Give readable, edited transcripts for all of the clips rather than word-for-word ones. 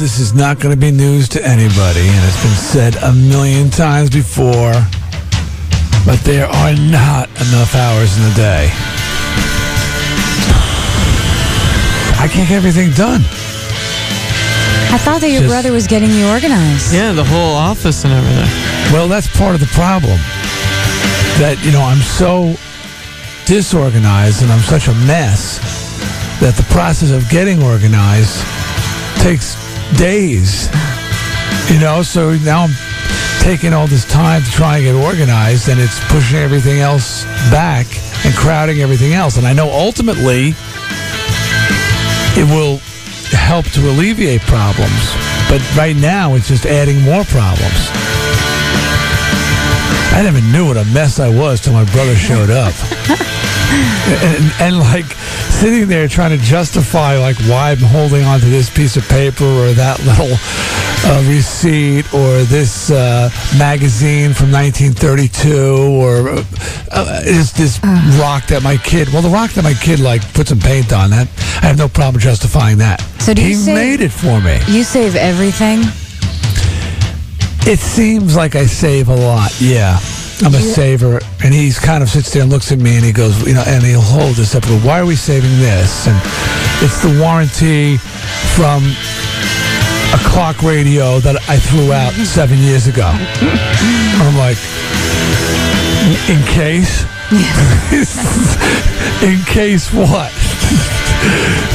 this is not going to be news to anybody, and it's been said a million times before, but there are not enough hours in the day. I can't get everything done. I thought that your brother was getting you organized. Yeah, the whole office and everything. Well, that's part of the problem. That, you know, I'm so disorganized and I'm such a mess that the process of getting organized takes days. You know, so now I'm taking all this time to try and get organized, and it's pushing everything else back and crowding everything else. And I know ultimately it will help to alleviate problems, but right now it's just adding more problems. I never knew what a mess I was till my brother showed up. and like sitting there trying to justify like why I'm holding on to this piece of paper or that little receipt or this magazine from 1932 or is this rock that my kid like put some paint on. That I have no problem justifying that. So do you made it for me. You save everything? It seems like I save a lot, yeah. I'm a saver, and he kind of sits there and looks at me, and he goes, you know, and he'll hold this up. Why are we saving this? And it's the warranty from a clock radio that I threw out 7 years ago. And I'm like, in case? In case what?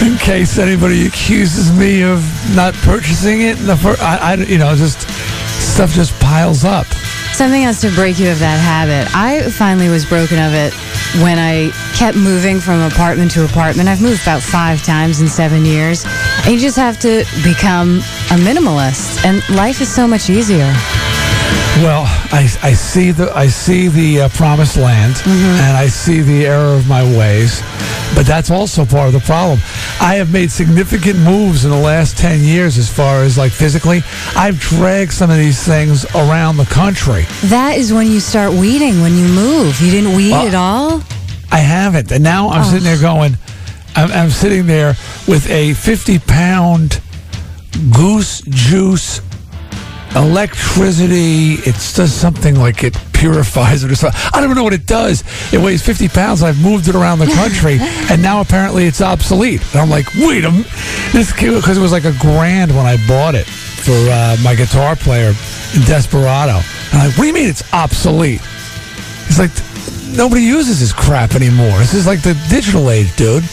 In case anybody accuses me of not purchasing it? Stuff just piles up. Something has to break you of that habit. I finally was broken of it when I kept moving from apartment to apartment. I've moved about 5 times in 7 years. And you just have to become a minimalist, and life is so much easier. Well, I see the promised land, and I see the error of my ways, but that's also part of the problem. I have made significant moves in the last 10 years as far as like physically. I've dragged some of these things around the country. That is when you start weeding, when you move. You didn't weed at all? I haven't, and now I'm sitting there going, I'm sitting there with a 50-pound goose juice electricity. It does something like it purifies it or something. I don't even know what it does. It weighs 50 pounds. I've moved it around the country, and now apparently it's obsolete. And I'm like, wait a minute. This because it was like $1,000 when I bought it for my guitar player in Desperado. And I'm like, what do you mean it's obsolete? It's like, nobody uses this crap anymore. This is like the digital age, dude.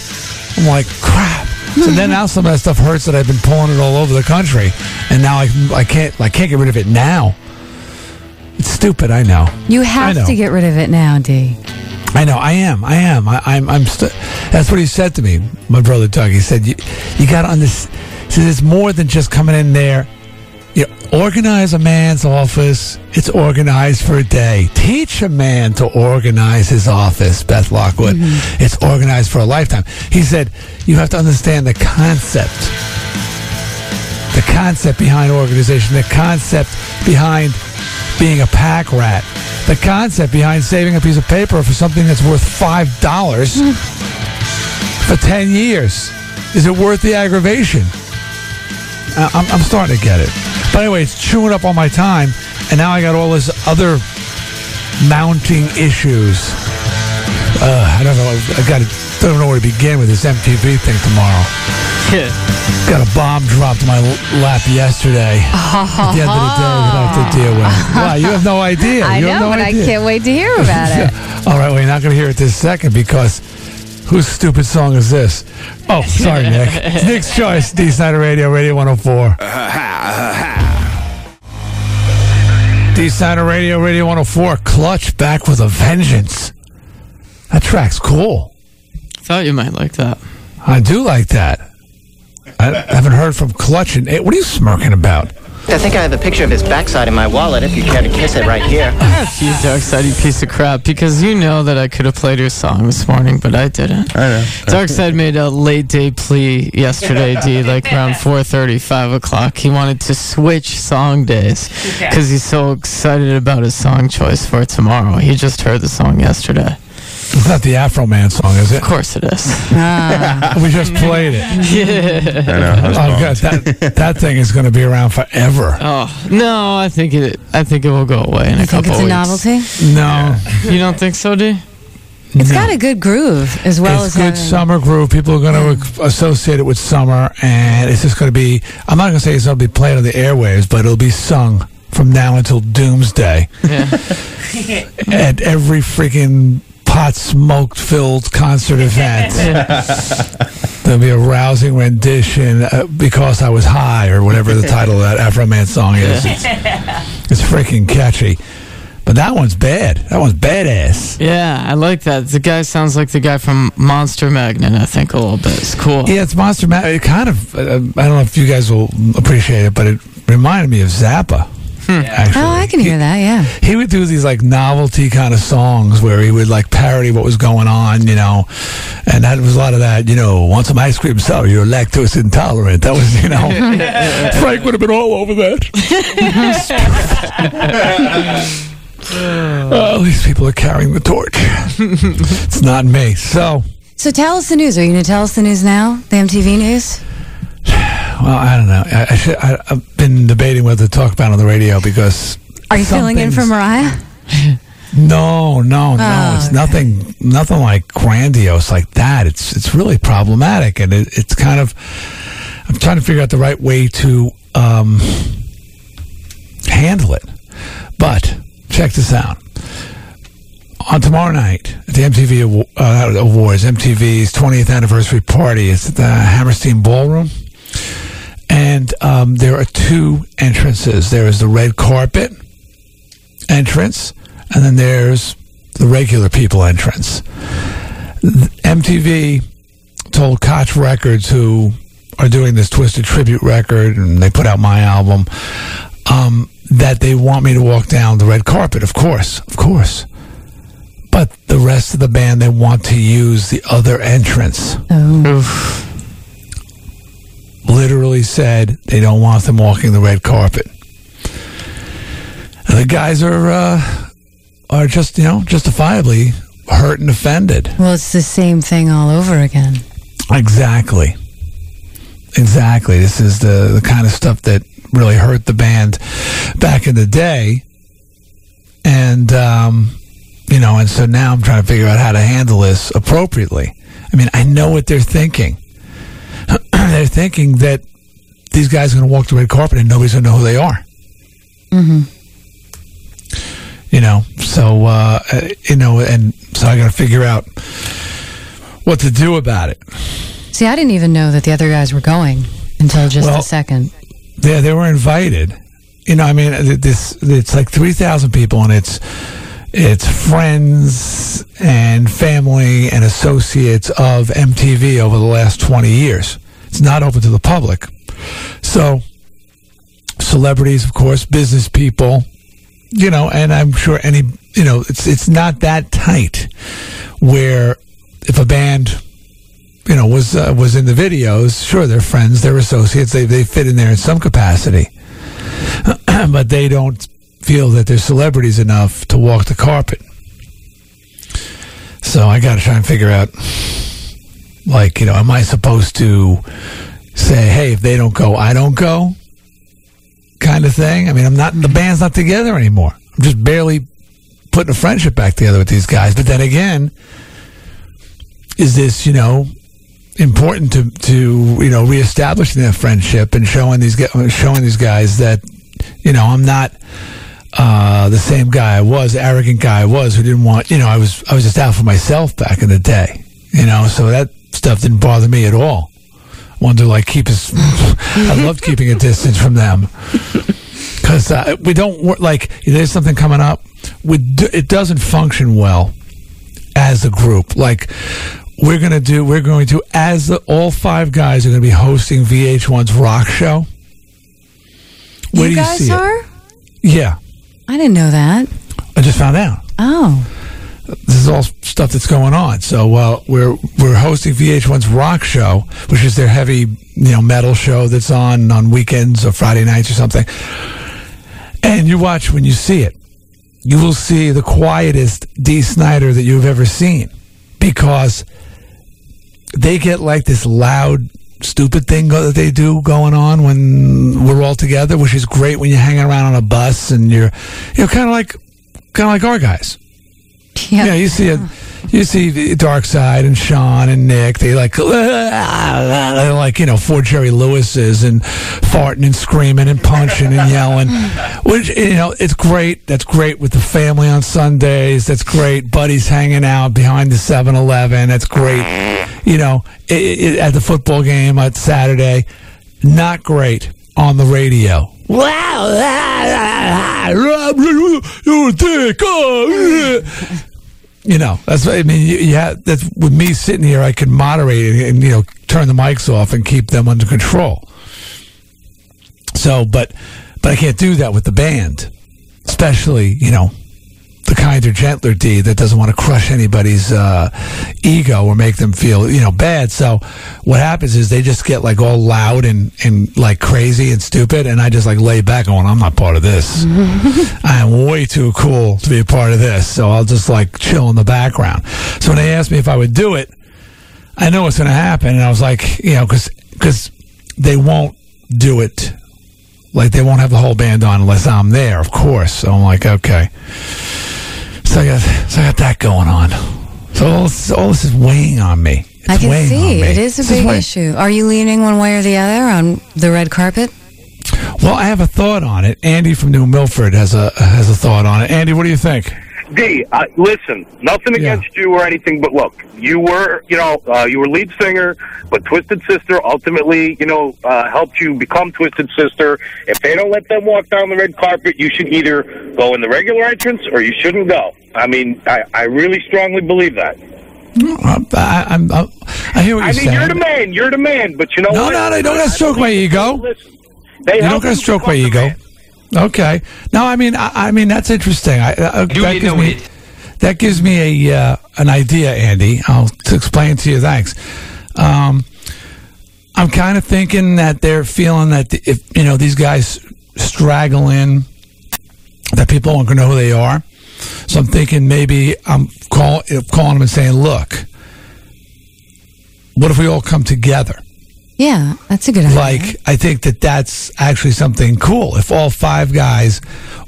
I'm like, crap. So then now some of that stuff hurts that I've been pulling it all over the country, and now I can't get rid of it now. It's stupid, I know. You have to get rid of it now, D. I know. I am. That's what he said to me, my brother Doug. He said, "You got to understand. So it's more than just coming in there. You organize a man's office. It's organized for a day. Teach a man to organize his office, Beth Lockwood. Mm-hmm. It's organized for a lifetime." He said, "You have to understand the concept. The concept behind organization. The concept behind being a pack rat. The concept behind saving a piece of paper for something that's worth $5 for 10 years. Is it worth the aggravation?" I'm starting to get it. But anyway, it's chewing up all my time, and now I got all this other mounting issues. I don't know. I don't know where to begin with this MTV thing tomorrow. Yeah. Got a bomb dropped in my lap yesterday. At the end of the day, that I have to deal with. Wow, you have no idea. I can't wait to hear about it. All right, well, you're not going to hear it this second because... whose stupid song is this? Oh, sorry, Nick. It's Nick's Choice, D. Snyder Radio, Radio 104. D. Snyder Radio, Radio 104, Clutch, back with a vengeance. That track's cool. I thought you might like that. I do like that. I haven't heard from Clutch in... What are you smirking about? I think I have a picture of his backside in my wallet if you care to kiss it right here. You Darkside, you piece of crap, because you know that I could have played your song this morning, but I didn't. I know. Darkside made a late day plea yesterday, D, like around 4:30, 5 o'clock. He wanted to switch song days because he's so excited about his song choice for tomorrow. He just heard the song yesterday. It's not the Afro Man song, is it? Of course it is. We just played it. Yeah. I know, God, that thing is going to be around forever. Oh no, I think it will go away in a couple weeks. It's a novelty? No, yeah. You don't think so, D? It's got a good groove as well. It's a good summer groove. People are going to associate it with summer, and it's just going to be. I'm not going to say it's going to be played on the airwaves, but it'll be sung from now until doomsday. Yeah. At every freaking pot smoke filled concert event. There'll be a rousing rendition, Because I Was High, or whatever the title of that Afro Man song is. It's freaking catchy. But that one's bad. That one's badass. Yeah, I like that. The guy sounds like the guy from Monster Magnet, I think, a little bit. It's cool. Yeah, it's Monster Magnet. It kind of, I don't know if you guys will appreciate it, but it reminded me of Zappa. Actually. Oh, I can hear that, yeah. He would do these, like, novelty kind of songs where he would, like, parody what was going on, you know, and that was a lot of that, you know, want some ice cream sour, you're lactose intolerant. That was, you know, Frank would have been all over that. Well, these people are carrying the torch. It's not me, So tell us the news. Are you going to tell us the news now? The MTV news? Well, I don't know. I've been debating whether to talk about it on the radio because... Are you filling in for Mariah? No. It's okay. Nothing like grandiose like that. It's really problematic, and it's kind of... I'm trying to figure out the right way to handle it. But... check this out. On tomorrow night at the MTV Awards, MTV's 20th anniversary party, is at the Hammerstein Ballroom. And there are two entrances. There is the red carpet entrance, and then there's the regular people entrance. MTV told Koch Records, who are doing this Twisted tribute record, and they put out my album, that they want me to walk down the red carpet, of course. But the rest of the band, they want to use the other entrance. Oh. Literally said they don't want them walking the red carpet. And the guys are just, you know, justifiably hurt and offended. Well, it's the same thing all over again. Exactly. This is the kind of stuff that really hurt the band back in the day, and you know, and so now I'm trying to figure out how to handle this appropriately. I mean, I know what they're thinking. They're thinking that these guys are going to walk the red carpet and nobody's going to know who they are. You know, so you know, and so I got to figure out what to do about it. See, I didn't even know that the other guys were going until just a second. Yeah, they were invited. You know, I mean, it's like 3,000 people, and it's friends and family and associates of MTV over the last 20 years. It's not open to the public. So, celebrities, of course, business people, you know, and I'm sure any, you know, it's not that tight where if a band... you know, was in the videos. Sure, they're friends, they're associates. They fit in there in some capacity, but they don't feel that they're celebrities enough to walk the carpet. So I got to try and figure out, like, you know, am I supposed to say, hey, if they don't go, I don't go, kind of thing? I mean, I'm not. The band's not together anymore. I'm just barely putting a friendship back together with these guys. But then again, is this, you know, important to you know, reestablishing that friendship and showing these guys that, you know, I'm not the same guy I was, arrogant guy I was, who didn't want, you know, I was just out for myself back in the day, you know, so that stuff didn't bother me at all. I wanted to, like, I loved keeping a distance from them, because we don't, like, there's something coming up, it doesn't function well as a group. Like, all five guys are going to be hosting VH1's rock show. Where you do guys you see are? It? Yeah. I didn't know that. I just found out. Oh. This is all stuff that's going on. So we're hosting VH1's rock show, which is their heavy, you know, metal show that's on weekends or Friday nights or something. And you watch when you see it. You will see the quietest Dee Snider that you've ever seen. because they get like this loud, stupid thing that they do going on when we're all together, which is great when you're hanging around on a bus and you're kind of like our guys. Yeah, yeah, you see Darkside and Sean and Nick. They like four Jerry Lewis's and farting and screaming and punching and yelling, which it's great. That's great with the family on Sundays. That's great. Buddies hanging out behind the 7-Eleven. That's great. At the football game on Saturday. Not great on the radio. Wow, you're a dick. Oh. That's what I mean. That's with me sitting here. I can moderate it and turn the mics off and keep them under control. So, but I can't do that with the band, especially the kinder, gentler D that doesn't want to crush anybody's ego or make them feel bad. So what happens is they just get like all loud and like crazy and stupid, and I just like lay back going, I'm not part of this. I am way too cool to be a part of this, so I'll just like chill in the background. So when they asked me if I would do it, I know it's going to happen, and I was like, because they won't do it. Like, they won't have the whole band on unless I'm there, of course. So I'm like, okay. So I got that going on. So all this is weighing on me. I can see. It is a big issue. Are you leaning one way or the other on the red carpet? Well, I have a thought on it. Andy from New Milford has a thought on it. Andy, what do you think? D, listen, nothing against you or anything, but look, you were lead singer, but Twisted Sister ultimately, helped you become Twisted Sister. If they don't let them walk down the red carpet, you should either go in the regular entrance or you shouldn't go. I mean, I really strongly believe that. I hear what you're saying. I mean, you're the man, but you know what? No, they don't got to stroke my ego. They don't got to stroke my ego. Okay. No, I mean that's interesting. That gives me a an idea, Andy. I'll explain to you. Thanks. I'm kind of thinking that they're feeling that if these guys straggle in, that people aren't going to know who they are. So I'm thinking maybe I'm calling them and saying, "Look, what if we all come together?" Yeah, that's a good idea. Like, I think that's actually something cool. If all five guys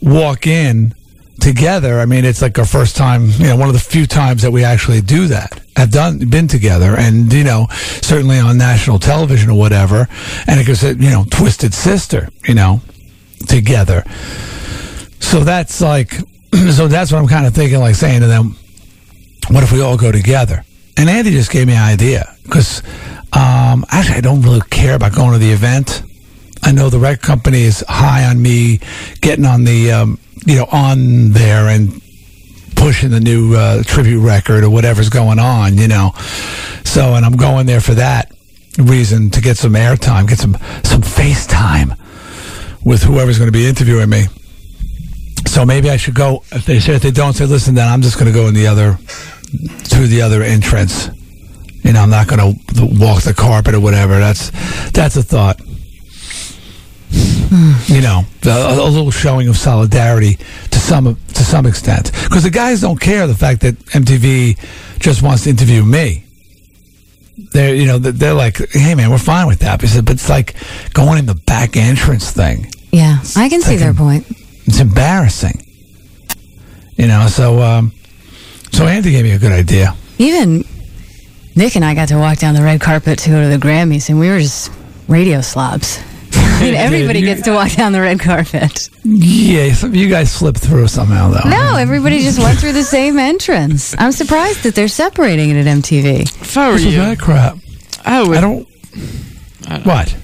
walk in together, I mean, it's like our first time, one of the few times that we actually do that. Been together, and, certainly on national television or whatever, and it goes, Twisted Sister, together. So that's like, so that's what I'm kind of thinking, like saying to them, what if we all go together? And Andy just gave me an idea, because... actually, I don't really care about going to the event. I know the record company is high on me getting on the, on there and pushing the new tribute record or whatever's going on, So, and I'm going there for that reason, to get some airtime, get some face time with whoever's going to be interviewing me. So maybe I should go. If they don't say, listen, then I'm just going to go through the other entrance. I'm not going to walk the carpet or whatever. That's a thought. A little showing of solidarity to some extent, because the guys don't care the fact that MTV just wants to interview me. They're they're like, hey man, we're fine with that. But it's like going in the back entrance thing. Yeah, I can see their point. It's embarrassing. So Andy gave me a good idea. Even Nick and I got to walk down the red carpet to go to the Grammys, and we were just radio slobs. I mean, everybody gets to walk down the red carpet. Yeah, you guys slipped through somehow, though. No, everybody just went through the same entrance. I'm surprised that they're separating it at MTV. Sorry, this is that crap. I don't. What?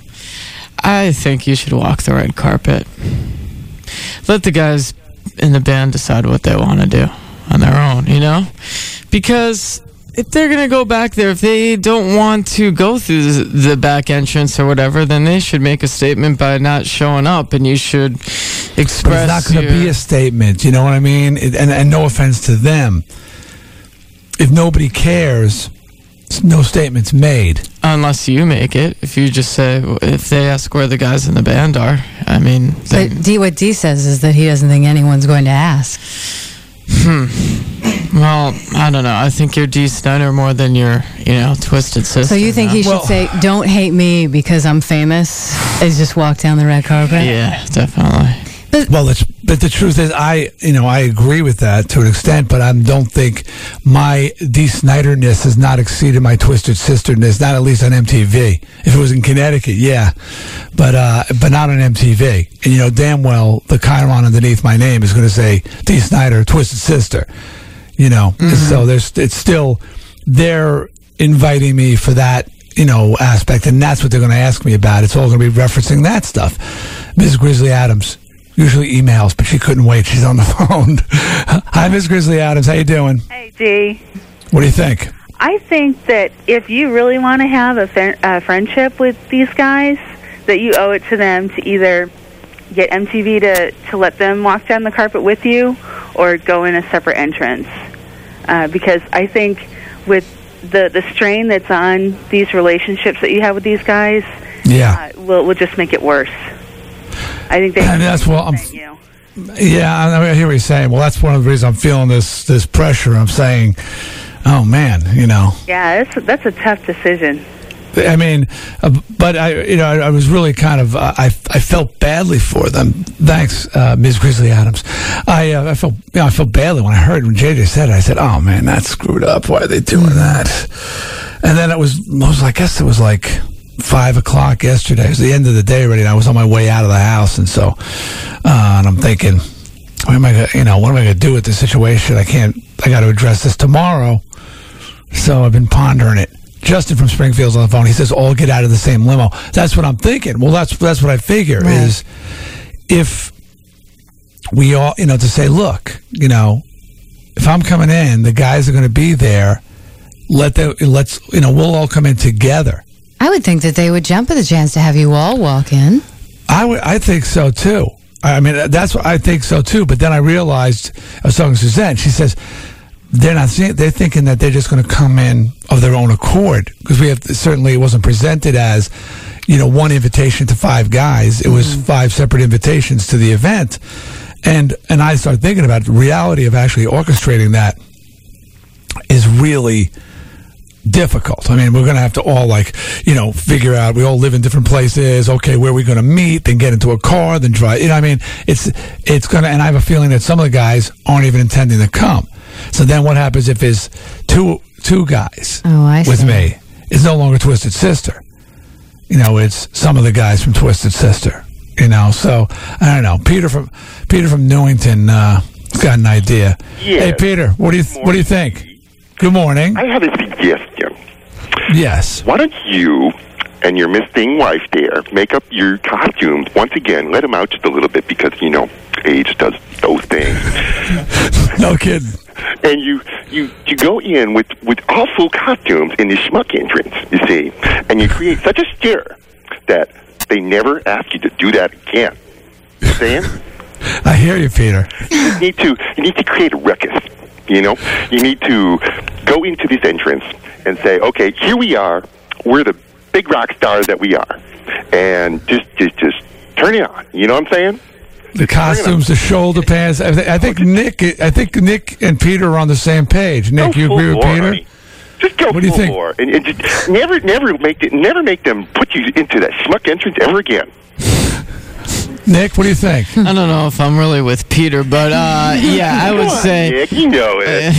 I think you should walk the red carpet. Let the guys in the band decide what they want to do on their own, because. If they're going to go back there, if they don't want to go through the back entrance or whatever, then they should make a statement by not showing up, and you should express your... But it's not going to be a statement, you know what I mean? And no offense to them. If nobody cares, no statement's made. Unless you make it. If you just say, if they ask where the guys in the band are, I mean... But what D says is that he doesn't think anyone's going to ask. Well, I don't know. I think you're Dee Snider more than you're, Twisted Sister. So you think he should say, "Don't hate me because I'm famous," and just walk down the red carpet? Yeah, definitely. But the truth is, I agree with that to an extent, but I don't think my Dee Snider-ness has not exceeded my Twisted Sister-ness, not at least on MTV. If it was in Connecticut, yeah, but not on MTV. And you know damn well the chyron underneath my name is going to say Dee Snider, Twisted Sister. So it's still they're inviting me for that. Aspect, and that's what they're going to ask me about. It's all going to be referencing that stuff. Ms. Grizzly Adams usually emails, but she couldn't wait. She's on the phone. Hi, Ms. Grizzly Adams. How you doing? Hey, Dee. What do you think? I think that if you really want to have a friendship with these guys, that you owe it to them to either get MTV to let them walk down the carpet with you, or go in a separate entrance. Because I think with the strain that's on these relationships that you have with these guys, will just make it worse. I think they. And that's what you. Yeah, I hear what you're saying. Well, that's one of the reasons I'm feeling this pressure. I'm saying, oh man, Yeah, that's a tough decision. I mean, but I was really kind of I felt badly for them. Thanks, Ms. Grizzly Adams. I felt badly when I heard when JJ said it. I said, "Oh man, that's screwed up. Why are they doing that?" And then I guess it was like 5:00 yesterday. It was the end of the day already, and I was on my way out of the house, and so and I'm thinking, what am I gonna do with this situation? I got to address this tomorrow. So I've been pondering it. Justin from Springfield's on the phone. He says, all get out of the same limo. That's what I'm thinking. Well, that's what I figure is if we all, to say, look, if I'm coming in, the guys are going to be there. We'll all come in together. I would think that they would jump at the chance to have you all walk in. I think so, too. I mean, that's what I think so, too. But then I realized, I was talking to Suzette, she says, they're not seeing it. They're thinking that they're just going to come in of their own accord because we have certainly it wasn't presented as one invitation to five guys. It was five separate invitations to the event, and I started thinking about the reality of actually orchestrating that is really difficult. I mean, we're going to have to all figure out. We all live in different places. Okay, where are we going to meet? Then get into a car. Then drive. I mean, it's going to. And I have a feeling that some of the guys aren't even intending to come. So then what happens if it's two guys with me? It's no longer Twisted Sister. It's some of the guys from Twisted Sister. So I don't know. Peter from Newington got an idea. Yeah. Hey Peter, what do you think? Good morning. I have a suggestion. Yes. Why don't you and your Miss Thing wife there make up your costumes once again, let them out just a little bit because age does those things. No kidding. And you go in with all full costumes in the schmuck entrance, you see, and you create such a stir that they never ask you to do that again. You know what I'm saying? I hear you, Peter. You need to create a ruckus. You need to go into this entrance and say, "Okay, here we are. We're the big rock stars that we are," and just turn it on. You know what I'm saying? The costumes, the shoulder pants. I think Nick and Peter are on the same page. Nick, you agree with Peter? Honey. Just go full bore, and just never make them put you into that schmuck entrance ever again. Nick, what do you think? I don't know if I'm really with Peter, but I would say. Nick, you know it.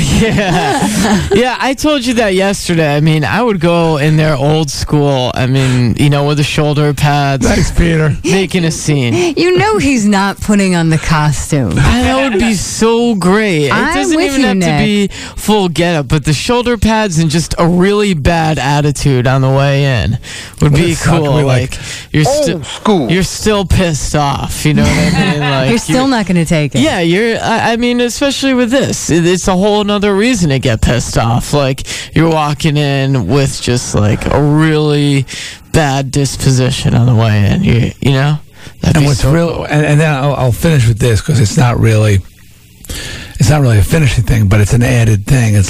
Yeah, I told you that yesterday. I mean, I would go in there old school. I mean, with the shoulder pads. Thanks, Peter. Making a scene. He's not putting on the costume. That would be so great. It doesn't even have to be full getup, but the shoulder pads and just a really bad attitude on the way in would be cool. You're still pissed off. You know what I mean? You're still not going to take it. Yeah, I mean, especially with this. It's a whole another reason to get pissed off. You're walking in with just, a really bad disposition on the way in, you know? And what's real, and then I'll finish with this, because it's not really a finishing thing, but it's an added thing. It's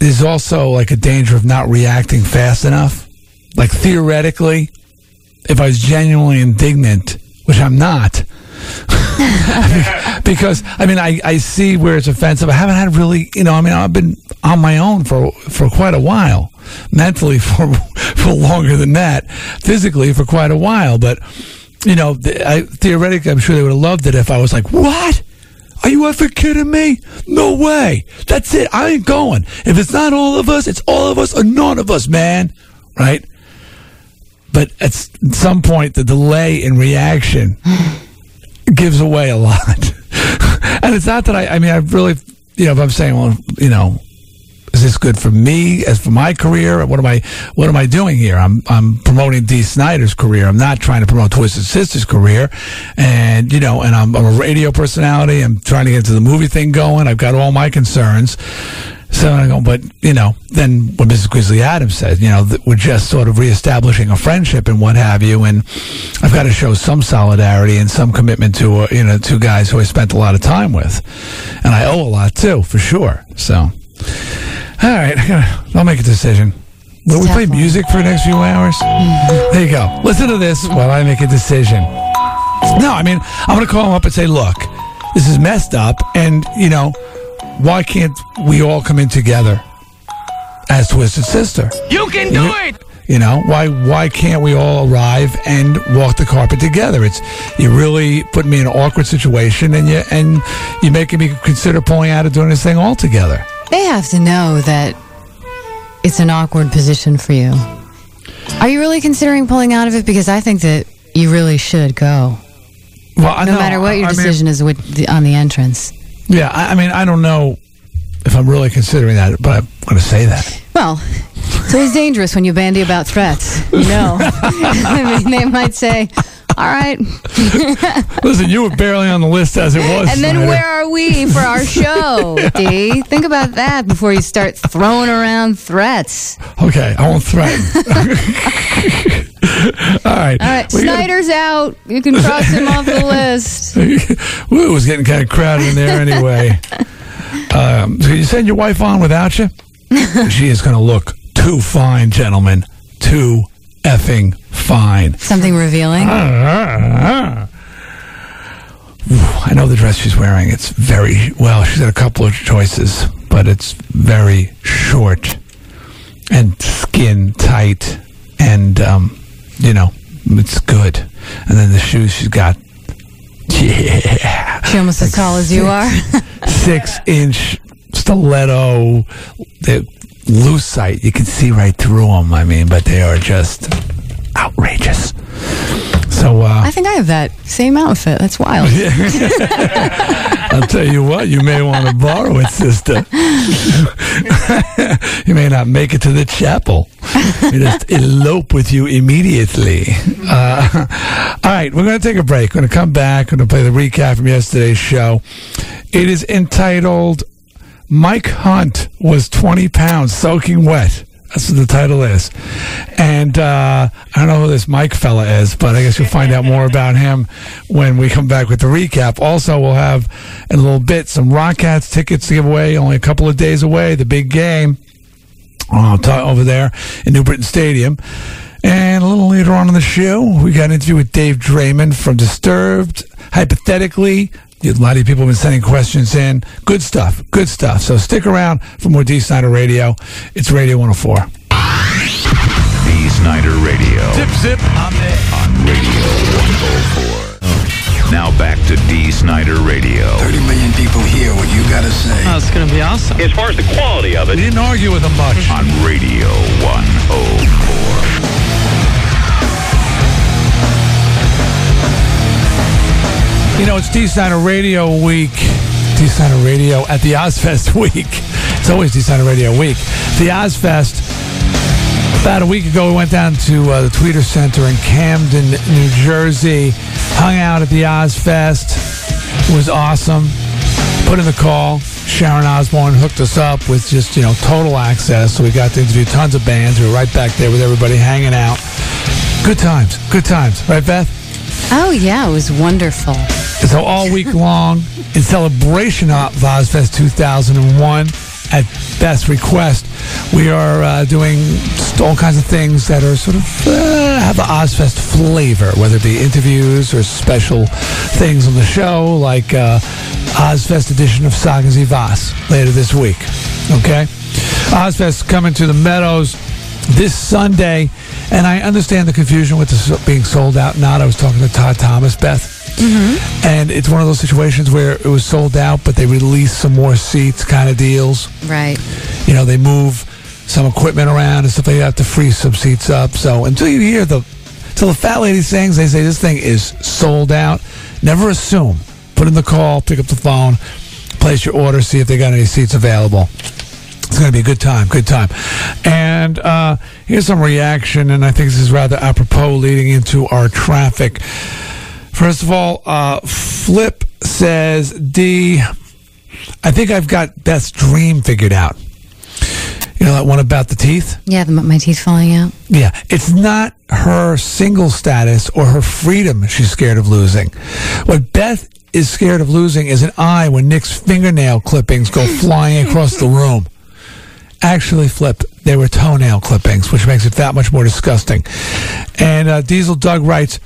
there's also, a danger of not reacting fast enough. Theoretically, if I was genuinely indignant, which I'm not, Because, I mean, I see where it's offensive. I haven't had really, you know, I mean, I've been on my own for quite a while. Mentally for longer than that. Physically for quite a while. But, you know, theoretically, I'm sure they would have loved it if I was like, what? Are you ever kidding me? No way. That's it. I ain't going. If it's not all of us, it's all of us or none of us, man. Right? But at some point, the delay in reaction gives away a lot. And it's not that I mean, I really, you know, if I'm saying, well, you know, is this good for me, as for my career? What am I doing here? I'm promoting Dee Snider's career. I'm not trying to promote Twisted Sister's career. And, you know, and I'm a radio personality. I'm trying to get into the movie thing going. I've got all my concerns. So I go, but, you know, then what Mrs. Grizzly Adams says, you know, that we're just sort of reestablishing a friendship and what have you, and I've got to show some solidarity and some commitment to, you know, two guys who I spent a lot of time with. And I owe a lot, too, for sure. So... all right, I'll make a decision. Will we play music for the next few hours? Mm-hmm. There you go. Listen to this while I make a decision. No, I mean, I'm going to call him up and say, look, this is messed up, and, you know, why can't we all come in together as Twisted Sister? You can do it! You know, why can't we all arrive and walk the carpet together? It's, you really put me in an awkward situation, and you're making me consider pulling out and doing this thing all together. They have to know that it's an awkward position for you. Are you really considering pulling out of it? Because I think that you really should go. Well, I no know, matter what your decision is with on the entrance. Yeah, I mean, I don't know if I'm really considering that, but I'm going to say that. Well, it's always dangerous when you bandy about threats. You know, I mean, they might say... all right. Listen, you were barely on the list as it was. And then Snyder. Where are we for our show, yeah. D? Think about that before you start throwing around threats. Okay, I won't threaten. All right. All right, Snyder's out. You can cross him off the list. It was getting kind of crowded in there anyway. So you send your wife on without you? She is going to look too fine, gentlemen. Too effing fine. Something revealing? I know the dress she's wearing. It's very, well, she's got a couple of choices, but it's very short and skin tight and, you know, it's good. And then the shoes she's got, yeah. She almost as tall as you are. 6-inch stiletto, lucite. You can see right through them, I mean, but they are just outrageous. So I think I have that same outfit. That's wild. I'll tell you what, you may want to borrow it, sister. You may not make it to the chapel. We just elope with you immediately. All right, we're going to take a break. We're going to come back. We're going to play the recap from yesterday's show. It is entitled... Mike Hunt was 20 pounds soaking wet. That's what the title is. And I don't know who this Mike fella is, but I guess you'll find out more about him when we come back with the recap. Also, we'll have in a little bit some Rockettes tickets to give away, only a couple of days away, the big game over there in New Britain Stadium. And a little later on in the show, we got an interview with Dave Draiman from Disturbed. Hypothetically, a lot of people have been sending questions in. Good stuff. Good stuff. So stick around for more D. Snider Radio. It's Radio 104. D. Snider Radio. Zip, zip. I'm there. On Radio 104. Oh. Now back to D. Snider Radio. 30 million people hear what you got to say. Oh, it's going to be awesome. As far as the quality of it. We didn't argue with them much. On Radio 104. You know, it's D. Snider Radio Week. D. Snider Radio at the OzFest Week. It's always D. Snider Radio Week. The OzFest, about a week ago, we went down to the Tweeter Center in Camden, New Jersey. Hung out at the OzFest. It was awesome. Put in the call. Sharon Osbourne hooked us up with just, you know, total access. So we got to interview tons of bands. We were right back there with everybody hanging out. Good times. Good times. Right, Beth? Oh, yeah. It was wonderful. So all week long, in celebration of OzFest 2001, at Beth's request, we are doing all kinds of things that are sort of have the OzFest flavor, whether it be interviews or special things on the show, like OzFest edition of Sagas y Vas later this week. Okay? OzFest coming to the Meadows this Sunday, and I understand the confusion with this being sold out. Not, I was talking to Todd Thomas, Beth. Mm-hmm. And it's one of those situations where it was sold out, but they released some more seats kind of deals. Right. You know, they move some equipment around and stuff like that to free some seats up. So until you hear the fat lady sings, they say this thing is sold out. Never assume. Put in the call, pick up the phone, place your order, see if they got any seats available. It's going to be a good time, good time. And here's some reaction, and I think this is rather apropos leading into our traffic. First of all, Flip says, D, I think I've got Beth's dream figured out. You know that one about the teeth? Yeah, my teeth falling out. Yeah. It's not her single status or her freedom she's scared of losing. What Beth is scared of losing is an eye when Nick's fingernail clippings go flying across the room. Actually, Flip, they were toenail clippings, which makes it that much more disgusting. And Diesel Doug writes,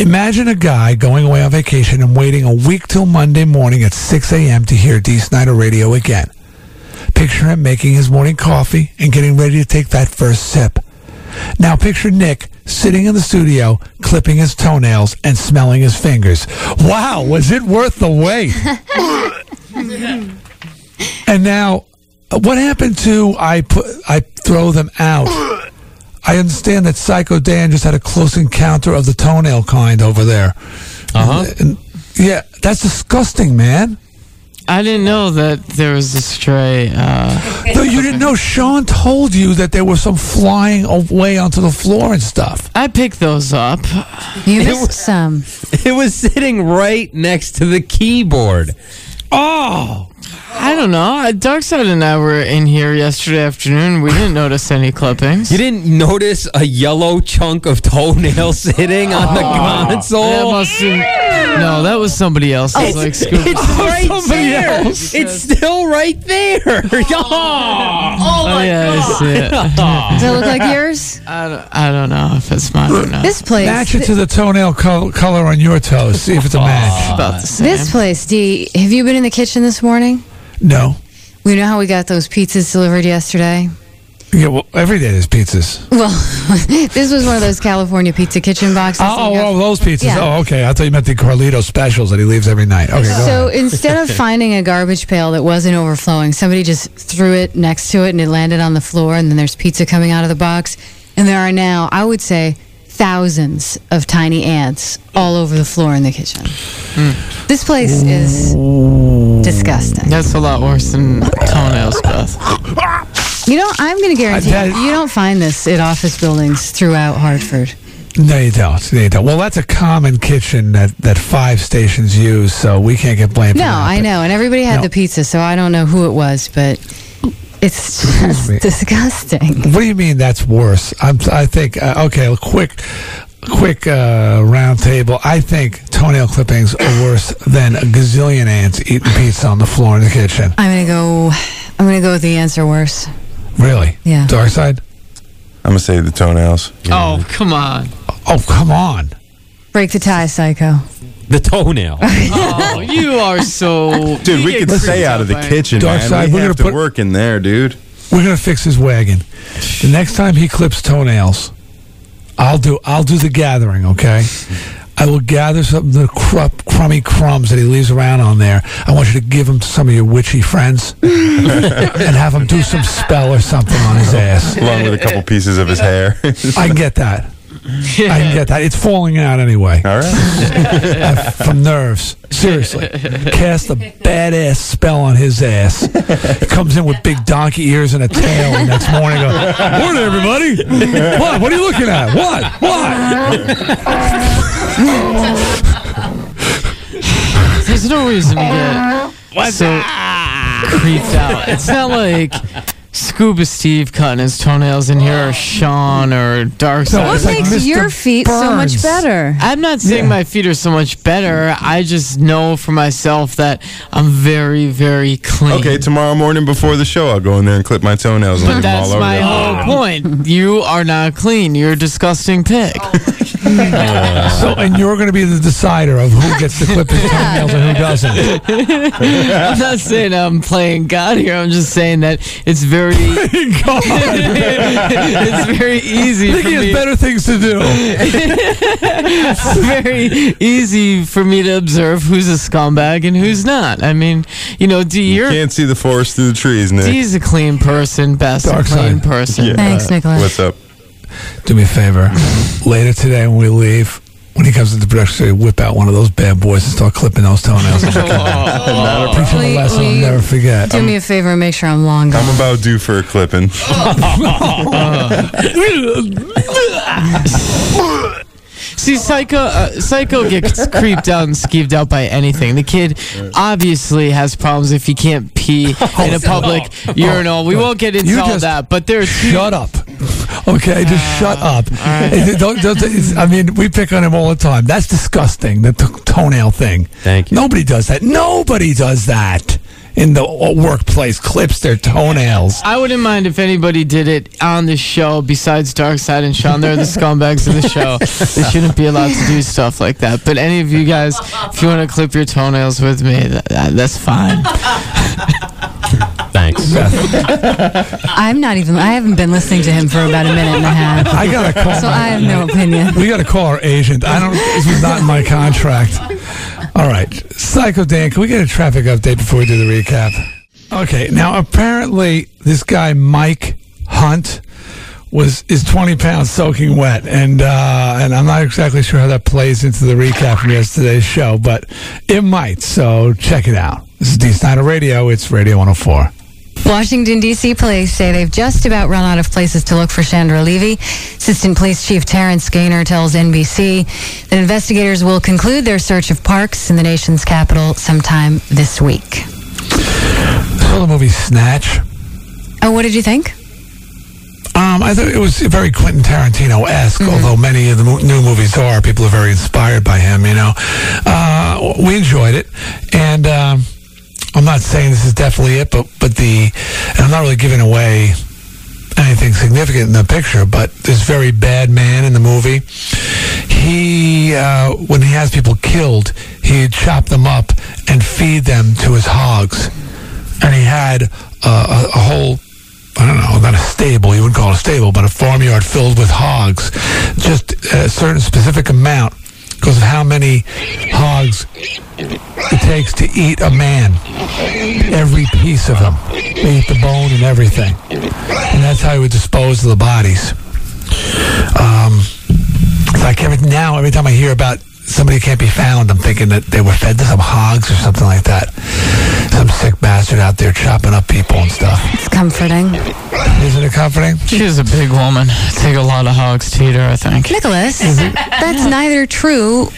imagine a guy going away on vacation and waiting a week till Monday morning at 6 a.m. to hear D. Snyder Radio again. Picture him making his morning coffee and getting ready to take that first sip. Now picture Nick sitting in the studio, clipping his toenails and smelling his fingers. Wow, was it worth the wait? And now, what happened to I throw them out? I understand that Psycho Dan just had a close encounter of the toenail kind over there. Uh-huh. And yeah, that's disgusting, man. I didn't know that there was a stray... No, you didn't know. Sean told you that there was some flying away onto the floor and stuff. I picked those up. You missed some. It was sitting right next to the keyboard. Oh! I don't know. Darkside and I were in here yesterday afternoon. We didn't notice any clippings. You didn't notice a yellow chunk of toenail sitting on the console? That must have, no, that was somebody else. Oh, it's like, it's right there. It's still right there. Oh my God. Does it look like yours? I don't know if it's mine or not. This place. Match it to the toenail color on your toes. See if it's a match. About the same. This place, D, have you been in the kitchen this morning? No. We know how we got those pizzas delivered yesterday. Yeah, well, every day there's pizzas. Well, this was one of those California pizza kitchen boxes. Oh, those pizzas. Yeah. Oh, okay. I thought you meant the Carlito specials that he leaves every night. Okay, so instead of finding a garbage pail that wasn't overflowing, somebody just threw it next to it and it landed on the floor, and then there's pizza coming out of the box. And there are now, I would say, thousands of tiny ants all over the floor in the kitchen. Mm. This place is disgusting. That's a lot worse than toenails, Beth. You know, I'm going to guarantee you don't find this at office buildings throughout Hartford. No, you don't. Well, that's a common kitchen that five stations use, so we can't get blamed for that. No, I know. And everybody had the pizza, so I don't know who it was, but... It's just disgusting. What do you mean that's worse? I think, okay, a quick round table. I think toenail clippings are worse than a gazillion ants eating pizza on the floor in the kitchen. I'm gonna go with the ants are worse. Really? Yeah. Darkside? I'm gonna say the toenails. Yeah. Oh, come on. Break the tie, Psycho. The toenail. Oh, you are so... Dude, we could stay out of the kitchen, man. We have to work in there, dude. We're going to fix his wagon. The next time he clips toenails, I'll do the gathering, okay? I will gather some of the crummy crumbs that he leaves around on there. I want you to give them to some of your witchy friends and have them do some spell or something on his ass. Along with a couple pieces of his hair. I can get that. Yeah. I can get that. It's falling out anyway. All right. From nerves. Seriously. Cast a badass spell on his ass. He comes in with big donkey ears and a tail the next morning. Morning, everybody. What? What are you looking at? What? What? There's no reason to get so creeped out. It's not like... Scuba Steve cutting his toenails in here, or Sean, or Darkside. What makes like your feet Burns. So much better? I'm not saying my feet are so much better. I just know for myself that I'm very, very clean. Okay, tomorrow morning before the show, I'll go in there and clip my toenails. But that's my whole point. You are not clean. You're a disgusting pig. So, and you're going to be the decider of who gets to clip his toenails and who doesn't. I'm not saying I'm playing God here. I'm just saying that it's very it's very easy. I think he has better things to do. It's very easy for me to observe who's a scumbag and who's not. I mean, you know, D, you can't see the forest through the trees, Nick. D's a clean person, best a clean person. Yeah. Thanks, Nicholas. What's up? Do me a favor. Later today when we leave, when he comes into the production studio, whip out one of those bad boys and start clipping those toenails. Teaching a lesson I'll never forget. Do me a favor and make sure I'm long gone. I'm about due for a clipping. See, Psycho gets creeped out and skeeved out by anything. The kid obviously has problems if he can't pee in a public urinal. We won't get into all that, but there's... Shut up. Okay, just shut up. Right. Don't, I mean, we pick on him all the time. That's disgusting, the toenail thing. Thank you. Nobody does that. Nobody does that. In the workplace, clips their toenails. I wouldn't mind if anybody did it on the show besides Darkside and Sean. They're the scumbags of the show. They shouldn't be allowed to do stuff like that. But any of you guys, if you want to clip your toenails with me, that's fine. Thanks. I haven't been listening to him for about a minute and a half. I got a call. So I have no opinion. We got to call our agent. This was not in my contract. All right, Psycho Dan, can we get a traffic update before we do the recap? Okay, now apparently this guy Mike Hunt is 20 pounds soaking wet, and I'm not exactly sure how that plays into the recap from yesterday's show, but it might, so check it out. This is Dee Snider Radio, it's Radio 104. Washington, D.C. police say they've just about run out of places to look for Chandra Levy. Assistant Police Chief Terrence Gaynor tells NBC that investigators will conclude their search of parks in the nation's capital sometime this week. Saw the movie Snatch. Oh, what did you think? I thought it was very Quentin Tarantino-esque, although many of the new movies are. People are very inspired by him, you know. We enjoyed it, and... I'm not saying this is definitely it, but I'm not really giving away anything significant in the picture, but this very bad man in the movie, he when he has people killed, he'd chop them up and feed them to his hogs. And he had a whole, I don't know, not a stable, you wouldn't call it a stable, but a farmyard filled with hogs. Just a certain specific amount because of how many hogs it takes to eat a man. Every piece of them. They eat the bone and everything. And that's how he would dispose of the bodies. Every time I hear about somebody who can't be found, I'm thinking that they were fed to some hogs or something like that. Some sick bastard out there chopping up people and stuff. It's comforting. Isn't it comforting? She's a big woman. Take a lot of hogs to eat her, I think. Nicholas, that's neither true...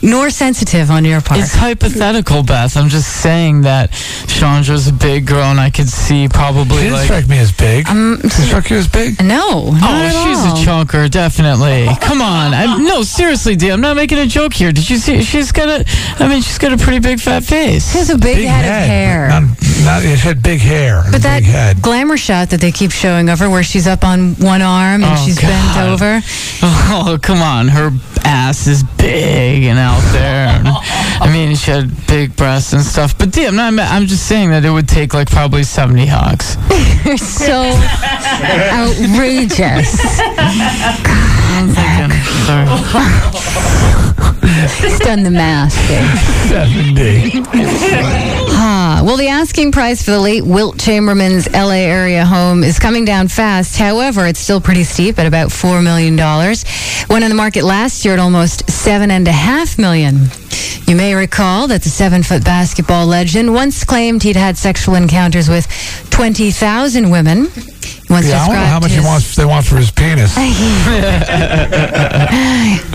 nor sensitive on your part. It's hypothetical, Beth. I'm just saying that Chandra's a big girl, and I could see probably. She didn't strike me as big. Did she strike you as big? No. She's a chunker, definitely. Come on. Seriously, D. I'm not making a joke here. Did you see? She's got a pretty big fat face. She has a big head of hair. She had big hair. But that glamour shot that they keep showing of her, where she's up on one arm and she's bent over. Oh, come on. Her ass is big and out there. And, I mean, she had big breasts and stuff. But, D, I'm just saying that it would take, like, probably 70 hogs. You're so outrageous. I'm thinking, sorry. He's done the math. 70. Well, the asking price for the late Wilt Chamberlain's L.A. area home is coming down fast. However, it's still pretty steep at about $4 million. Went on the market last year at almost $7.5 million. You may recall that the 7-foot basketball legend once claimed he'd had sexual encounters with 20,000 women. I don't know how much they want for his penis.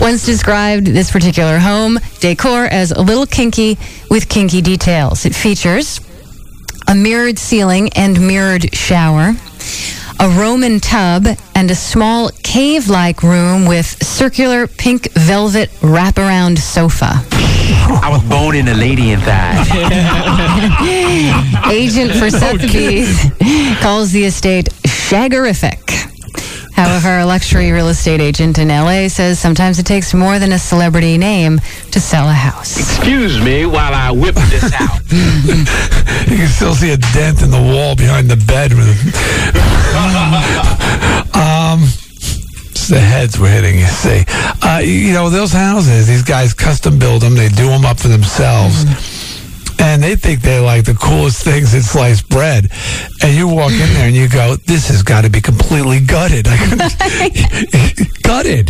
Once described this particular home decor as a little kinky with kinky details. It features a mirrored ceiling and mirrored shower, a Roman tub, and a small cave-like room with circular pink velvet wraparound sofa. I was boning a lady in that. Agent for Sotheby's calls the estate shaggerific. However, a luxury real estate agent in L.A. says sometimes it takes more than a celebrity name to sell a house. Excuse me while I whip this out. You can still see a dent in the wall behind the bed. The heads were hitting, you see. Those houses, these guys custom build them. They do them up for themselves. Mm-hmm. And they think they're like the coolest things in sliced bread. And you walk in there and you go, this has got to be completely gutted. Gutted.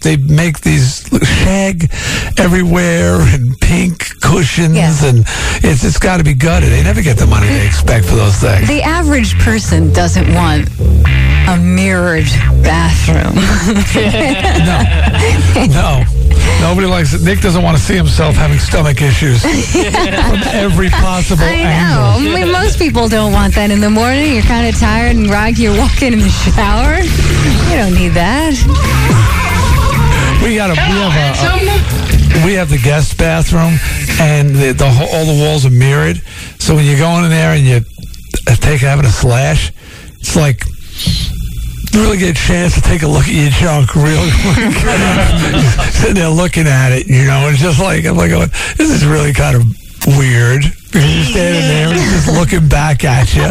They make these shag everywhere and pink cushions, and it's got to be gutted. They never get the money they expect for those things. The average person doesn't want a mirrored bathroom. No. Nobody likes it. Nick doesn't want to see himself having stomach issues from every possible angle. I know. Most people don't want that in the morning. You're kind of tired and groggy. You're walking in the shower. You don't need that. We have the guest bathroom, and all the walls are mirrored. So when you go in there and you having a slash, it's like, really get a chance to take a look at your junk real quick. Sitting there looking at it, it's just like, I'm like, going, this is really kind of weird. You're standing there and just looking back at you.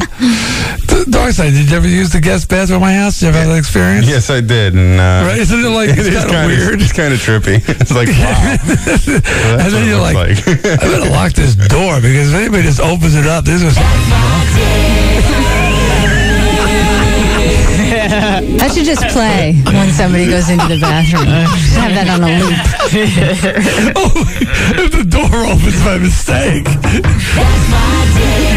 Darkside, did you ever use the guest bathroom at my house? Did you ever have that experience? Yes, I did. And, right? Isn't it like, it's kind of weird? It's kind of trippy. It's like, wow. And then you're like, I better lock this door, because if anybody just opens it up, this is... That should just play when somebody goes into the bathroom. Just have that on a loop. If the door opens by mistake. That's my day.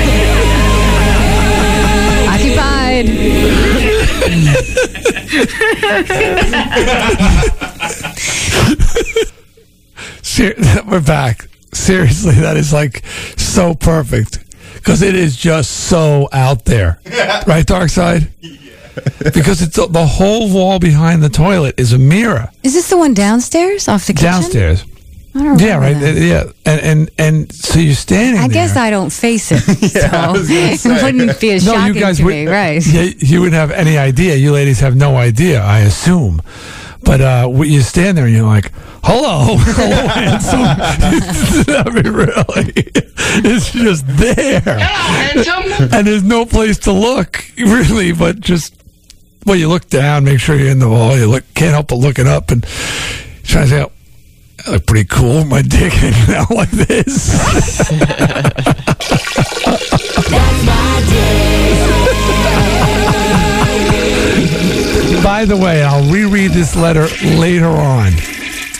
Occupied. We're back. Seriously, that is like so perfect. Because it is just so out there. Right, Darkside? Because it's the whole wall behind the toilet is a mirror. Is this the one downstairs off the kitchen? Downstairs. I don't remember. Yeah, right. That. Yeah, and so you're standing. I guess I don't face it, so it wouldn't be as shocking to me, right? Yeah, you wouldn't have any idea. You ladies have no idea, I assume. But you stand there and you're like, hello, handsome. I mean, really, it's just there. Hello, handsome. And there's no place to look, really, but just, well, you look down, make sure you're in the wall. You look, can't help but looking up and try to say, oh, I look pretty cool with my dick hanging out like this. That's my dick. By the way, I'll reread this letter later on.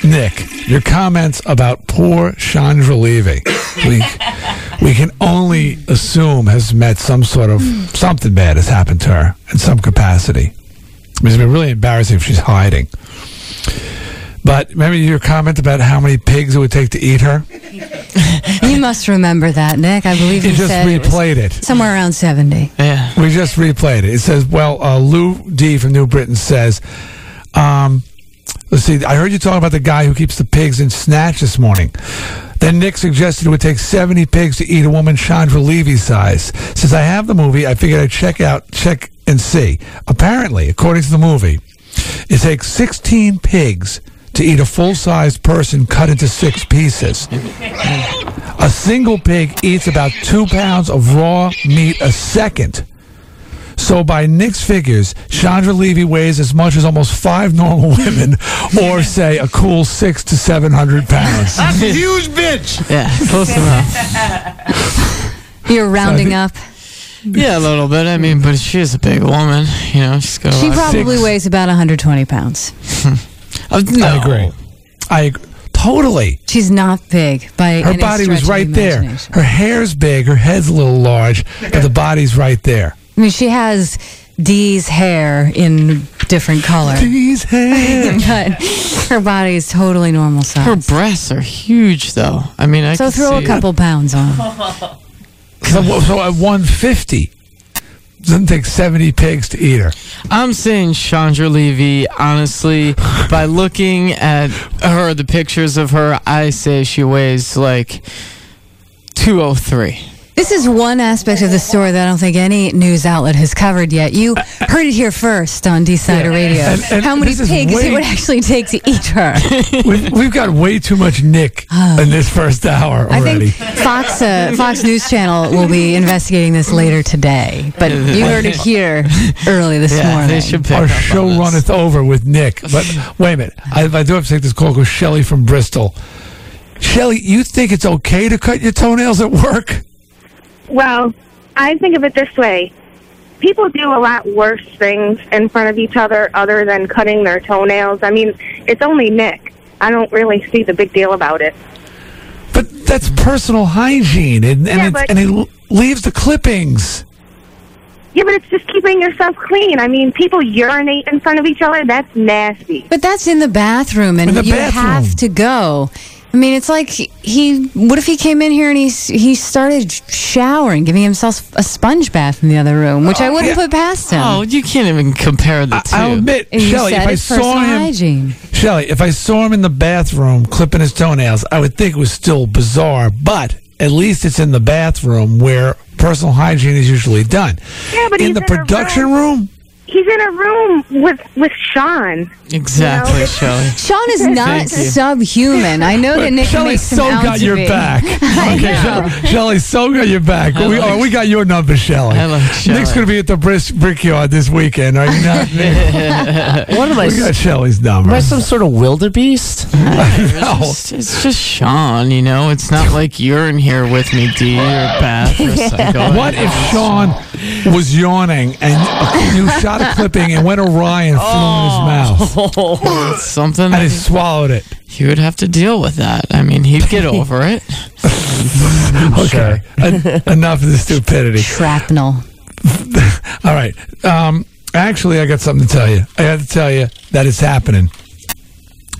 Nick, your comments about poor Chandra Levy, we can only assume has met some sort of, something bad has happened to her in some capacity. It's been really embarrassing if she's hiding. But remember your comment about how many pigs it would take to eat her? You must remember that, Nick. I believe you said just replayed it. Somewhere around 70. Yeah. We just replayed it. It says, well, Lou D. from New Britain says, let's see, I heard you talking about the guy who keeps the pigs in Snatch this morning. Then Nick suggested it would take 70 pigs to eat a woman Chandra Levy size. Since I have the movie, I figured I'd check and see. Apparently, according to the movie, it takes 16 pigs to eat a full-sized person cut into 6 pieces. A single pig eats about 2 pounds of raw meat a second. So by Nick's figures, Chandra Levy weighs as much as almost 5 normal women, or say a cool 600 to 700 pounds. That's a huge bitch. Yeah, close enough. You're rounding up. Yeah, a little bit. I mean, but she is a big woman. She's got. She probably weighs about 120 pounds. No. I agree. Totally. She's not big by her body was right there. Her hair's big. Her head's a little large, but the body's right there. I mean, she has Dee's hair in different color. Dee's hair. But her body is totally normal size. Her breasts are huge, though. I mean, I can see. So throw a couple pounds on. So at 150, doesn't take 70 pigs to eat her. I'm saying Chandra Levy, honestly. By looking at her, the pictures of her, I say she weighs like 203. This is one aspect of the story that I don't think any news outlet has covered yet. You heard it here first on D-Sider Radio. And how many pigs it would actually take to eat her. We've got way too much Nick in this first hour already. I think Fox News Channel will be investigating this later today. But you heard it here early this morning. They should pick up on this. Our show runneth over with Nick. But wait a minute. I do have to take this call because Shelly from Bristol. Shelly, you think it's okay to cut your toenails at work? Well, I think of it this way. People do a lot worse things in front of each other other than cutting their toenails. I mean, it's only Nick. I don't really see the big deal about it. But that's personal hygiene, and it leaves the clippings. Yeah, but it's just keeping yourself clean. I mean, people urinate in front of each other. That's nasty. But that's in the bathroom, and you have to go. I mean, it's like what if he came in here and he started showering, giving himself a sponge bath in the other room, which I wouldn't put past him. Oh, you can't even compare the two. I'll admit, Shelly, if I saw him in the bathroom clipping his toenails, I would think it was still bizarre, but at least it's in the bathroom where personal hygiene is usually done. Yeah, but in the production room? He's in a room with Sean. Exactly, you know? Shelly. Sean is not subhuman. I know that Nick makes him out got your back. Okay, Shelly, so got your back. We got your number, Shelly. Nick's going to be at the Brickyard this weekend. Are you not, Nick? We got Shelly's number. Am I some sort of wildebeest? No. It's just Sean, you know? It's not like you're in here with me, D, or Beth, or Psycho. What if Sean was yawning and you shot a clipping and went awry and flew in his mouth. Something. And he swallowed it. He would have to deal with that. I mean, he'd get over it. Okay. Enough of the stupidity. Shrapnel. All right. Actually, I got something to tell you. I got to tell you that it's happening.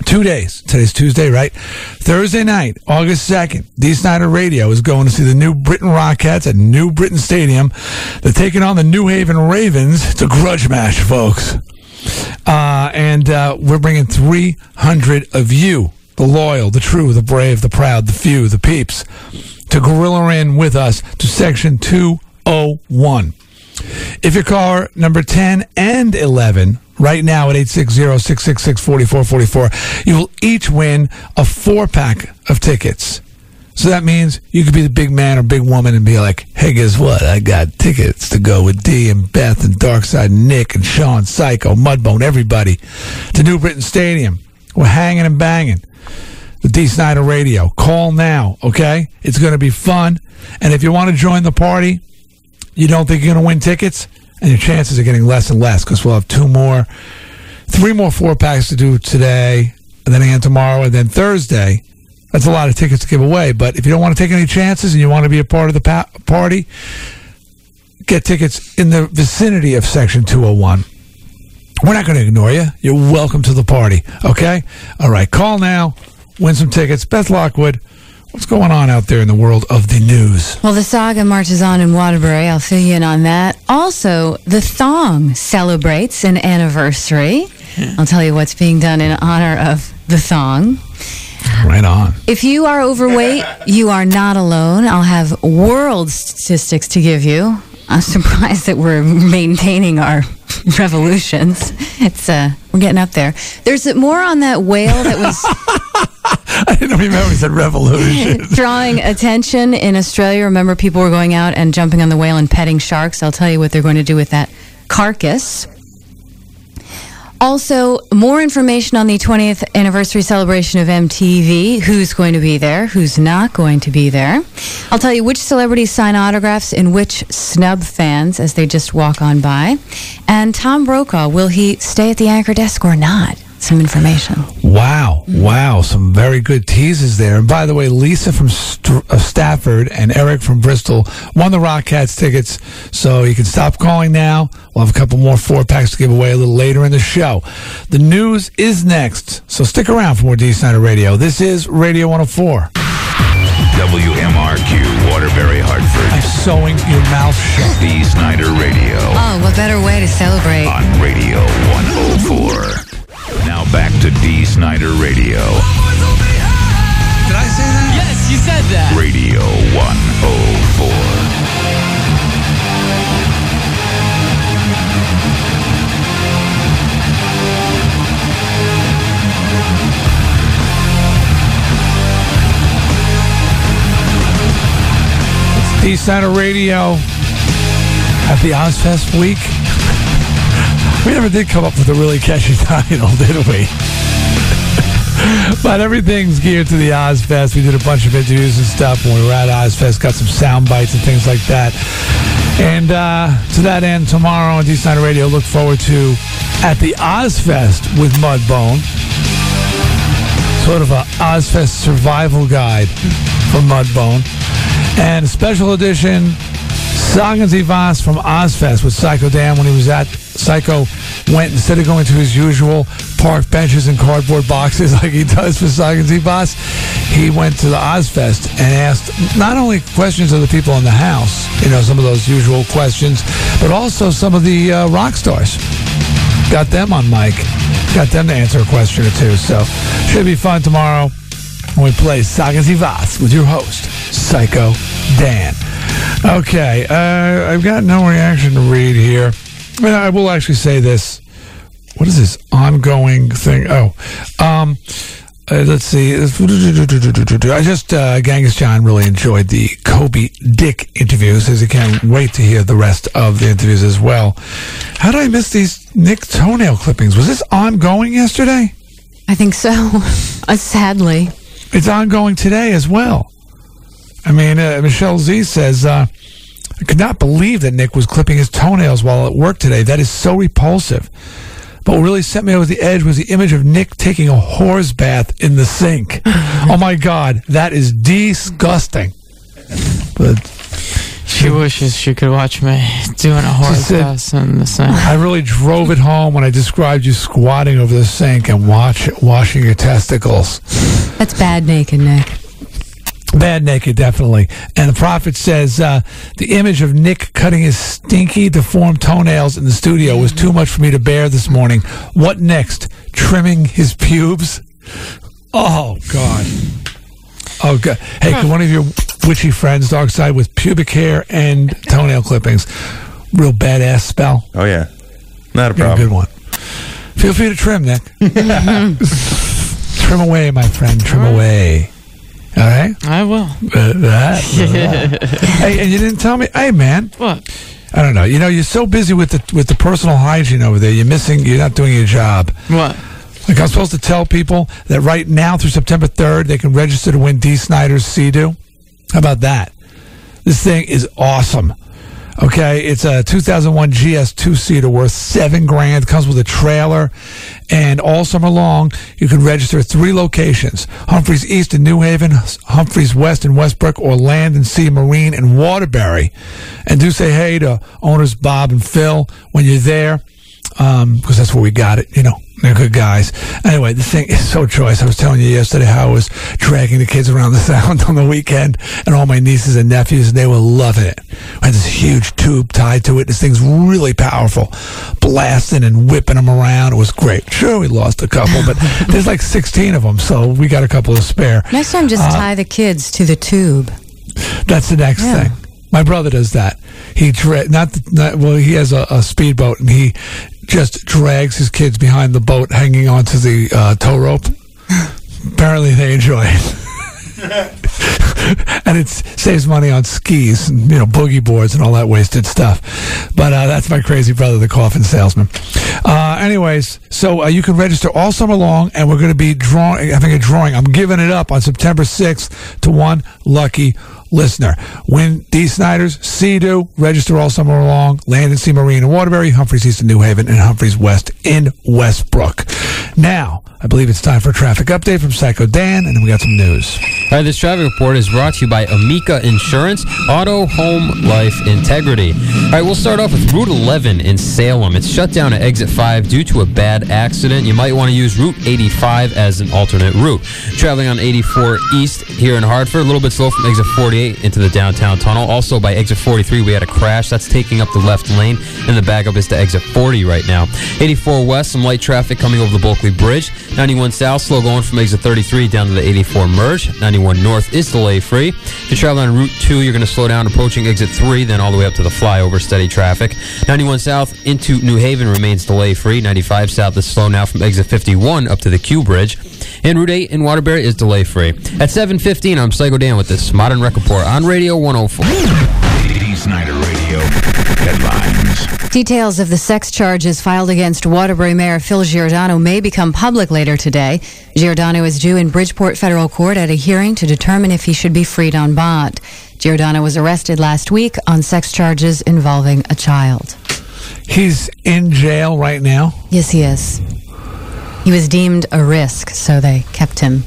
2 days. Today's Tuesday, right? Thursday night, August 2nd, D. Snyder Radio is going to see the New Britain Rockettes at New Britain Stadium. They're taking on the New Haven Ravens. It's a grudge match, folks. And we're bringing 300 of you, the loyal, the true, the brave, the proud, the few, the peeps, to gorilla in with us to Section 201. If your caller number 10 and 11 right now at 860-666-4444, you will each win a 4-pack of tickets. So that means you could be the big man or big woman and be like, hey, guess what? I got tickets to go with D and Beth and Darkside, Nick and Sean, Psycho, Mudbone, everybody to New Britain Stadium. We're hanging and banging. The D. Snyder Radio. Call now, okay? It's going to be fun. And if you want to join the party, you don't think you're going to win tickets, and your chances are getting less and less because we'll have 3 more 4-packs to do today, and then again tomorrow, and then Thursday. That's a lot of tickets to give away, but if you don't want to take any chances and you want to be a part of the party, get tickets in the vicinity of Section 201. We're not going to ignore you. You're welcome to the party, okay? All right, call now, win some tickets. Beth Lockwood. What's going on out there in the world of the news? Well, the saga marches on in Waterbury. I'll fill you in on that. Also, the thong celebrates an anniversary. Yeah. I'll tell you what's being done in honor of the thong. Right on. If you are overweight, you are not alone. I'll have world statistics to give you. I'm surprised that we're maintaining our revolutions. It's we're getting up there. There's more on that whale that was... I didn't remember he said revolution. Drawing attention in Australia. Remember, people were going out and jumping on the whale and petting sharks. I'll tell you what they're going to do with that carcass. Also, more information on the 20th anniversary celebration of MTV. Who's going to be there? Who's not going to be there? I'll tell you which celebrities sign autographs and which snub fans as they just walk on by. And Tom Brokaw, will he stay at the anchor desk or not? Some information. Wow. Some very good teases there. And by the way, Lisa from Stafford and Eric from Bristol won the Rockettes tickets, so you can stop calling now. We'll have a couple more 4-packs to give away a little later in the show. The news is next, so stick around for more D. Snyder Radio. This is Radio 104. WMRQ, Waterbury, Hartford. I'm sewing your mouth shut. The Snyder Radio. Oh, what better way to celebrate? On Radio 104. Now back to D. Snyder Radio. Did I say that? Yes, you said that. Radio 104. D. Snyder Radio at the OzFest week. We never did come up with a really catchy title, did we? But everything's geared to the OzFest. We did a bunch of interviews and stuff when we were at OzFest, got some sound bites and things like that. And to that end, tomorrow on D. Snyder Radio, look forward to At the OzFest with Mudbone. Sort of a OzFest survival guide for Mudbone. And special edition Song and Zivas from OzFest with Psycho Dan. When he was at Psycho, went instead of going to his usual park benches and cardboard boxes like he does for Song and Zivas, he went to the OzFest and asked not only questions of the people in the house, you know, some of those usual questions, but also some of the rock stars. Got them on mic, got them to answer a question or two. So should be fun tomorrow when we play Song and Zivas with your host, Psycho Dan. Okay, I've got no reaction to read here. And I will actually say this. What is this ongoing thing? Oh, let's see. I just, Genghis John really enjoyed the Kobe Dick interview. Says he can't wait to hear the rest of the interviews as well. How did I miss these Nick toenail clippings? Was this ongoing yesterday? I think so. Sadly. It's ongoing today as well. I mean, Michelle Z says, I could not believe that Nick was clipping his toenails while at work today. That is so repulsive. But what really sent me over the edge was the image of Nick taking a whore's bath in the sink. Oh, my God. That is disgusting. But she wishes she could watch me doing a whore's bath in the sink. I really drove it home when I described you squatting over the sink and washing your testicles. That's bad naked, Nick. Bad naked, definitely. And the prophet says, the image of Nick cutting his stinky, deformed toenails in the studio was too much for me to bear this morning. What next? Trimming his pubes? Oh, God. Oh, God. Hey, can one of your witchy friends, Darkside, with pubic hair and toenail clippings, real badass spell? Oh, yeah. Not a problem. Yeah, good one. Feel free to trim, Nick. Trim away, my friend. Trim away. All right? I will. Hey, and you didn't tell me. Hey, man. What? I don't know. You know, you're so busy with the personal hygiene over there. You're not doing your job. What? Like, I'm supposed to tell people that right now through September 3rd, they can register to win D. Snyder's Sea-Doo. How about that? This thing is awesome. Okay, it's a 2001 GS2 seater worth $7,000. Comes with a trailer, and all summer long you can register 3 locations: Humphreys East in New Haven, Humphreys West in Westbrook, or Land and Sea Marine in Waterbury. And do say hey to owners Bob and Phil when you're there, because that's where we got it. You know, they're good guys. Anyway, the thing is so choice. I was telling you yesterday how I was dragging the kids around the sound on the weekend, and all my nieces and nephews, and they were loving it. I had this huge tube tied to it. This thing's really powerful, blasting and whipping them around. It was great. Sure, we lost a couple, but there's like 16 of them, so we got a couple to spare. Next time, just tie the kids to the tube. That's the next thing. My brother does that. He has a speedboat, and he just drags his kids behind the boat, hanging onto the tow rope. Apparently, they enjoy it, and it saves money on skis, and, you know, boogie boards, and all that wasted stuff. But that's my crazy brother, the coffin salesman. Anyways, so you can register all summer long, and we're going to be having a drawing. I'm giving it up on September 6th to one lucky listener. Win D. Snyder's Sea-Doo. Register all summer long. Land and Sea Marine in Waterbury, Humphreys East in New Haven, and Humphreys West in Westbrook. Now, I believe it's time for a traffic update from Psycho Dan, and then we got some news. All right, this traffic report is brought to you by Amica Insurance, Auto, Home, Life, Integrity. All right, we'll start off with Route 11 in Salem. It's shut down at Exit 5 due to a bad accident. You might want to use Route 85 as an alternate route. Traveling on 84 East here in Hartford, a little bit slow from Exit 48 into the downtown tunnel. Also, by Exit 43, we had a crash. That's taking up the left lane, and the backup is to Exit 40 right now. 84 West, some light traffic coming over the Bulkley Bridge. 91 South, slow going from Exit 33 down to the 84 merge. 91 North is delay-free. If you're traveling on Route 2, you're going to slow down approaching Exit 3, then all the way up to the flyover, steady traffic. 91 South into New Haven remains delay-free. 95 South is slow now from Exit 51 up to the Q Bridge. And Route 8 in Waterbury is delay-free. At 7:15, I'm Psycho Dan with this Modern Rec Report on Radio 104. Lady Snyder Radio. Headlines. Details of the sex charges filed against Waterbury Mayor Phil Giordano may become public later today. Giordano is due in Bridgeport Federal Court at a hearing to determine if he should be freed on bond. Giordano was arrested last week on sex charges involving a child. He's in jail right now? Yes, he is. He was deemed a risk, so they kept him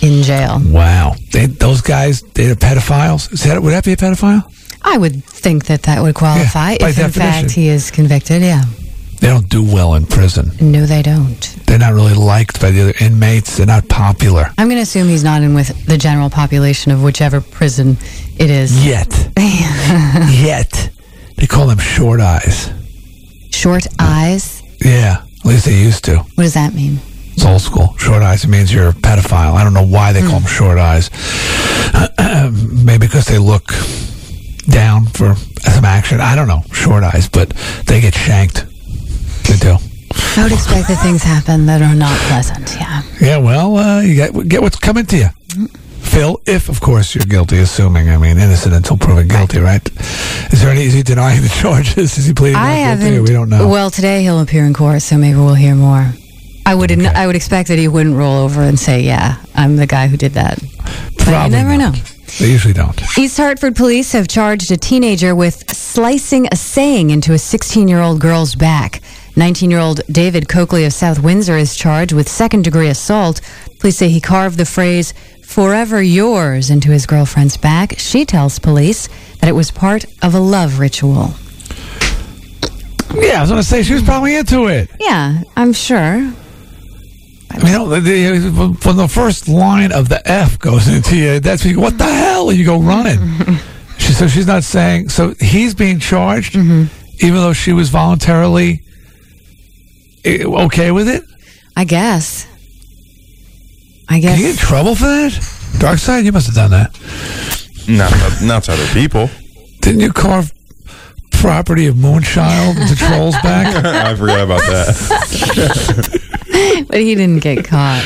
in jail. Wow. Those guys, they're pedophiles? Would that be a pedophile? I would think that would qualify if, definition. In fact, he is convicted, yeah. They don't do well in prison. No, they don't. They're not really liked by the other inmates. They're not popular. I'm going to assume he's not in with the general population of whichever prison it is. Yet. They call them short eyes. Short eyes? Yeah, at least they used to. What does that mean? It's old school. Short eyes, it means you're a pedophile. I don't know why they call them short eyes. Maybe because they look down for some action. I don't know. Short eyes, but they get shanked. They do. I would expect that things happen that are not pleasant. Yeah. Yeah. Well, you get what's coming to you, Phil. If, of course, you're guilty. Assuming, I mean, innocent until proven guilty, right? Is he denying the charges? Is he pleading not guilty? We don't know. Well, today he'll appear in court, so maybe we'll hear more. I would expect that he wouldn't roll over and say, "Yeah, I'm the guy who did that." Probably. But you never know. They usually don't. East Hartford police have charged a teenager with slicing a saying into a 16-year-old girl's back. 19-year-old David Coakley of South Windsor is charged with second-degree assault. Police say he carved the phrase, "forever yours," into his girlfriend's back. She tells police that it was part of a love ritual. Yeah, I was going to say she was probably into it. Yeah, I'm sure. When the first line of the F goes into you, that's what the hell? And you go running. So she's not saying. So he's being charged, even though she was voluntarily okay with it? I guess. Can you get in trouble for that? Darkside, you must have done that. Not to other people. Didn't you carve property of Moonchild into Troll's back? I forgot about that. But he didn't get caught.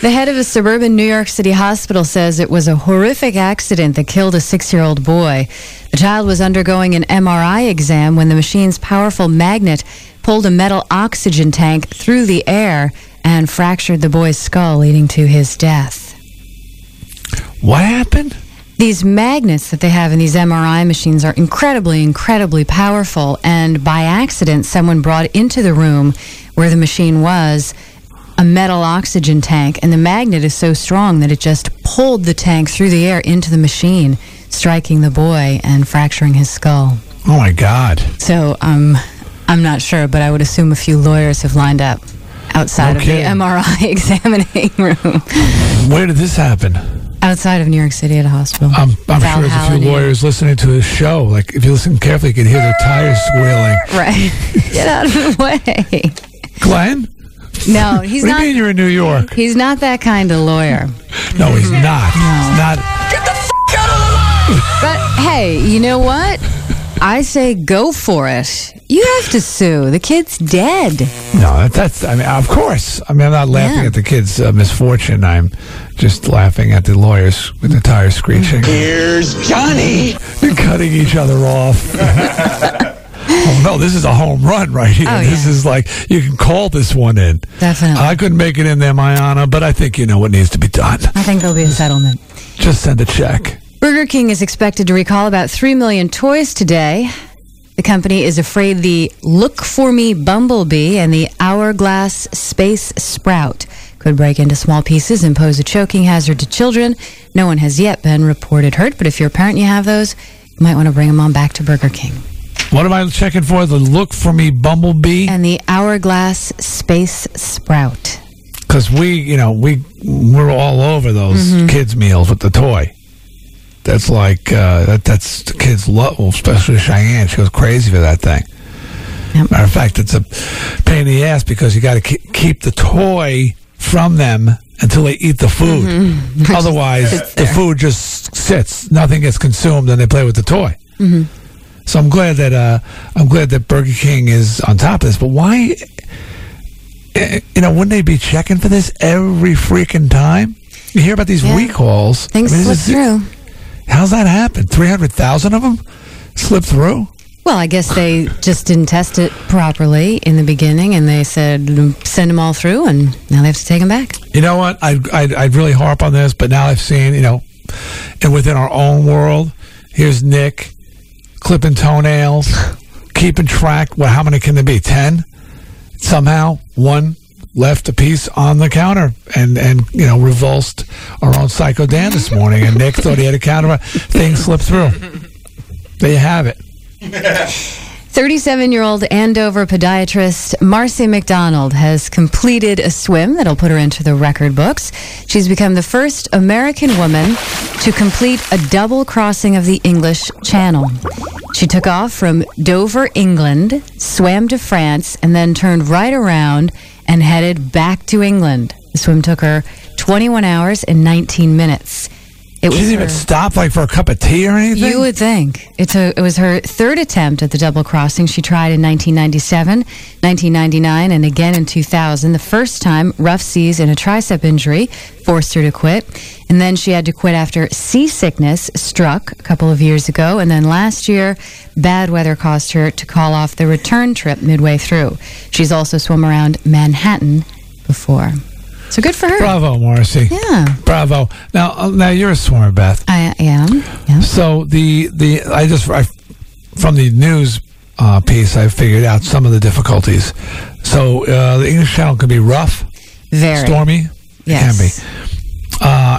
The head of a suburban New York City hospital says it was a horrific accident that killed a 6-year-old boy. The child was undergoing an MRI exam when the machine's powerful magnet pulled a metal oxygen tank through the air and fractured the boy's skull, leading to his death. What happened? These magnets that they have in these MRI machines are incredibly, incredibly powerful. And by accident, someone brought into the room where the machine was a metal oxygen tank. And the magnet is so strong that it just pulled the tank through the air into the machine, striking the boy and fracturing his skull. Oh, my God. So I'm not sure, but I would assume a few lawyers have lined up outside of the MRI examining room. Where did this happen? Outside of New York City at a hospital. I'm sure there's a few lawyers listening to this show. Like, if you listen carefully, you can hear their tires squealing. Right. Get out of the way. Glenn? No, he's not. What do you mean you're in New York? He's not that kind of lawyer. No, he's not. No. He's not. Get the f*** out of the line! But, hey, you know what? I say go for it. You have to sue. The kid's dead. No, of course. I'm not laughing at the kid's misfortune. I'm just laughing at the lawyers with the tires screeching. Here's Johnny. They're cutting each other off. Oh, no, this is a home run right here. This is like, you can call this one in. Definitely. I couldn't make it in there, my honor, but I think you know what needs to be done. I think there'll be a settlement. Just send a check. Burger King is expected to recall about 3 million toys today. The company is afraid the Look For Me bumblebee and the hourglass space sprout could break into small pieces and pose a choking hazard to children. No one has yet been reported hurt, but if you're a parent and you have those, you might want to bring them on back to Burger King. What am I checking for? The Look For Me bumblebee? And the hourglass space sprout. Because we're all over those kids' meals with the toy. That's like, that's the kids' love, especially Cheyenne. She goes crazy for that thing. Yep. Matter of fact, it's a pain in the ass because you got to keep the toy from them until they eat the food. Mm-hmm. Otherwise, the food just sits. Nothing gets consumed, and they play with the toy. Mm-hmm. So I'm glad that Burger King is on top of this. But why, wouldn't they be checking for this every freaking time? You hear about these recalls. Things slip through. How's that happen? 300,000 of them slipped through? Well, I guess they just didn't test it properly in the beginning, and they said, send them all through, and now they have to take them back. You know what? I'd really harp on this, but now I've seen, and within our own world, here's Nick clipping toenails, keeping track. Well, how many can there be? 10? Somehow, one left a piece on the counter and revulsed our own Psycho Dan this morning, and Nick thought he had a counter. Things slipped through. There you have it. 37-year-old Andover podiatrist Marcy McDonald has completed a swim that'll put her into the record books. She's become the first American woman to complete a double crossing of the English Channel. She took off from Dover, England, swam to France, and then turned right around and headed back to England. The swim took her 21 hours and 19 minutes. She didn't even stop for a cup of tea or anything? You would think. It was her third attempt at the double crossing. She tried in 1997, 1999, and again in 2000. The first time, rough seas and a tricep injury forced her to quit. And then she had to quit after seasickness struck a couple of years ago. And then last year, bad weather caused her to call off the return trip midway through. She's also swum around Manhattan before. So good for her. Bravo, Marcy. Yeah. Bravo. Now you're a swimmer, Beth. I am. Yeah. So I from the news piece, I figured out some of the difficulties. So the English Channel can be rough, very stormy. Yes. It can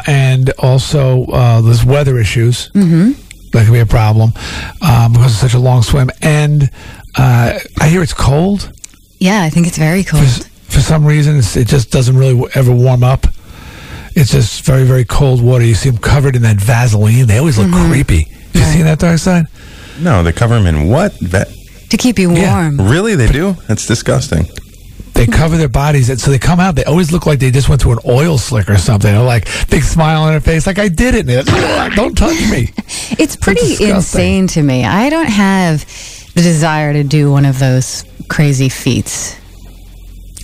be. And also there's weather issues. Mm-hmm. That can be a problem because it's such a long swim. And I hear it's cold. Yeah, I think it's very cold. For some reason, it just doesn't really ever warm up. It's just very, very cold water. You see them covered in that Vaseline. They always look creepy. Have you seen that, Darkside? No, they cover them in what? To keep you warm. Yeah. Really? They do? That's disgusting. They cover their bodies, and so they come out. They always look like they just went through an oil slick or something. They're like, big smile on their face, like, I did it. Don't touch me. It's pretty insane to me. I don't have the desire to do one of those crazy feats.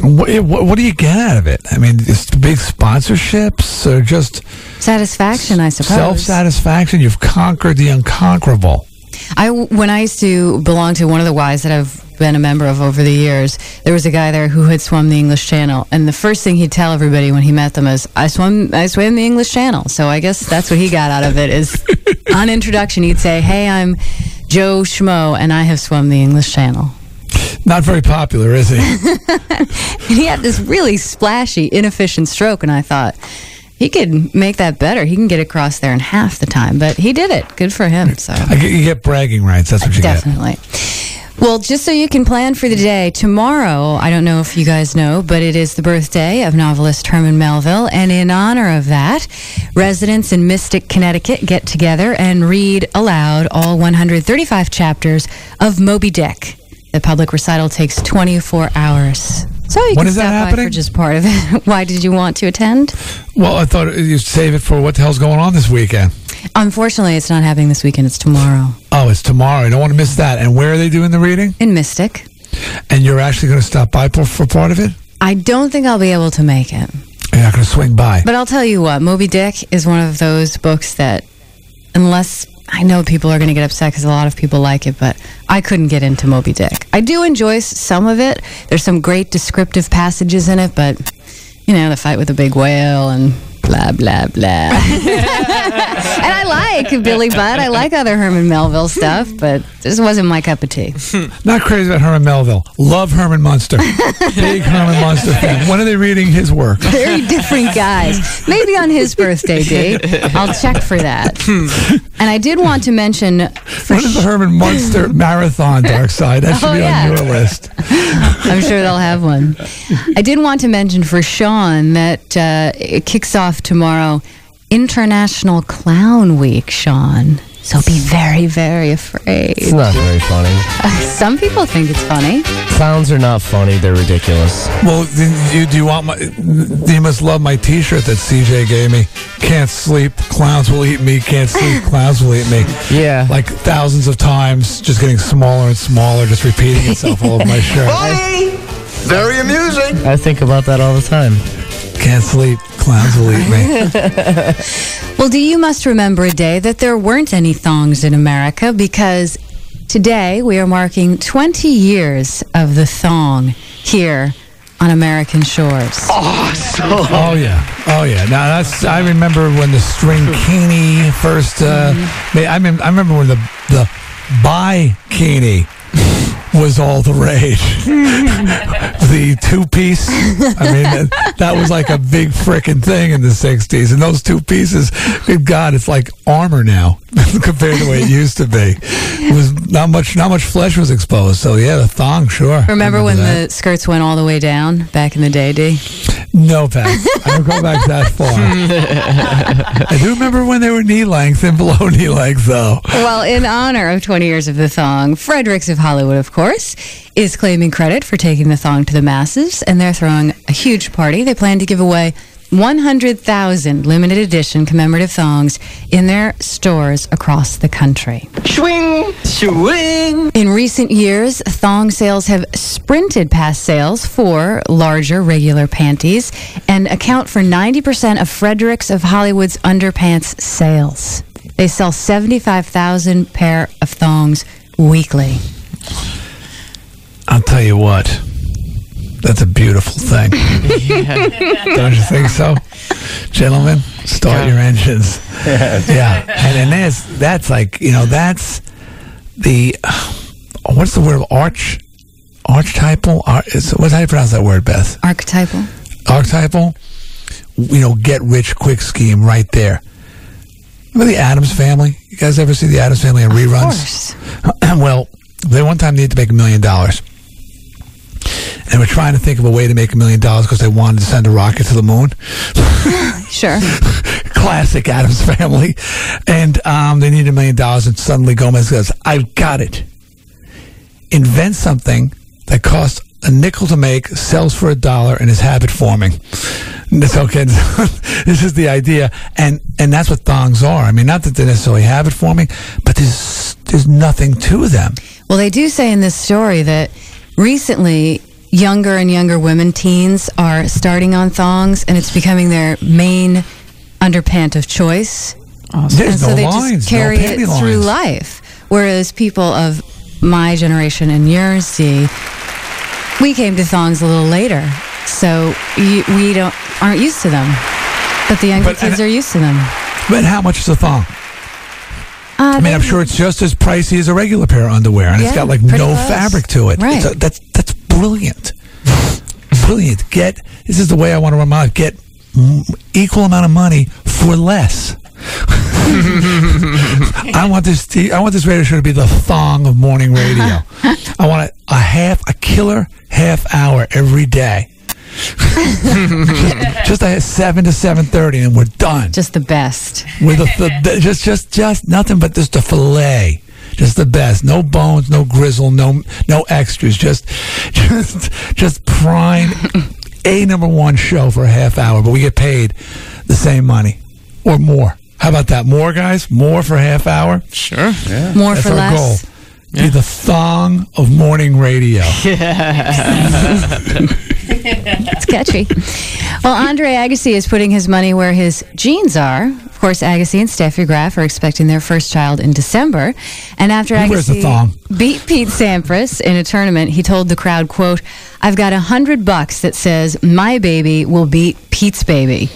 What do you get out of it? I mean, it's big sponsorships or just... Satisfaction, I suppose. Self-satisfaction. You've conquered the unconquerable. When I used to belong to one of the Ys that I've been a member of over the years, there was a guy there who had swum the English Channel. And the first thing he'd tell everybody when he met them is, I swam the English Channel. So I guess that's what he got out of it is, on introduction, he'd say, hey, I'm Joe Schmo, and I have swum the English Channel. Not very popular, is he? And he had this really splashy, inefficient stroke, and I thought, he could make that better. He can get across there in half the time, but he did it. Good for him. So you get bragging rights. That's what you definitely get. Definitely. Well, just so you can plan for the day, tomorrow, I don't know if you guys know, but it is the birthday of novelist Herman Melville, and in honor of that, residents in Mystic, Connecticut get together and read aloud all 135 chapters of Moby Dick. The public recital takes 24 hours. So you can stop by for just part of it. Why did you want to attend? Well, I thought you'd save it for what the hell's going on this weekend. Unfortunately, it's not happening this weekend. It's tomorrow. Oh, it's tomorrow. You don't want to miss that. And where are they doing the reading? In Mystic. And you're actually going to stop by for part of it? I don't think I'll be able to make it. You're not going to swing by. But I'll tell you what, Moby Dick is one of those books that, unless... I know people are going to get upset because a lot of people like it, but I couldn't get into Moby Dick. I do enjoy some of it. There's some great descriptive passages in it, but, the fight with the big whale and blah, blah, blah. And I like Billy Budd. I like other Herman Melville stuff, but this wasn't my cup of tea. Not crazy about Herman Melville. Love Herman Munster. Big Herman Munster fan. When are they reading his work? Very different guys. Maybe on his birthday date. I'll check for that. And I did want to mention... What is the Herman Munster Marathon, Darkside? That should be on your list. I'm sure they'll have one. I did want to mention for Sean that it kicks off tomorrow International Clown Week, Sean. So be very, very afraid. It's not very funny. Some people think it's funny. Clowns are not funny. They're ridiculous. Well, you must love my T-shirt that CJ gave me. Can't sleep. Clowns will eat me. Can't sleep. Clowns will eat me. Yeah. Like thousands of times, just getting smaller and smaller, just repeating itself all over my shirt. Funny! Very amusing. I think about that all the time. Can't sleep. Clowns will eat me. Well, do you must remember a day that there weren't any thongs in America, because today we are marking 20 years of the thong here on American shores. Awesome. Oh, yeah. Oh, yeah. Now, that's, I remember when the stringkini first... I remember when the bikini was all the rage. The two-piece, I mean, that was like a big freaking thing in the 60s. And those two pieces, good God, it's like armor now compared to the way it used to be. It was not much flesh was exposed. So, yeah, the thong, sure. Remember when the skirts went all the way down back in the day, D? No, Pat. I don't go back that far. I do remember when they were knee-length and below knee-length, though. Well, in honor of 20 years of the thong, Fredericks of Hollywood, of course, is claiming credit for taking the thong to the masses, and they're throwing a huge party. They plan to give away 100,000 limited edition commemorative thongs in their stores across the country. Swing, swing. In recent years, thong sales have sprinted past sales for larger regular panties and account for 90% of Fredericks of Hollywood's underpants sales. They sell 75,000 pair of thongs weekly. I'll tell you what. That's a beautiful thing. Don't you think so? Gentlemen, start your engines. Yeah. And then that's like, you know, that's the, what's the word? Archetypal? What's how do you pronounce that word, Beth? Archetypal. Archetypal? You know, get rich quick scheme right there. Remember the Addams Family? You guys ever see the Addams Family in reruns? Of course. Well, they one time needed to make $1 million. They were trying to think of a way to make $1 million because they wanted to send a rocket to the moon. Sure. Classic Addams Family. And they needed $1 million, and suddenly Gomez goes, I've got it. Invent something that costs a nickel to make, sells for $1, and is habit forming. So, kids, this is the idea. And that's what thongs are. I mean, not that they're necessarily habit forming, but there's nothing to them. Well, they do say in this story that recently... younger and younger women, teens, are starting on thongs, and it's becoming their main underpant of choice. Awesome. And so they just carry it through life. Whereas people of my generation and yours, see, we came to thongs a little later, so we aren't used to them. But the younger kids are used to them. But how much is a thong? I mean, I'm sure it's just as pricey as a regular pair of underwear, and it's got like no fabric to it. Right. That's brilliant. Brilliant. This is the way I want to run my life. Get equal amount of money for less. I want this radio show to be the thong of morning radio. I want a killer half hour every day. Just at 7 to 7:30, and we're done. Just the best. With just nothing but just the fillet. Just the best. No bones, no grizzle, no extras. Just prime a number one show for a half hour, but we get paid the same money or more. How about that? More, guys? More for a half hour? Sure. Yeah. More for less. That's our goal. Yeah. Be the thong of morning radio. It's catchy. Well, Andre Agassi is putting his money where his jeans are. Of course, Agassi and Steffi Graf are expecting their first child in December. And after Agassi beat Pete Sampras in a tournament, he told the crowd, quote, I've got $100 that says my baby will beat Pete's baby.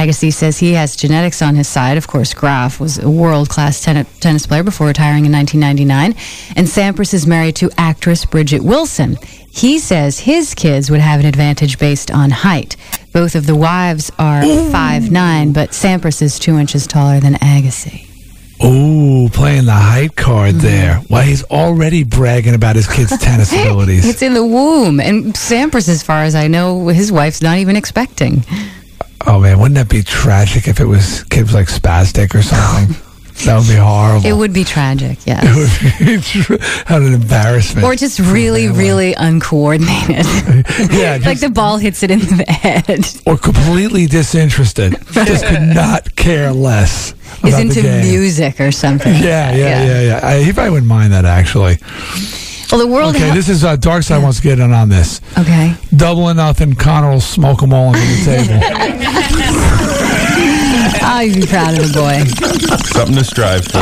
Agassiz says he has genetics on his side. Of course, Graf was a world-class tennis player before retiring in 1999. And Sampras is married to actress Bridget Wilson. He says his kids would have an advantage based on height. Both of the wives are 5'9", but Sampras is 2 inches taller than Agassiz. Oh, playing the height card there. Well, he's already bragging about his kids' tennis abilities. It's in the womb. And Sampras, as far as I know, his wife's not even expecting. Oh, man, wouldn't that be tragic if it was kids like Spastic or something? That would be horrible. It would be tragic, yes. It would be an embarrassment. Or just really, really uncoordinated. Yeah, just, like the ball hits it in the head. Or completely disinterested. Just could not care less. He's into music or something. Yeah. He probably wouldn't mind that, actually. Well, the world. Okay, this is Darkside wants to get in on this. Okay. Double or nothing, Connor will smoke them all under the table. Oh, you'd be proud of the boy. Something to strive for.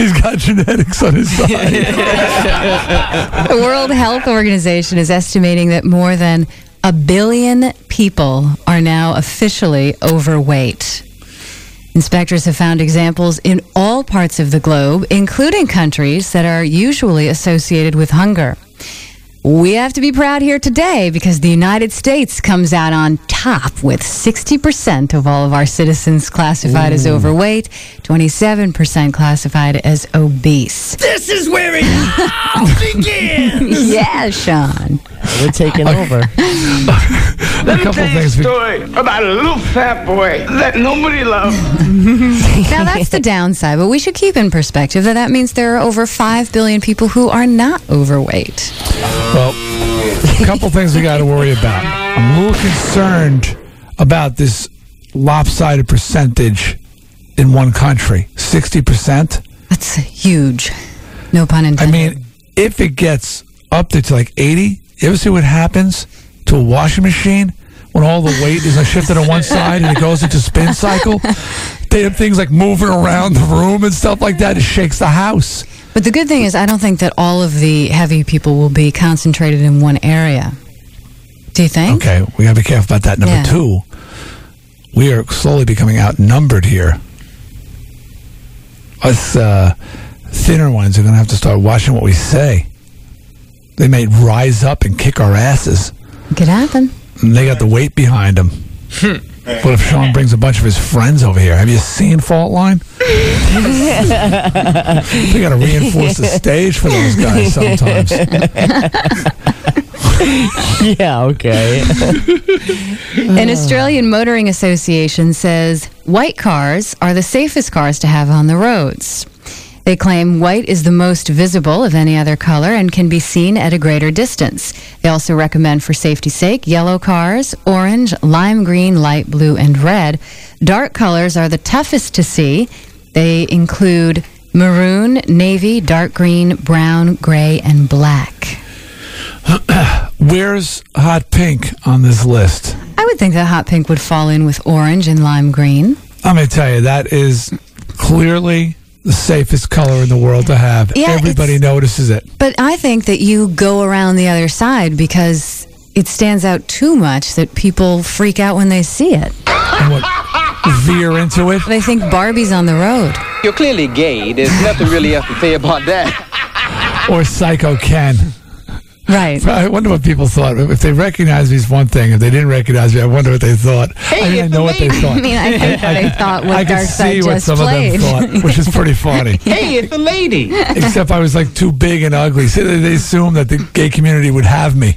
He's got genetics on his side. The World Health Organization is estimating that more than 1 billion people are now officially overweight. Inspectors have found examples in all parts of the globe, including countries that are usually associated with hunger. We have to be proud here today because the United States comes out on top with 60% of all of our citizens classified as overweight, 27% classified as obese. This is where it all begins! Yeah, Sean. We're taking over. Let me tell you a story about a little fat boy that nobody loved. Now, that's the downside, but we should keep in perspective that means there are over 5 billion people who are not overweight. Well, a couple things we got to worry about. I'm a little concerned about this lopsided percentage in one country. 60%? That's huge. No pun intended. I mean, if it gets up there to like 80, you ever see what happens to a washing machine when all the weight is shifted on one side and it goes into a spin cycle? They have things like moving around the room and stuff like that. It shakes the house. But the good thing is, I don't think that all of the heavy people will be concentrated in one area. Do you think? Okay, we got to be careful about that. Number two, we are slowly becoming outnumbered here. Us thinner ones are going to have to start watching what we say. They may rise up and kick our asses. It could happen. And they got the weight behind them. What if Sean brings a bunch of his friends over here? Have you seen Fault Line? We got to reinforce the stage for those guys sometimes. Yeah, okay. An Australian Motoring Association says white cars are the safest cars to have on the roads. They claim white is the most visible of any other color and can be seen at a greater distance. They also recommend, for safety's sake, yellow cars, orange, lime green, light blue, and red. Dark colors are the toughest to see. They include maroon, navy, dark green, brown, gray, and black. Where's hot pink on this list? I would think that hot pink would fall in with orange and lime green. I'm going to tell you, that is clearly the safest color in the world to have. Yeah, everybody notices it. But I think that you go around the other side because it stands out too much that people freak out when they see it. And veer into it? They think Barbie's on the road. You're clearly gay. There's nothing really you have to say about that. Or Psycho Ken. Right. I wonder what people thought. If they recognized me is one thing. If they didn't recognize me, I wonder what they thought. Hey, I mean, I know what they thought. I mean, I think they thought what Darkside just played. I could see what some of them thought, which is pretty funny. Hey, it's a lady. Except I was like too big and ugly. So they assumed that the gay community would have me.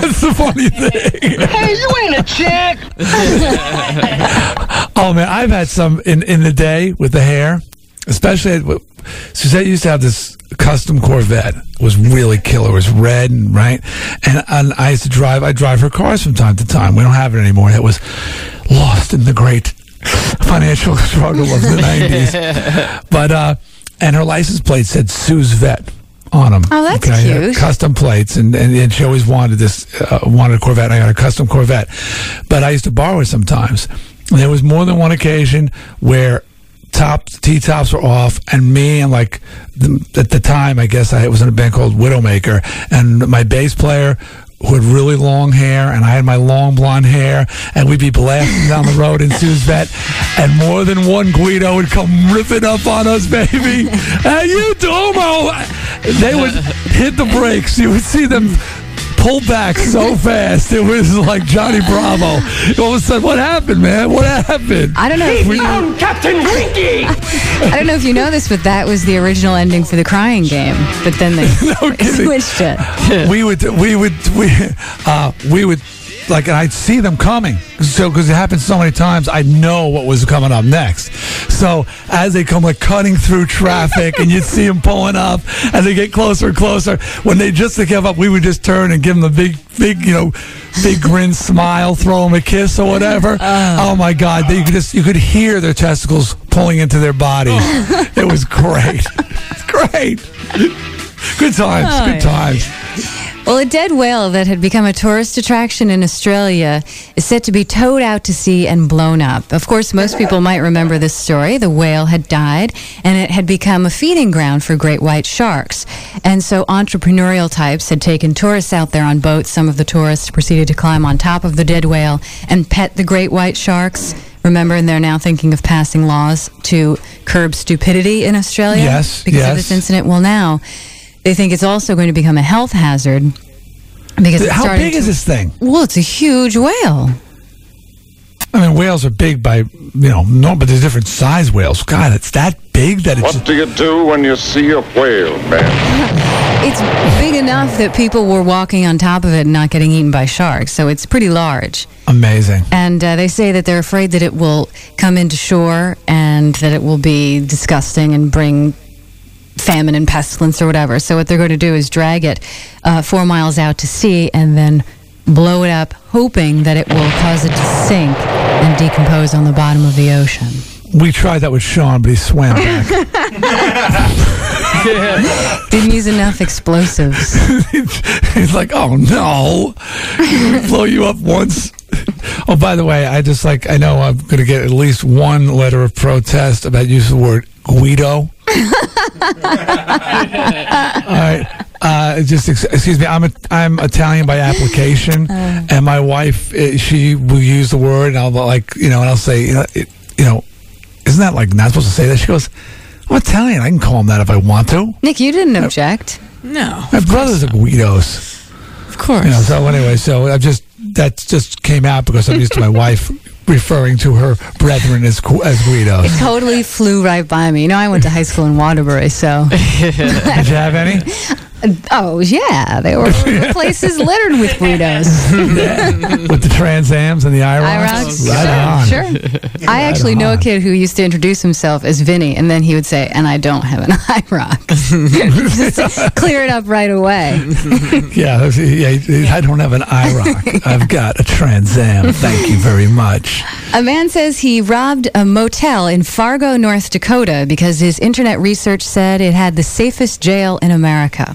That's the funny thing. Hey, you ain't a chick. Oh, man, I've had some in the day with the hair. Especially, Suzette used to have this custom Corvette. It was really killer. It was red and right. And I used to drive. I drive her cars from time to time. We don't have it anymore. It was lost in the great financial struggle of the 90s. But and her license plate said Suzette on them. Oh, that's cute. Custom plates, and she always wanted this. Wanted a Corvette. And I got a custom Corvette. But I used to borrow it sometimes. And there was more than one occasion where T-tops were off, and me and at the time, I guess I was in a band called Widowmaker, and my bass player who had really long hair, and I had my long blonde hair, and we'd be blasting down the road in Suzette, and more than one Guido would come ripping up on us, baby. And you domo! They would hit the brakes. You would see them pull back so fast. It was like Johnny Bravo. All of a sudden, what happened, man? What happened? I don't know if you know, Captain Winky. I don't know if you know this, but that was the original ending for the Crying Game. But then they switched it. We would like, and I'd see them coming. So, because it happened so many times, I'd know what was coming up next. So, as they come, like, cutting through traffic, and you'd see them pulling up, and they get closer and closer. When they just gave up, we would just turn and give them a big, you know, big grin, smile, throw them a kiss or whatever. Oh my God. They just, you could hear their testicles pulling into their body. It was great. It's great. Good times. Oh, good times. Well, a dead whale that had become a tourist attraction in Australia is set to be towed out to sea and blown up. Of course, most people might remember this story. The whale had died, and it had become a feeding ground for great white sharks. And so entrepreneurial types had taken tourists out there on boats. Some of the tourists proceeded to climb on top of the dead whale and pet the great white sharks. Remember, and they're now thinking of passing laws to curb stupidity in Australia? Yes, because of this incident. Well, now they think it's also going to become a health hazard because how big is this thing? Well, it's a huge whale. I mean, whales are big by, you know, no, but there's different size whales. God, it's that big that it's... What do you do when you see a whale, man? It's big enough that people were walking on top of it and not getting eaten by sharks, so it's pretty large. Amazing. And they say that they're afraid that it will come into shore and that it will be disgusting and bring famine and pestilence or whatever. So what they're going to do is drag it 4 miles out to sea and then blow it up, hoping that it will cause it to sink and decompose on the bottom of the ocean. We tried that with Sean, but he swam back. Didn't use enough explosives. He's like, oh no, blow you up once. Oh, by the way, I know I'm going to get at least one letter of protest about use of the word Guido. All right. Excuse me. I'm Italian by application, and my wife, she will use the word, and I'll say, isn't that like not supposed to say that? She goes, I'm Italian. I can call him that if I want to. Nick, you didn't object. No. My brothers are Guidos. Of course. You know, so anyway, that just came out because I'm used to my wife referring to her brethren as Guidos. It totally flew right by me. You know, I went to high school in Waterbury, so... Did you have any? Oh, yeah. They were places littered with Guidos. Yeah. With the Trans Ams and the IROCs? Right, sure, on. Sure. I actually know a kid who used to introduce himself as Vinny, and then he would say, and I don't have an IROC. Just clear it up right away. Yeah, I don't have an IROC. I've got a Trans Am. Thank you very much. A man says he robbed a motel in Fargo, North Dakota, because his internet research said it had the safest jail in America.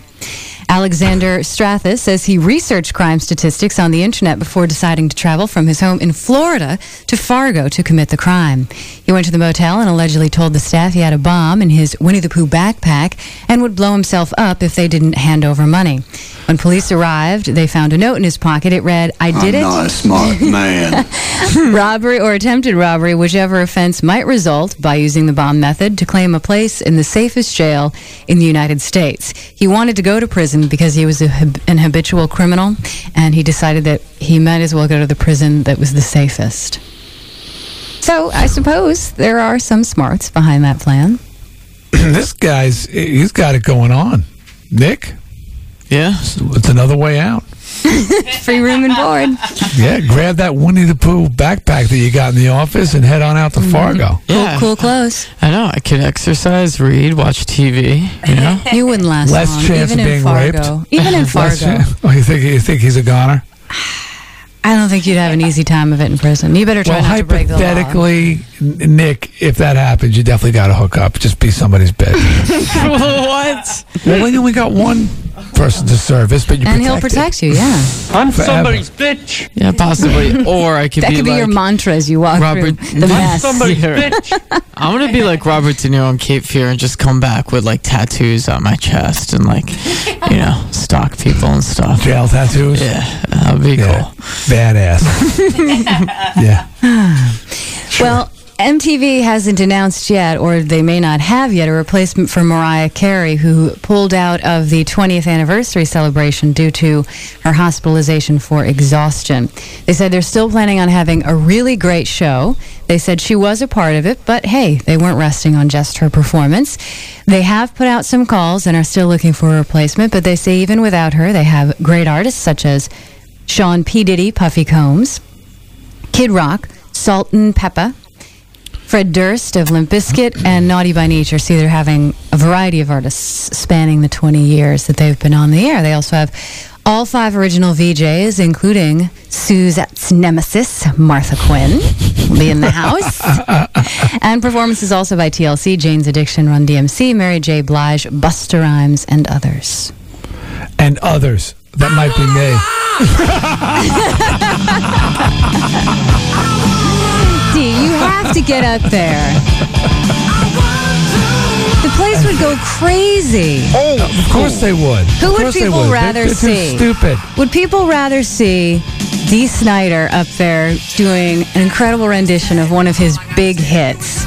Alexander Strathis says he researched crime statistics on the internet before deciding to travel from his home in Florida to Fargo to commit the crime. He went to the motel and allegedly told the staff he had a bomb in his Winnie the Pooh backpack and would blow himself up if they didn't hand over money. When police arrived, they found a note in his pocket. It read, I'm not a smart man. Robbery or attempted robbery, whichever offense might result by using the bomb method to claim a place in the safest jail in the United States. He wanted to go to prison because he was an habitual criminal, and he decided that he might as well go to the prison that was the safest. So I suppose there are some smarts behind that plan. This guy's, he's got it going on. Nick? Yeah? It's another way out. Free room and board. Yeah, grab that Winnie the Pooh backpack that you got in the office and head on out to Fargo. Yeah. Cool clothes. I know. I could exercise, read, watch TV. You know, you wouldn't last long. Less chance of being raped. Even in Fargo. Oh, you think he's a goner? I don't think you'd have an easy time of it in prison. You better try not to break the law. Hypothetically, Nick, if that happens, you definitely got to hook up. Just be somebody's bitch. What? Well, we only got one person to service, but he'll protect you. Yeah, I'm forever. Somebody's bitch. Yeah, possibly. Or I could that be could be like your mantra as you walk through the mess. Somebody's bitch. I want to be like Robert De Niro on Cape Fear and just come back with like tattoos on my chest and like, you know, stalk people and stuff. Jail tattoos? Yeah, that would be cool. Badass. Yeah. Sure. Well, MTV hasn't announced yet, or they may not have yet, a replacement for Mariah Carey, who pulled out of the 20th anniversary celebration due to her hospitalization for exhaustion. They said they're still planning on having a really great show. They said she was a part of it, but hey, they weren't resting on just her performance. They have put out some calls and are still looking for a replacement, but they say even without her, they have great artists such as Sean P. Diddy, Puffy Combs, Kid Rock, Salt and Peppa, Fred Durst of Limp Bizkit, and Naughty by Nature. See, they're having a variety of artists spanning the 20 years that they've been on the air. They also have all five original VJs, including Suzette's nemesis, Martha Quinn, will be in the house. And performances also by TLC, Jane's Addiction, Run DMC, Mary J. Blige, Busta Rhymes, and others. And others. That might be me. You have to get up there. The place would go crazy. Oh, of course they would. Who would people rather see? Stupid. Would people rather see Dee Snider up there doing an incredible rendition of one of his big hits,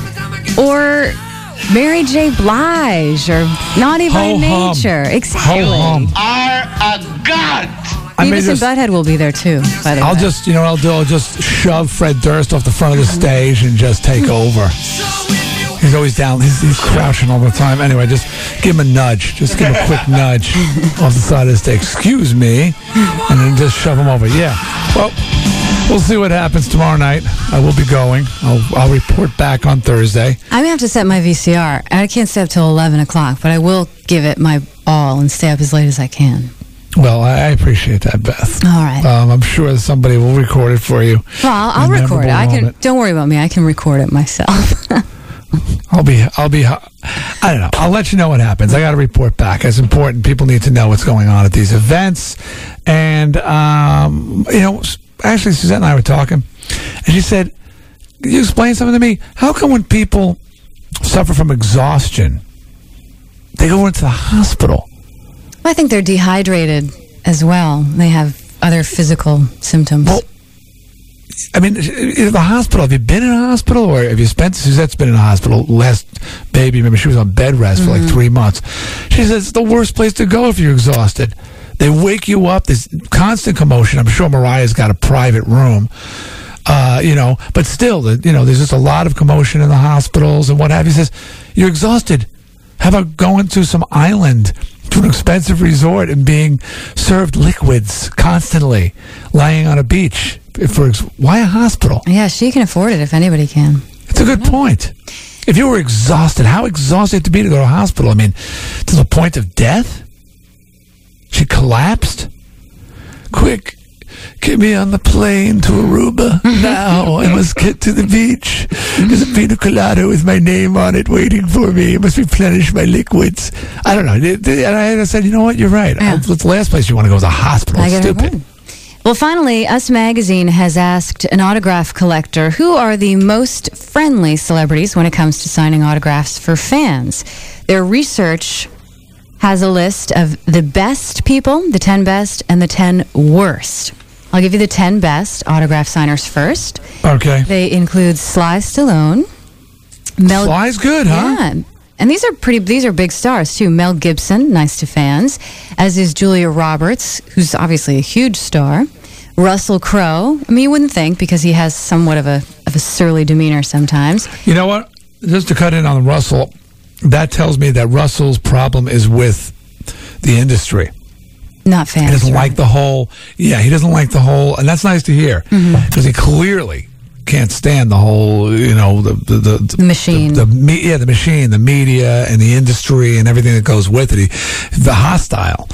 or Mary J. Blige, or Naughty by Nature? Exactly. Are a god. Beavis and Butthead will be there too, by the way. I'll just shove Fred Durst off the front of the stage and just take over. He's always down. He's crouching all the time. Anyway, just give him a nudge. Just give him a quick nudge off the side of the stage. Excuse me. And then just shove him over. Yeah. Well, we'll see what happens tomorrow night. I will be going. I'll report back on Thursday. I'm going to have to set my VCR. I can't stay up till 11 o'clock, but I will give it my all and stay up as late as I can. Well, I appreciate that, Beth. All right. I'm sure somebody will record it for you. Well, I'll record it. Don't worry about me. I can record it myself. I don't know. I'll let you know what happens. I got to report back. It's important. People need to know what's going on at these events. And, actually, Suzette and I were talking, and she said, "Can you explain something to me? How come when people suffer from exhaustion, they go into the hospital?" I think they're dehydrated as well. They have other physical symptoms. Well, I mean, the hospital. Have you been in a hospital, or have you spent? Suzette's been in a hospital. Last baby, remember, she was on bed rest for like 3 months. She says it's the worst place to go if you're exhausted. They wake you up. There's constant commotion. I'm sure Mariah's got a private room. But still, there's just a lot of commotion in the hospitals and what have you. She says you're exhausted. How about going to some island? To an expensive resort and being served liquids constantly, lying on a beach. Why a hospital? Yeah, she can afford it if anybody can. It's a good point. If you were exhausted, how exhausted to be to go to a hospital? I mean, to the point of death? She collapsed? Quick, get me on the plane to Aruba now. I must get to the beach. There's a pina colada with my name on it waiting for me. It must replenish my liquids. I don't know. And I said, you know what? You're right. Yeah. It's the last place you want to go is a hospital. Stupid. Well, finally, Us Magazine has asked an autograph collector, who are the most friendly celebrities when it comes to signing autographs for fans? Their research has a list of the best people, the 10 best, and the 10 worst. I'll give you the 10 best autograph signers first. Okay. They include Sly Stallone. Sly's good, huh? Yeah. And these are big stars, too. Mel Gibson, nice to fans, as is Julia Roberts, who's obviously a huge star. Russell Crowe. I mean, you wouldn't think, because he has somewhat of a surly demeanor sometimes. You know what? Just to cut in on Russell, that tells me that Russell's problem is with the industry. Not fans. He doesn't like the whole... Yeah, he doesn't like the whole... And that's nice to hear. Because he clearly can't stand the whole, the machine. The machine, the media, and the industry, and everything that goes with it. The hostile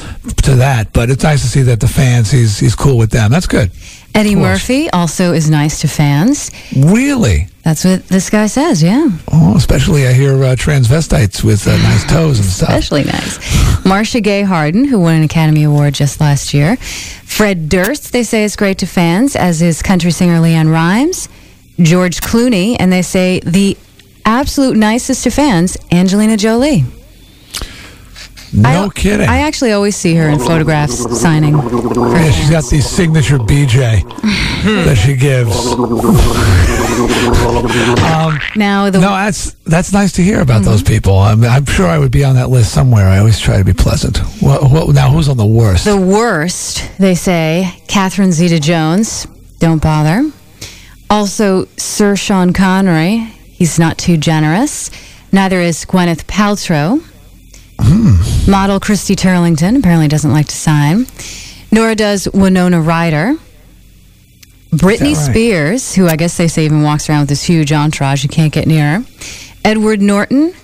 to that. But it's nice to see that the fans, he's cool with them. That's good. Eddie Murphy also is nice to fans. Really? That's what this guy says, yeah. Oh, especially I hear transvestites with nice toes and stuff. Especially nice. Marcia Gay Harden, who won an Academy Award just last year. Fred Durst, they say, is great to fans, as is country singer Leanne Rimes. George Clooney, and they say the absolute nicest to fans, Angelina Jolie. No kidding. I actually always see her in photographs signing. Yeah, she's got the signature BJ that she gives. That's nice to hear about those people. I'm sure I would be on that list somewhere. I always try to be pleasant. Now, who's on the worst? The worst, they say, Catherine Zeta-Jones. Don't bother. Also, Sir Sean Connery. He's not too generous. Neither is Gwyneth Paltrow. Model Christy Turlington apparently doesn't like to sign. Nor does Winona Ryder. Britney Spears, who I guess they say even walks around with this huge entourage, you can't get near her. Edward Norton.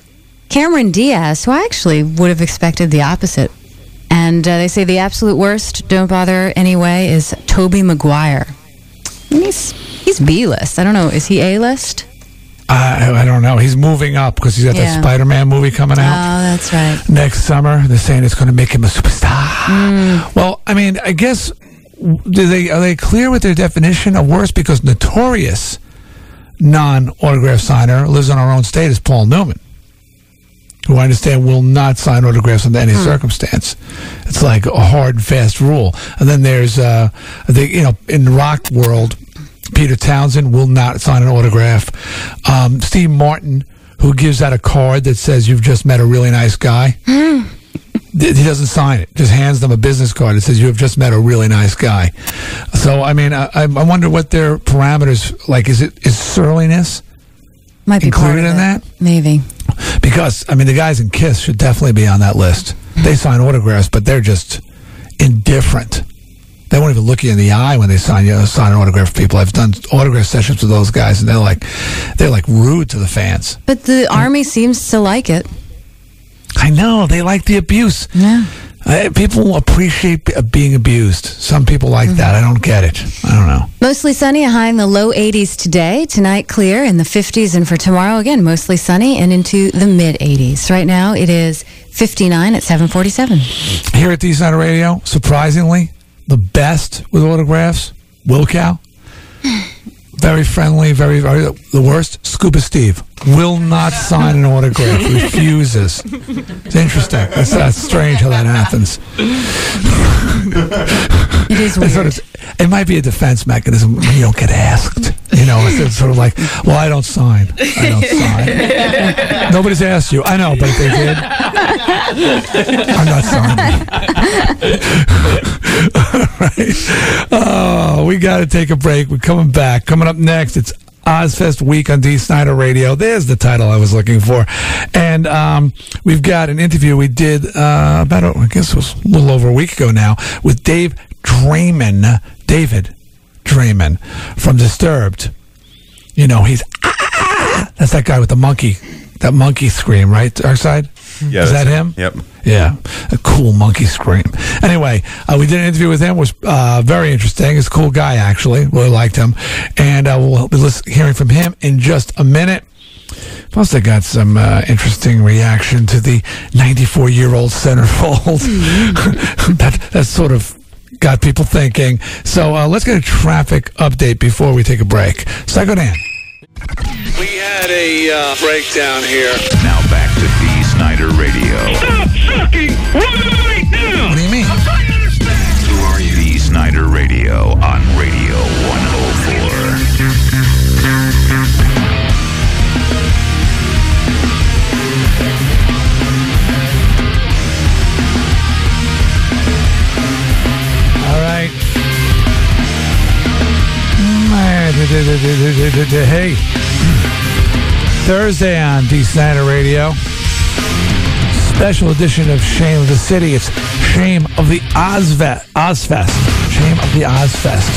Cameron Diaz, who I actually would have expected the opposite. And they say the absolute worst, don't bother anyway, is Tobey Maguire. And he's B-list. I don't know, is he A-list? I don't know. He's moving up because he's got that Spider-Man movie coming out. Oh, that's right. Next summer, they're saying it's going to make him a superstar. Well, I mean, I guess are they clear with their definition of worse? Because notorious non-autograph signer lives in our own state is Paul Newman, who I understand will not sign autographs under any circumstance. It's like a hard, fast rule. And then there's, in the rock world, Peter Townsend will not sign an autograph. Steve Martin, who gives out a card that says you've just met a really nice guy, he doesn't sign it. Just hands them a business card that says you have just met a really nice guy. So, I mean, I wonder what their parameters, like, is surliness might be included in that? Maybe. Because, I mean, the guys in KISS should definitely be on that list. They sign autographs, but they're just indifferent. They won't even look you in the eye when they sign an autograph for people. I've done autograph sessions with those guys, and they're like rude to the fans. But the Army seems to like it. I know. They like the abuse. Yeah. People appreciate being abused. Some people like that. I don't get it. I don't know. Mostly sunny, a high in the low 80s today. Tonight, clear in the 50s. And for tomorrow, again, mostly sunny and into the mid-80s. Right now, it is 59 at 747. Here at East Side Radio, surprisingly, the best with autographs, Will Cow. Very friendly, very, very. The worst, Scuba Steve. Will not sign an autograph, refuses. It's interesting. That's strange how that happens. It is weird. It might be a defense mechanism when you don't get asked. You know, it's sort of like, well, I don't sign. Nobody's asked you. I know, but if they did, I'm not signing. All right. Oh, we got to take a break. We're coming back. Coming up next, it's OzFest Week on Dee Snider Radio. There's the title I was looking for. And we've got an interview we did a little over a week ago now with David Draiman from Disturbed. You know, he's... That's that guy with the monkey. That monkey scream, right, Darkside? Yeah, is that him? Yep. Yeah, a cool monkey scream. Anyway, we did an interview with him. It was very interesting. He's a cool guy, actually. Really liked him. And we'll be hearing from him in just a minute. Plus, I got some interesting reaction to the 94-year-old centerfold. That sort of got people thinking. So let's get a traffic update before we take a break. Psycho Dan. We had a breakdown here. Now back to Dee Snider Radio. Stop sucking right now! What do you mean? I'm trying to understand. Who are you? Dee Snider Radio on Radio 104. All right. Hey, Thursday on Dee Snider Radio, special edition of Shame of the City. It's Shame of the OzFest. Shame of the OzFest.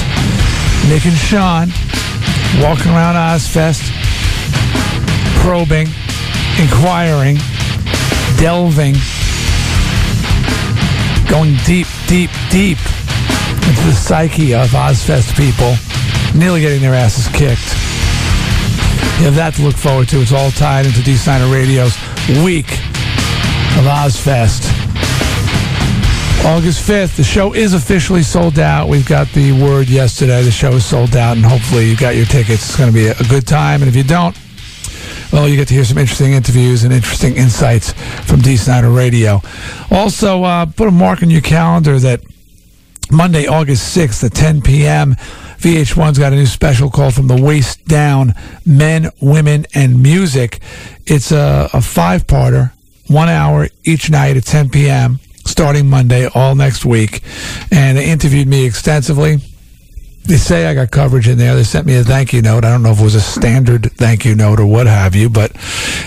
Nick and Sean walking around OzFest, probing, inquiring, delving, going deep, deep, deep into the psyche of OzFest people. Nearly getting their asses kicked. You have that to look forward to. It's all tied into Dee Snider Radio's Week of OzFest. August 5th, the show is officially sold out. We've got the word yesterday. The show is sold out, and hopefully you got your tickets. It's going to be a good time, and if you don't, well, you get to hear some interesting interviews and interesting insights from D. Snyder Radio. Also, put a mark on your calendar that Monday, August 6th at 10 p.m., VH1's got a new special called From the Waist Down, Men, Women, and Music. It's a five-parter, 1 hour each night at 10 p.m., starting Monday, all next week. And they interviewed me extensively. They say I got coverage in there. They sent me a thank you note. I don't know if it was a standard thank you note or what have you, but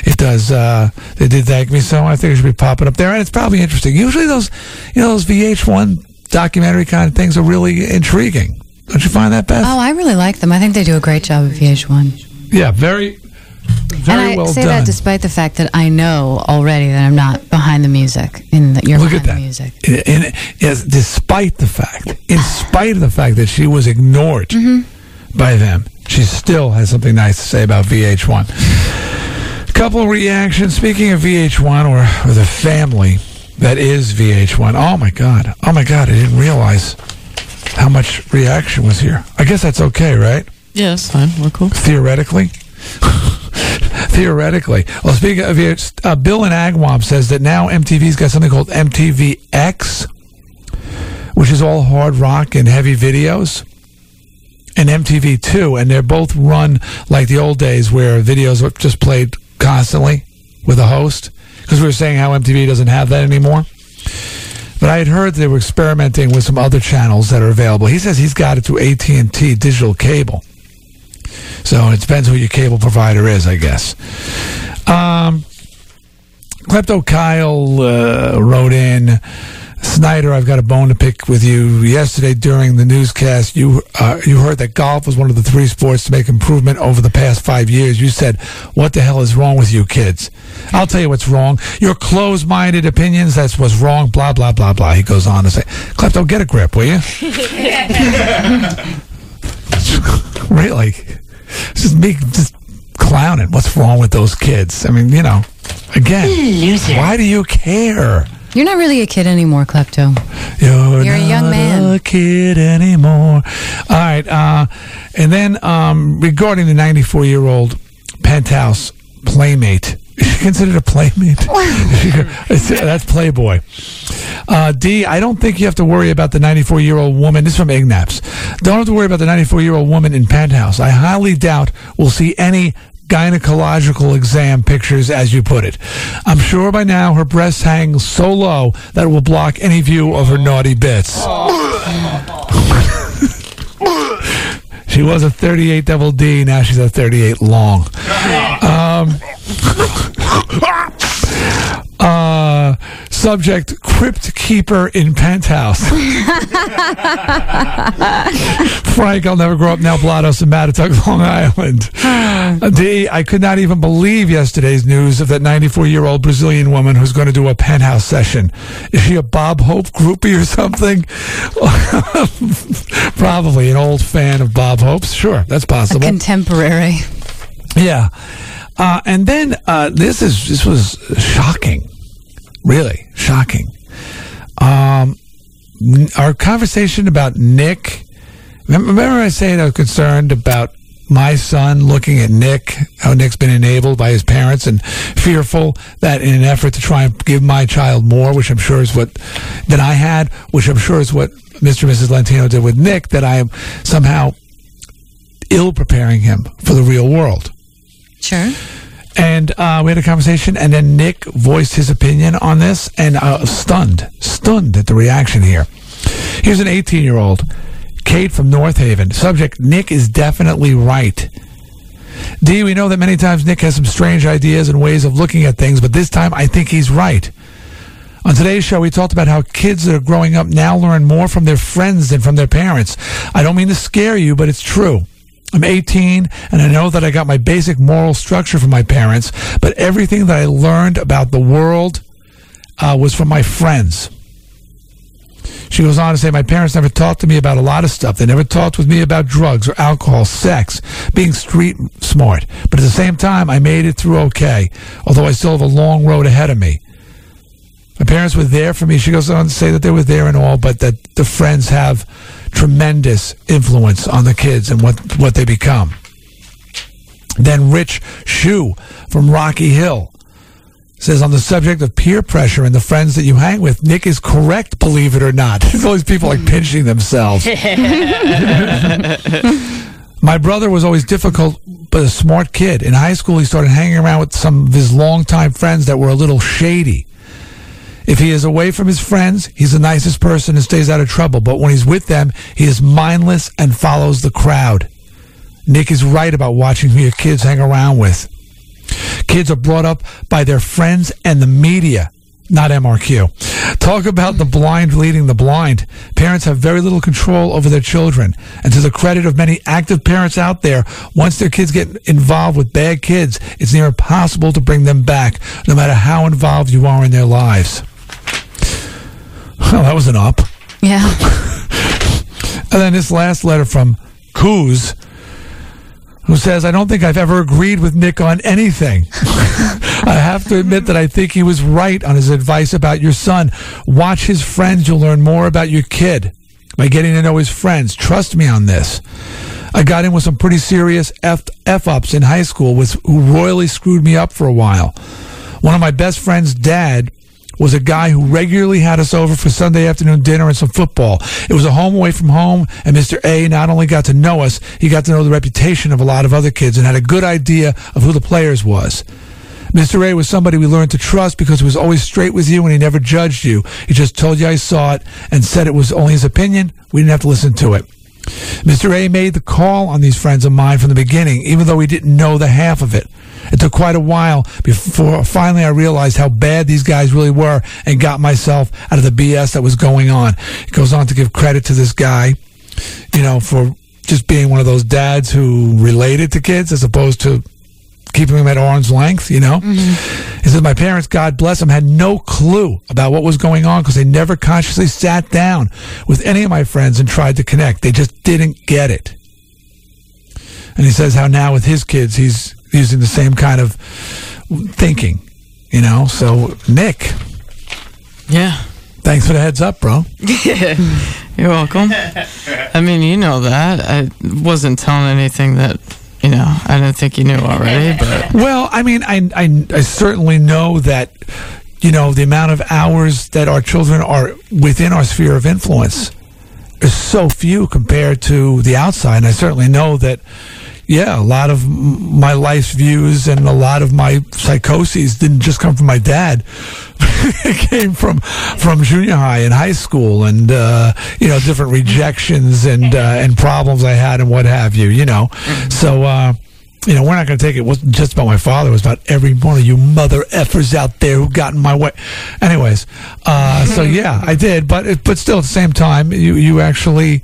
it does. They did thank me, so I think it should be popping up there. And it's probably interesting. Usually those, you know, those VH1 documentary kind of things are really intriguing. Don't you find that, Beth? Oh, I really like them. I think they do a great job at VH1. Yeah, very, very well done. And I say that despite the fact that I know already that I'm not behind the music. In that you're behind the music. Yes, despite the fact, in spite of the fact that she was ignored by them, she still has something nice to say about VH1. A couple of reactions. Speaking of VH1 or the family that is VH1. Oh, my God. Oh, my God. I didn't realize how much reaction was here. I guess that's okay, right? Yeah, it's fine. We're cool. Theoretically? Theoretically. Well, speaking of here, Bill in Agawam says that now MTV's got something called MTVX, which is all hard rock and heavy videos, and MTV2, and they're both run like the old days where videos were just played constantly with a host, because we were saying how MTV doesn't have that anymore. But I had heard they were experimenting with some other channels that are available. He says he's got it through AT&T digital cable. So it depends who your cable provider is, I guess. Klepto Kyle wrote in, Snyder, I've got a bone to pick with you. Yesterday during the newscast, you heard that golf was one of the three sports to make improvement over the past 5 years. You said, what the hell is wrong with you kids? I'll tell you what's wrong. Your closed-minded opinions, that's what's wrong, blah, blah, blah, blah. He goes on to say, Klepto, get a grip, will you? Really? It's just me just clowning. What's wrong with those kids? I mean, you know, again, loser. Why do you care? You're not really a kid anymore, Klepto. You're not a young man. A kid anymore. All right. And then regarding the 94-year-old penthouse playmate, is she considered a playmate? That's Playboy. D, I don't think you have to worry about the 94-year-old woman. This is from Ignaps. Don't have to worry about the 94-year-old woman in penthouse. I highly doubt we'll see any gynecological exam pictures, as you put it. I'm sure by now her breasts hang so low that it will block any view of her naughty bits. She was a 38 double D, now she's a 38 long. Subject, Crypt Keeper in Penthouse. Frank, I'll never grow up now, Blatos in Mattatuck, Long Island. D, I could not even believe yesterday's news of that 94-year-old Brazilian woman who's going to do a penthouse session. Is she a Bob Hope groupie or something? Probably an old fan of Bob Hope's. Sure, that's possible. A contemporary. Yeah. And then this was shocking. Really shocking. Our conversation about Nick. Remember I said I was concerned about my son looking at Nick, how Nick's been enabled by his parents, and fearful that in an effort to try and give my child more, which I'm sure is what, than I had, which I'm sure is what Mr. and Mrs. Lentino did with Nick, that I am somehow ill-preparing him for the real world. Sure. And we had a conversation, and then Nick voiced his opinion on this, and stunned at the reaction here. Here's an 18-year-old, Kate from North Haven. Subject, Nick is definitely right. D, we know that many times Nick has some strange ideas and ways of looking at things, but this time I think he's right. On today's show, we talked about how kids that are growing up now learn more from their friends than from their parents. I don't mean to scare you, but it's true. I'm 18, and I know that I got my basic moral structure from my parents, but everything that I learned about the world was from my friends. She goes on to say, my parents never talked to me about a lot of stuff. They never talked with me about drugs or alcohol, sex, being street smart. But at the same time, I made it through okay, although I still have a long road ahead of me. My parents were there for me. She goes on to say that they were there and all, but that the friends have tremendous influence on the kids and what they become. Then Rich Shue from Rocky Hill says, on the subject of peer pressure and the friends that you hang with, Nick is correct, believe it or not. There's always people like pinching themselves. My brother was always difficult, but a smart kid. In high school, he started hanging around with some of his longtime friends that were a little shady. If he is away from his friends, he's the nicest person and stays out of trouble. But when he's with them, he is mindless and follows the crowd. Nick is right about watching who your kids hang around with. Kids are brought up by their friends and the media, not MRQ. Talk about the blind leading the blind. Parents have very little control over their children. And to the credit of many active parents out there, once their kids get involved with bad kids, it's near impossible to bring them back, no matter how involved you are in their lives. Well, that was an up. Yeah. And then this last letter from Coos, who says, I don't think I've ever agreed with Nick on anything. I have to admit that I think he was right on his advice about your son. Watch his friends. You'll learn more about your kid by getting to know his friends. Trust me on this. I got in with some pretty serious F-ups in high school who royally screwed me up for a while. One of my best friend's dad was a guy who regularly had us over for Sunday afternoon dinner and some football. It was a home away from home, and Mr. A not only got to know us, he got to know the reputation of a lot of other kids and had a good idea of who the players was. Mr. A was somebody we learned to trust because he was always straight with you and he never judged you. He just told you I saw it and said it was only his opinion. We didn't have to listen to it. Mr. A made the call on these friends of mine from the beginning, even though he didn't know the half of it. It took quite a while before finally I realized how bad these guys really were and got myself out of the BS that was going on. It goes on to give credit to this guy, you know, for just being one of those dads who related to kids as opposed to keeping them at arm's length, you know. Mm-hmm. He says, my parents, God bless them, had no clue about what was going on because they never consciously sat down with any of my friends and tried to connect. They just didn't get it. And he says how now with his kids, he's using the same kind of thinking, you know. So, Nick. Yeah. Thanks for the heads up, bro. You're welcome. I mean, you know that. I wasn't telling anything that... You know, I don't think you knew already, but... Well, I mean, I certainly know that, you know, the amount of hours that our children are within our sphere of influence is so few compared to the outside. And I certainly know that, yeah, a lot of my life's views and a lot of my psychoses didn't just come from my dad. It came from junior high and high school and, you know, different rejections and problems I had and what have you, you know. Mm-hmm. So, you know, we're not going to take it. It wasn't just about my father. It was about every one of you mother effers out there who got in my way. Anyways, so, yeah, I did. But still, at the same time, you actually...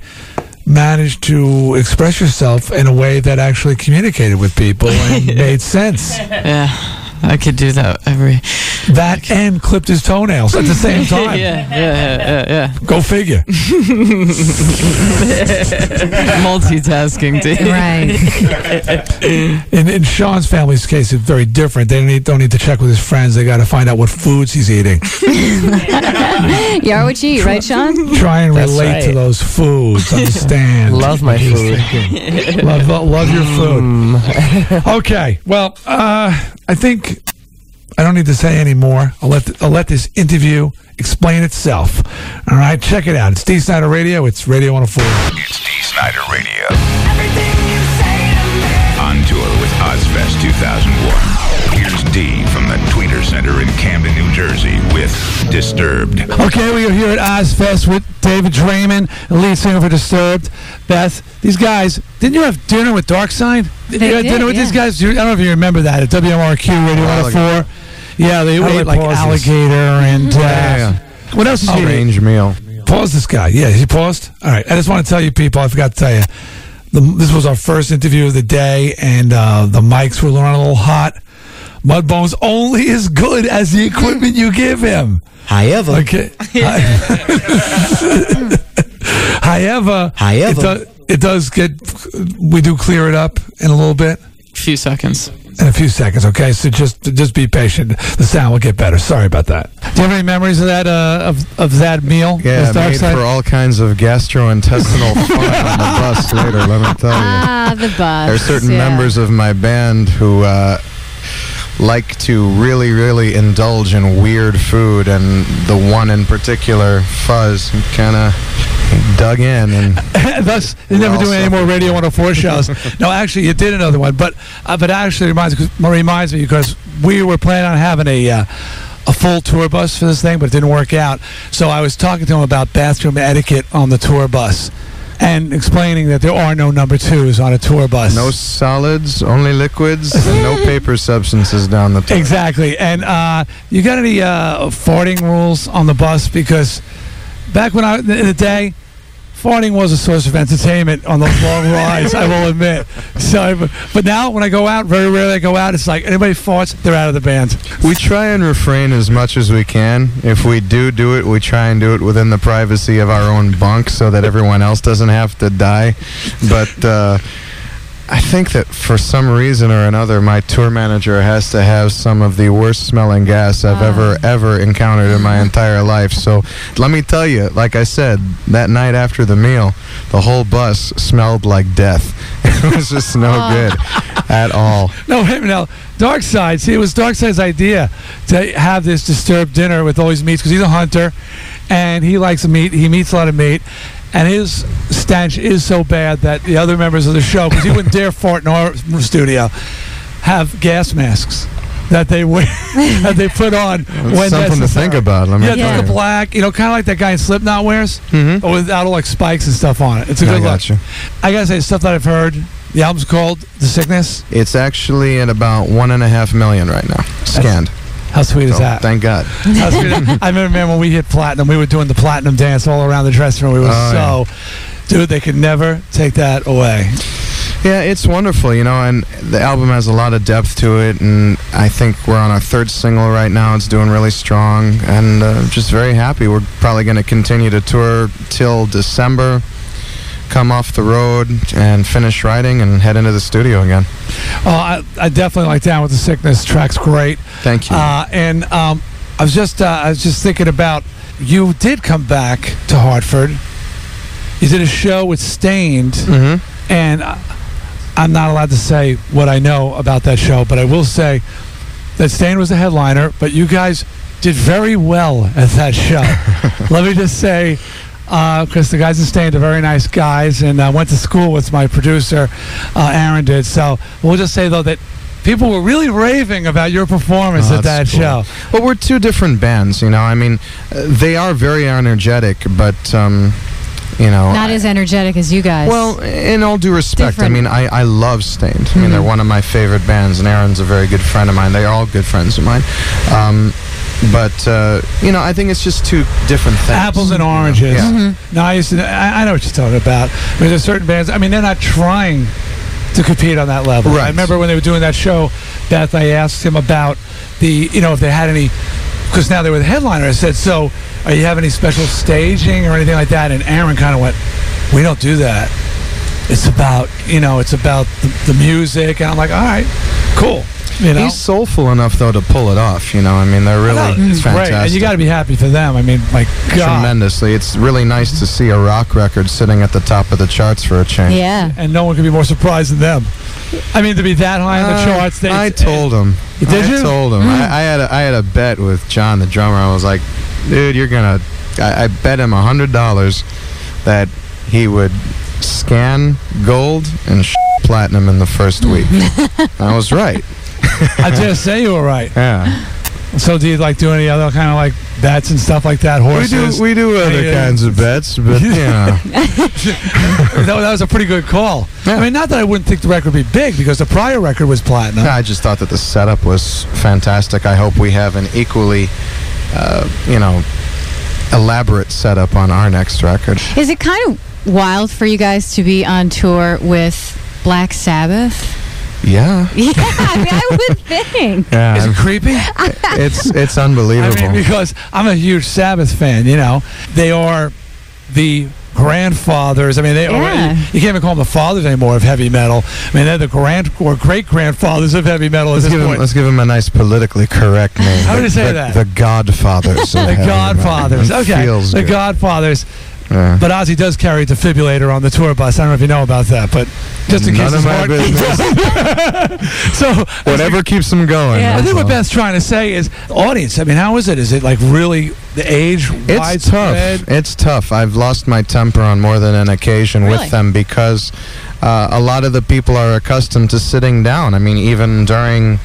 managed to express yourself in a way that actually communicated with people and made sense. Yeah, I could do that and clipped his toenails at the same time. Yeah. Go figure. Multitasking, dude. Right. In Sean's family's case, it's very different. They don't need to check with his friends. They got to find out what foods he's eating. You are what you eat, right, Sean? Try and relate to those foods. Understand. Love my food. Love your food. Okay. Well, I think I don't need to say any more. I'll let this interview explain itself. All right. Check it out. It's D. Snyder Radio. It's Radio 104. It's D. Snyder Radio. Everything you say to me. On tour with OzFest 2001. Here's D from the Tweeter Center in Camden, New Jersey with Disturbed. Okay, we are here at OzFest with David Draiman, lead singer for Disturbed. Beth, these guys, didn't you have dinner with Darkside? Did you have dinner with these guys? I don't know if you remember that at WMRQ Radio 104. Yeah, they ate like alligator and... What else is strange meal. Pause this guy. Yeah, he paused? All right, I just want to tell you people, I forgot to tell you. This was our first interview of the day, and the mics were running a little hot. Mudbone's only as good as the equipment you give him. However, we do clear it up in a little bit. A few seconds. in a few seconds, okay? So just be patient. The sound will get better. Sorry about that. Do you have any memories of that that meal? Yeah, made for all kinds of gastrointestinal fun on the bus later, let me tell you. Ah, the bus. There are certain members of my band who like to really, really indulge in weird food, and the one in particular, Fuzz, kind of dug in, and thus you never do any more Radio 104 shows. No, actually, you did another one, but actually reminds me because we were planning on having a full tour bus for this thing, but it didn't work out. So I was talking to him about bathroom etiquette on the tour bus, and explaining that there are no number twos on a tour bus. No solids, only liquids, and no paper substances down the toilet. Exactly. And you got any farting rules on the bus? Because back when in the day, farting was a source of entertainment on those long rides, I will admit. So, but now when I go out, very rarely I go out, it's like anybody farts, they're out of the band. We try and refrain as much as we can. If we do it, we try and do it within the privacy of our own bunk so that everyone else doesn't have to die. But I think that for some reason or another, my tour manager has to have some of the worst smelling gas I've ever encountered in my entire life. So let me tell you, like I said, that night after the meal, the whole bus smelled like death. It was just no good at all. No, wait a minute. Darkside, see, it was Darkside's idea to have this Disturbed dinner with all these meats, because he's a hunter, and he likes meat. He meets a lot of meat. And his stench is so bad that the other members of the show, because he wouldn't dare fart in our studio, have gas masks that they wear, that they put on. When something to think about. Let me tell you. The black, you know, kind of like that guy in Slipknot wears, but without all like spikes and stuff on it. It's a good look. I gotta say, stuff that I've heard. The album's called The Sickness. It's actually at about 1.5 million right now, scanned. How sweet is that? Thank God. How sweet is that? I remember when we hit platinum, we were doing the platinum dance all around the dressing room. We were dude, they could never take that away. Yeah, it's wonderful, you know, and the album has a lot of depth to it, and I think we're on our third single right now. It's doing really strong, and just very happy. We're probably going to continue to tour till December, come off the road and finish writing and head into the studio again. Oh, I definitely like Down with the Sickness. Track's great. Thank you. And I was just thinking about, you did come back to Hartford. You did a show with Stained, and I'm not allowed to say what I know about that show, but I will say that Stained was the headliner, but you guys did very well at that show. Let me just say, because the guys in Stained are very nice guys, and I went to school with my producer, Aaron did. So we'll just say, though, that people were really raving about your performance at that show. Well, we're two different bands, you know. I mean, they are very energetic, but you know, not as energetic as you guys. Well, in all due respect, different. I mean, I love Stained. I mean, they're one of my favorite bands, and Aaron's a very good friend of mine. They're all good friends of mine. But, you know, I think it's just two different things. Apples and oranges. Yeah. No, I know what you're talking about. I mean, there's certain bands, I mean, they're not trying to compete on that level. Right. I remember when they were doing that show, Beth, I asked him about the, you know, if they had any, because now they were the headliner. I said, so, are you have any special staging or anything like that? And Aaron kind of went, we don't do that. It's about, you know, it's about the music. And I'm like, all right, cool. You know? He's soulful enough, though, to pull it off. You know, I mean, they're really fantastic. Great. And you got to be happy for them. I mean, my God. Tremendously. It's really nice to see a rock record sitting at the top of the charts for a change. Yeah. And no one could be more surprised than them. I mean, to be that high on the charts. I told him. Did you? I told him. I had a bet with John, the drummer. I was like, dude, you're going to... I bet him $100 that he would scan gold and platinum in the first week. I was right. I just say you were right. Yeah. So do you like do any other kind of like bets and stuff like that? Horses? We do other kinds of bets, but you know. That was a pretty good call. Yeah. I mean, not that I wouldn't think the record would be big, because the prior record was platinum. No, I just thought that the setup was fantastic. I hope we have an equally, you know, elaborate setup on our next record. Is it kind of wild for you guys to be on tour with Black Sabbath? Yeah. Yeah, I mean, I would think. Yeah. Is it creepy? It's unbelievable. I mean, because I'm a huge Sabbath fan, you know. They are the grandfathers. I mean, they already, you can't even call them the fathers anymore of heavy metal. I mean, they're the great grandfathers of heavy metal at this point. Let's give them a nice politically correct name. How would you say that? The Godfathers. The Godfathers. Okay. The Godfathers. But Ozzy does carry a defibrillator on the tour bus. I don't know if you know about that, but just in case it's hard. So whatever keeps them going. Yeah. I think what Beth's trying to say is, audience, I mean, how is it? Is it like really the age widespread? It's tough. It's tough. I've lost my temper on more than an occasion with them because a lot of the people are accustomed to sitting down. I mean, even during,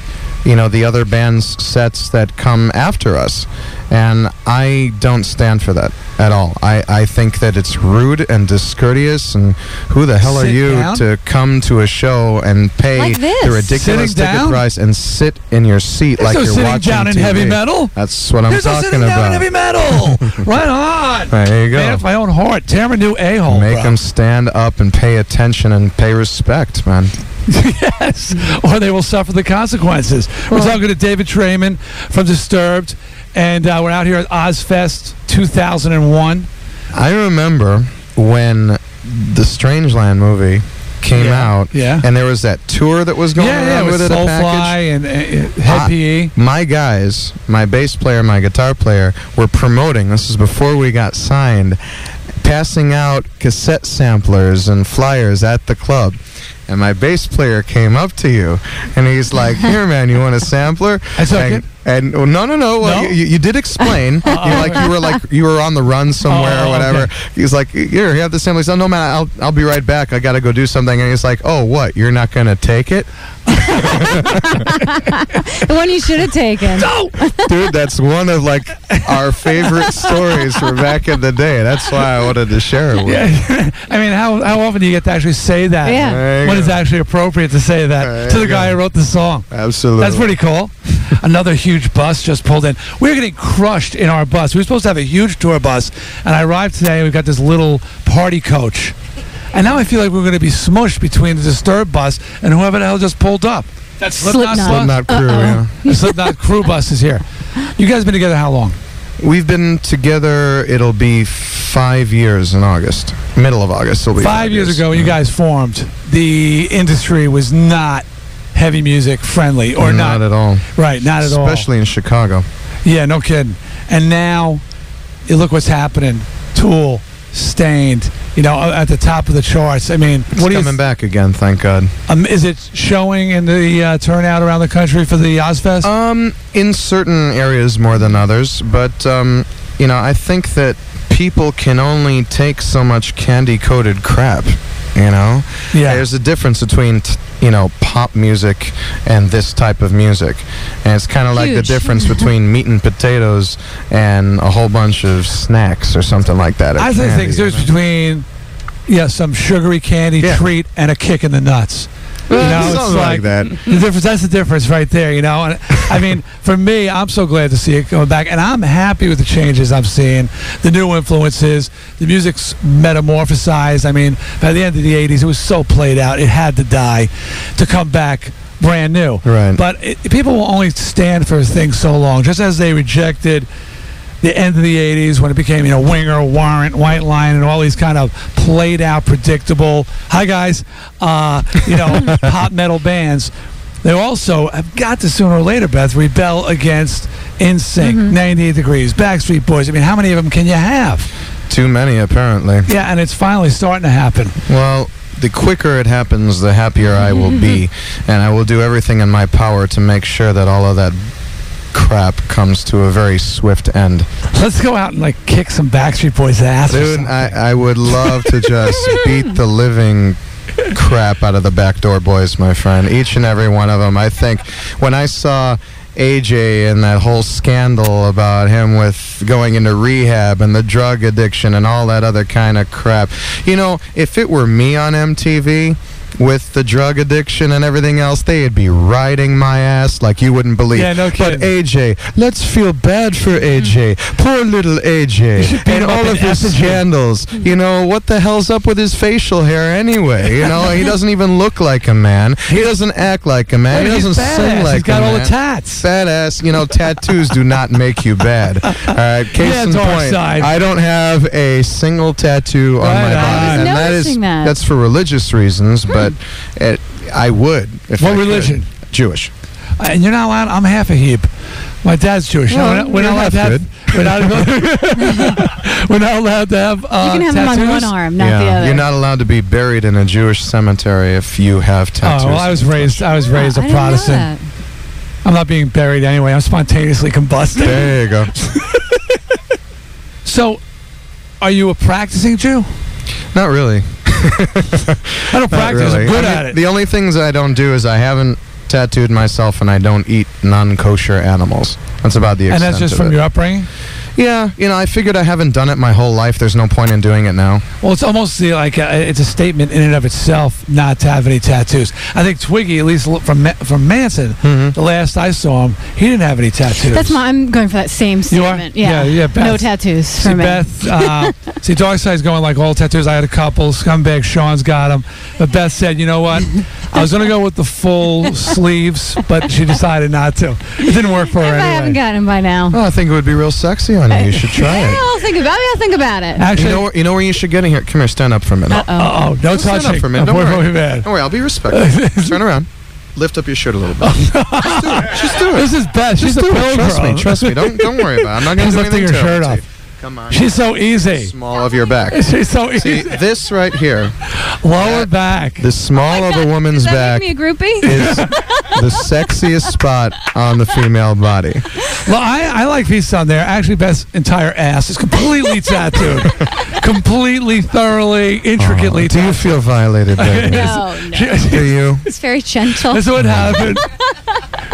you know, the other bands' sets that come after us. And I don't stand for that at all. I think that it's rude and discourteous, and who the hell are you to come to a show and pay the ridiculous ticket price and sit in your seat you're watching down TV. In heavy metal. That's what I'm talking about. There's no sitting down in heavy metal. Right on. There you go. Man, it's my own heart. Tear a new a-hole, Make them stand up and pay attention and pay respect, man. Yes, or they will suffer the consequences. We're talking to David Draiman from Disturbed, and we're out here at OzFest 2001. I remember when the Strangeland movie came out, and there was that tour that was going around with it. Yeah, Soulfly and Head PE. My guys, my bass player, my guitar player, were promoting. This is before we got signed, passing out cassette samplers and flyers at the club. And my bass player came up to you, and he's like, "Here, man, you want a sampler?" I took it. And no. Well, no? You did explain. you were on the run somewhere or whatever. Okay. He's like, "Here, you have the sampler." He's like, "No, man, I'll be right back. I gotta go do something." And he's like, "Oh, what? You're not gonna take it?" The one you should have taken. No! Dude, that's one of like our favorite stories from back in the day. That's why I wanted to share it with you. I mean, how often do you get to actually say that? Yeah. When it's actually appropriate to say that to the guy who wrote the song. Absolutely. That's pretty cool. Another huge bus just pulled in. We're getting crushed in our bus. We were supposed to have a huge tour bus, and I arrived today, and we got this little party coach. And now I feel like we're going to be smushed between the Disturbed bus and whoever the hell just pulled up. That's Slipknot crew. Yeah. The Slipknot crew bus is here. You guys been together how long? We've been together, it'll be 5 years in August. Middle of August. It'll be 5 years ago when you guys formed, the industry was not heavy music friendly. Or not at all. Right, not at all. Especially in Chicago. Yeah, no kidding. And now, look what's happening. Tool, Stained, you know, at the top of the charts. I mean, it's coming back again, thank God. Is it showing in the turnout around the country for the OzFest? In certain areas more than others, but you know, I think that people can only take so much candy-coated crap. You know, there's a difference between pop music and this type of music, and it's kind of like the difference between meat and potatoes and a whole bunch of snacks or something like that. I think there's between some sugary candy treat and a kick in the nuts. Something like that. That's the difference right there. You know, and I mean, for me, I'm so glad to see it going back, and I'm happy with the changes I'm seeing, the new influences, the music's metamorphosized. I mean, by the end of the '80s, it was so played out; it had to die to come back brand new. Right. But people will only stand for things so long, just as they rejected the end of the '80s when it became, Winger, Warrant, White Line, and all these kind of played-out, predictable, pop metal bands. They also have got to sooner or later, Beth, rebel against NSYNC, 98 Degrees, Backstreet Boys. I mean, how many of them can you have? Too many, apparently. Yeah, and it's finally starting to happen. Well, the quicker it happens, the happier I will be, and I will do everything in my power to make sure that all of that crap comes to a very swift end. Let's go out and kick some Backstreet Boys' ass. Dude, I would love to just beat the living crap out of the Backdoor Boys, my friend. Each and every one of them. I think when I saw AJ and that whole scandal about him with going into rehab and the drug addiction and all that other kind of crap, if it were me on MTV, with the drug addiction and everything else, they'd be riding my ass like you wouldn't believe. Yeah, no kidding. But AJ, let's feel bad for AJ. Poor little AJ. And all of his scandals. You know, what the hell's up with his facial hair anyway? You know, he doesn't even look like a man. He doesn't act like a man. He doesn't sing like a man. He's got all the tats. Badass. You know, tattoos do not make you bad. All right, case in point, I don't have a single tattoo on my body. And that's for religious reasons, but I would. What religion? Jewish. And you're not allowed. I'm half a Hebrew. My dad's Jewish. Well, we're not allowed to have. We're not allowed to have. You can have tattoos? Them on one arm, not the other. You're not allowed to be buried in a Jewish cemetery if you have tattoos. Oh, well, I was raised a Protestant. I'm not being buried anyway. I'm spontaneously combusted. There you go. So, are you a practicing Jew? Not really. I don't practice. Really. I'm good at it. The only things I don't do is I haven't tattooed myself and I don't eat non-kosher animals. That's about the extent of it. And that's just from your upbringing? Yeah. You know, I figured I haven't done it my whole life. There's no point in doing it now. Well, it's almost like it's a statement in and of itself not to have any tattoos. I think Twiggy, at least from Manson, the last I saw him, he didn't have any tattoos. I'm going for that same statement. You are? Yeah, Beth. No tattoos for me. Beth, see, Darkside's going like all tattoos. I had a couple. Scumbag Sean's got them. But Beth said, you know what? I was going to go with the full sleeves, but she decided not to. It didn't work for her anyway. I haven't gotten them by now. Well, I think it would be real sexy on you. You should try it. I'll think about it. Actually, you know where you should get in here? Come here, stand up for a minute. Uh-oh. Don't touch it. Stand up for a minute. Don't worry, I'll be respectful. Turn around. Lift up your shirt a little bit. Just do it. This is Beth. She's a pilgrim. Trust me. Don't worry about it. I'm not going to do anything to her. She's lifting her shirt up. Come on. She's so easy. Small of your back. She's so easy. See, this right here. Lower back. The small of a woman's back. Does that make me a groupie? Is the sexiest spot on the female body. Well, I like these on there. Actually, Beth's entire ass is completely tattooed. Completely, thoroughly, intricately tattooed. Do you feel violated by No. Do you? It's very gentle. This is what happened.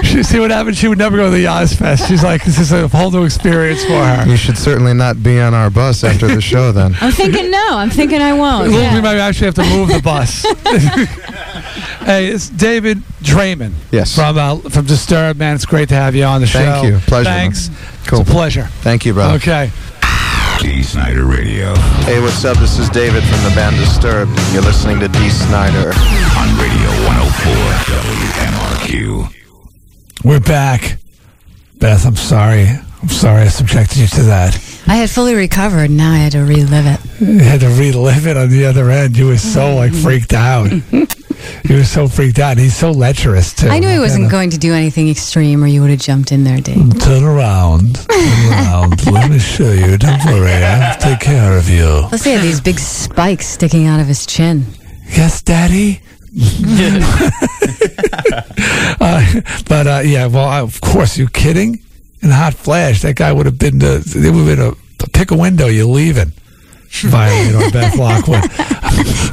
She see what happened? She would never go to the OzFest. She's like, this is a whole new experience for her. You should certainly not be on our bus after the show then. I'm thinking I won't. We might actually have to move the bus. Hey, it's David Draiman. Yes. From Disturbed, man. It's great to have you on the show. Thank you. Pleasure. Thanks. Cool. It's a pleasure. Thank you, brother. Okay. D. Snyder Radio. Hey, what's up? This is David from the band Disturbed. You're listening to D. Snyder on Radio 104 WMRQ. We're back. Beth, I'm sorry I subjected you to that. I had fully recovered. Now I had to relive it. You had to relive it on the other end. You were so, freaked out. You were so freaked out. He's so lecherous, too. I knew he wasn't going to do anything extreme or you would have jumped in there, Dave. Turn around. Let me show you. Don't worry. I'll take care of you. Plus, he had these big spikes sticking out of his chin. Yes, Daddy? Of course, you kidding? In a hot flash, that guy would have been a pick a window, you're leaving. Beth Lockwood.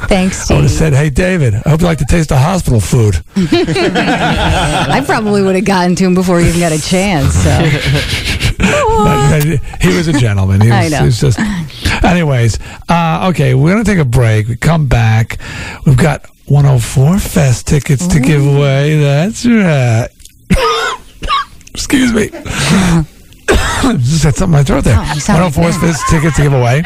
Thanks, Steve. I would have said, hey, David, I hope you like to taste the hospital food. I probably would have gotten to him before he even got a chance. So. But he was a gentleman. He was, I know. He was just... Anyways, okay, we're going to take a break. We come back. We've got 104 Fest tickets to give away. That's right. Excuse me. Just had something in my throat there. 104 Fest tickets to give away.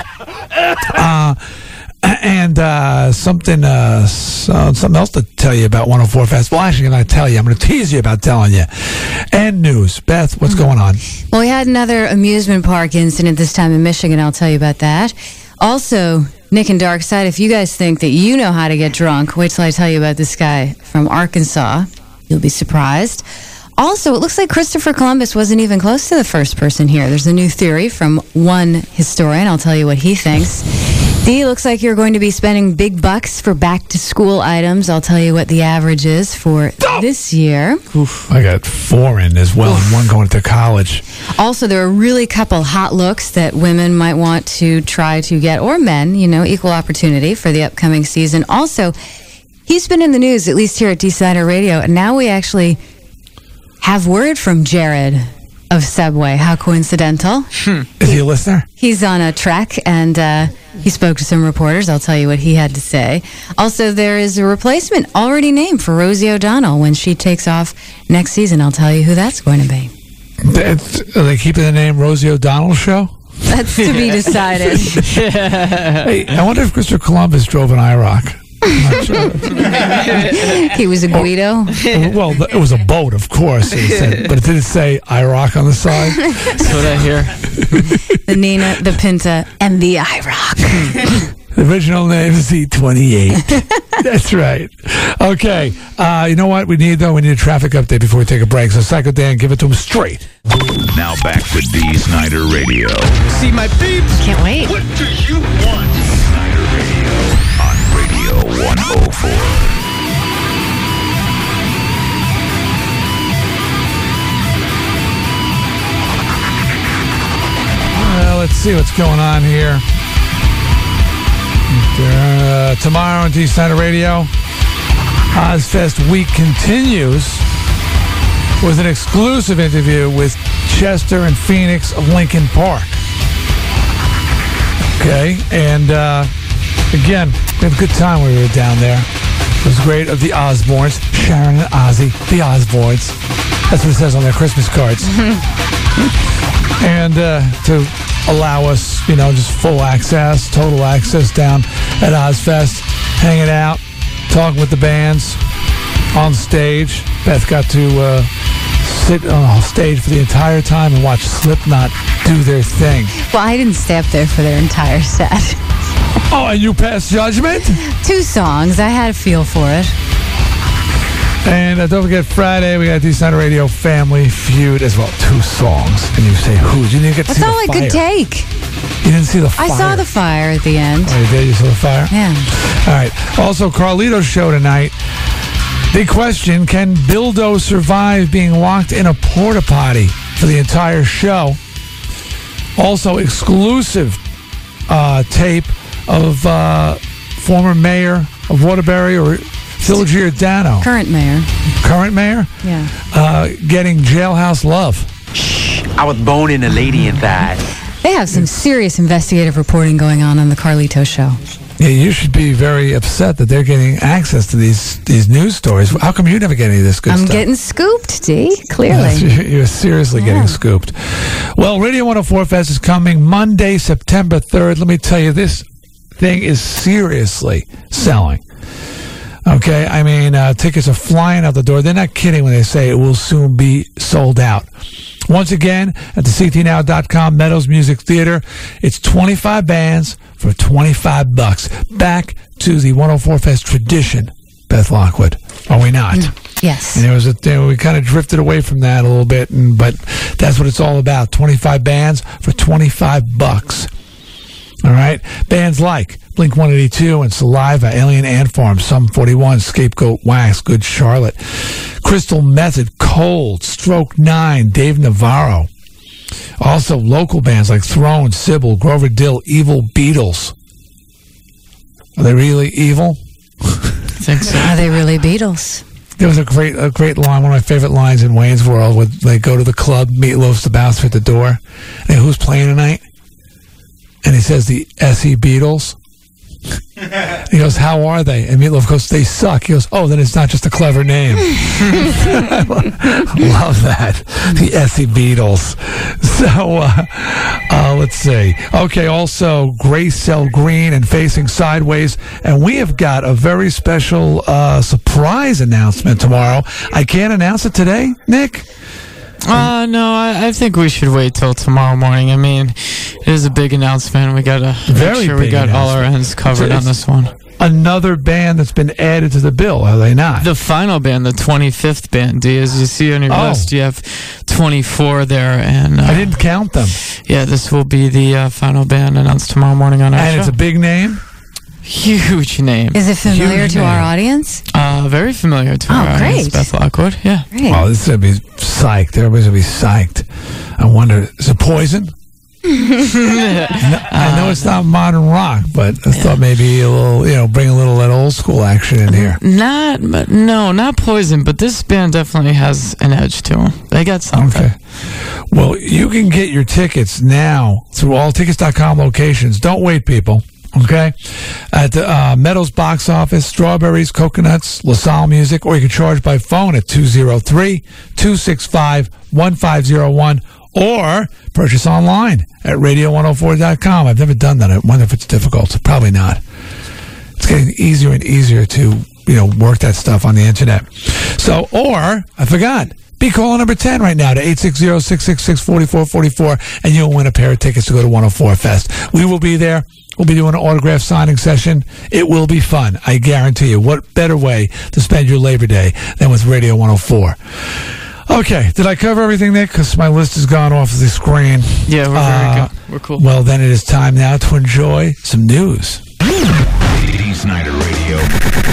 Something else to tell you about 104 Fest. Well, actually, I'm not going to tell you. I'm going to tease you about telling you. And news. Beth, what's going on? Well, we had another amusement park incident this time in Michigan. I'll tell you about that. Also, Nick and Darkside, if you guys think that you know how to get drunk, wait till I tell you about this guy from Arkansas. You'll be surprised. Also, it looks like Christopher Columbus wasn't even close to the first person here. There's a new theory from one historian. I'll tell you what he thinks. D, looks like you're going to be spending big bucks for back-to-school items. I'll tell you what the average is for this year. Oof, I got four in as well and one going to college. Also, there are really a couple hot looks that women might want to try to get, or men, equal opportunity for the upcoming season. Also, he's been in the news, at least here at D Snyder Radio, and now we actually... have word from Jared of Subway. How coincidental. Is he a listener? He's on a trek, and he spoke to some reporters. I'll tell you what he had to say. Also, there is a replacement already named for Rosie O'Donnell when she takes off next season. I'll tell you who that's going to be. Are they keeping the name Rosie O'Donnell Show? That's to be decided. Hey, I wonder if Christopher Columbus drove an IROC. Sure. He was a Guido. Well, it was a boat, of course, said, but it didn't say IROC on the side. So that here, the Nina, the Pinta, and the IROC. The original name is E28. That's right. Okay. You know what we need, though? We need a traffic update before we take a break. So, Psycho Dan, give it to him straight. Now back to Dee Snider Radio. See my peeps? Can't wait. What do you want? Snider Radio on Radio 104. Well, let's see what's going on here. Tomorrow on Dee Snider Radio, OzFest Week continues with an exclusive interview with Chester and Phoenix of Lincoln Park. Okay, and again, we had a good time when we were down there. It was great of the Osbournes, Sharon and Ozzy, the Osbournes. That's what it says on their Christmas cards. And to allow us, you know, just full access, total access down at OzFest, hanging out, talking with the bands on stage. Beth got to sit on stage for the entire time and watch Slipknot do their thing. Well, I didn't stay up there for their entire set. Oh, and you passed judgment? 2 songs. I had a feel for it. And don't forget, Friday, we got Dee Snider Radio Family Feud as well. 2 songs. And you say, who's? You didn't get to see the fire. That's all I could take. You didn't see the fire. I saw the fire at the end. Oh, you did? You saw the fire? Yeah. All right. Also, Carlito's show tonight. Big question, can Bildo survive being locked in a porta potty for the entire show? Also, exclusive tape of former mayor of Waterbury, or Phil Giordano. Current mayor. Current mayor? Yeah. Getting Jailhouse Love. Shh, I was boning a lady in that. They have some serious investigative reporting going on the Carlito show. Yeah, you should be very upset that they're getting access to these news stories. How come you never get any of this good stuff? I'm getting scooped, Dee, clearly. You're seriously getting scooped. Well, Radio 104 Fest is coming Monday, September 3rd. Let me tell you, this thing is seriously selling. Okay, I mean, tickets are flying out the door. They're not kidding when they say it will soon be sold out. Once again, at the ctnow.com Meadows Music Theater, it's 25 bands for $25. Back to the 104 Fest tradition, Beth Lockwood. Are we not? Yes. And we kind of drifted away from that a little bit, but that's what it's all about. 25 bands for $25. All right. Bands like Blink 182 and Saliva, Alien Ant Farm, Sum 41, Scapegoat Wax, Good Charlotte, Crystal Method, Cold, Stroke 9, Dave Navarro. Also local bands like Throne, Sybil, Grover Dill, Evil Beatles. Are they really evil? I think so. Are they really Beatles? There was a great line, one of my favorite lines in Wayne's World, where they go to the club, Meatloaf's the bouncer at the door, and who's playing tonight? And he says, the S.E. Beatles. He goes, how are they? And Meatloaf goes, they suck. He goes, oh, then it's not just a clever name. I love that. The S.E. Beatles. So, let's see. Okay, also, Graysell Green and Facing Sideways. And we have got a very special surprise announcement tomorrow. I can't announce it today, Nick? No, I think we should wait till tomorrow morning. I mean, it is a big announcement. We gotta make sure we got all our ends covered on this one. Another band that's been added to the bill, are they not? The final band, the 25th band, Dee. As you see on your list, you have 24 there. And I didn't count them. Yeah, this will be the final band announced tomorrow morning on our show. And it's a big name? Huge name. Is it familiar to our audience? Very familiar to our audience, Beth Lockwood. Yeah. Great. Well, this is going to be psyched. Everybody's going to be psyched. I wonder, is it Poison? I know it's not modern rock, but I thought maybe a little, you know, bring a little of that old school action in here. Not Poison, but this band definitely has an edge to them. They got something. Okay. Well, you can get your tickets now through alltickets.com locations. Don't wait, people. Okay, at the Meadows box office, Strawberries, Coconuts, LaSalle Music, or you can charge by phone at 203-265-1501 or purchase online at radio104.com. I've never done that. I wonder if it's difficult. Probably not. It's getting easier and easier to, you know, work that stuff on the internet. So, or, I forgot, be calling number 10 right now to 860-666-4444 and you'll win a pair of tickets to go to 104 Fest. We will be there. We'll be doing an autograph signing session. It will be fun. I guarantee you. What better way to spend your Labor Day than with Radio 104? Okay. Did I cover everything, Nick? Because my list has gone off the screen. Yeah, we're very good. We're cool. Well, then it is time now to enjoy some news. Dee Snider Radio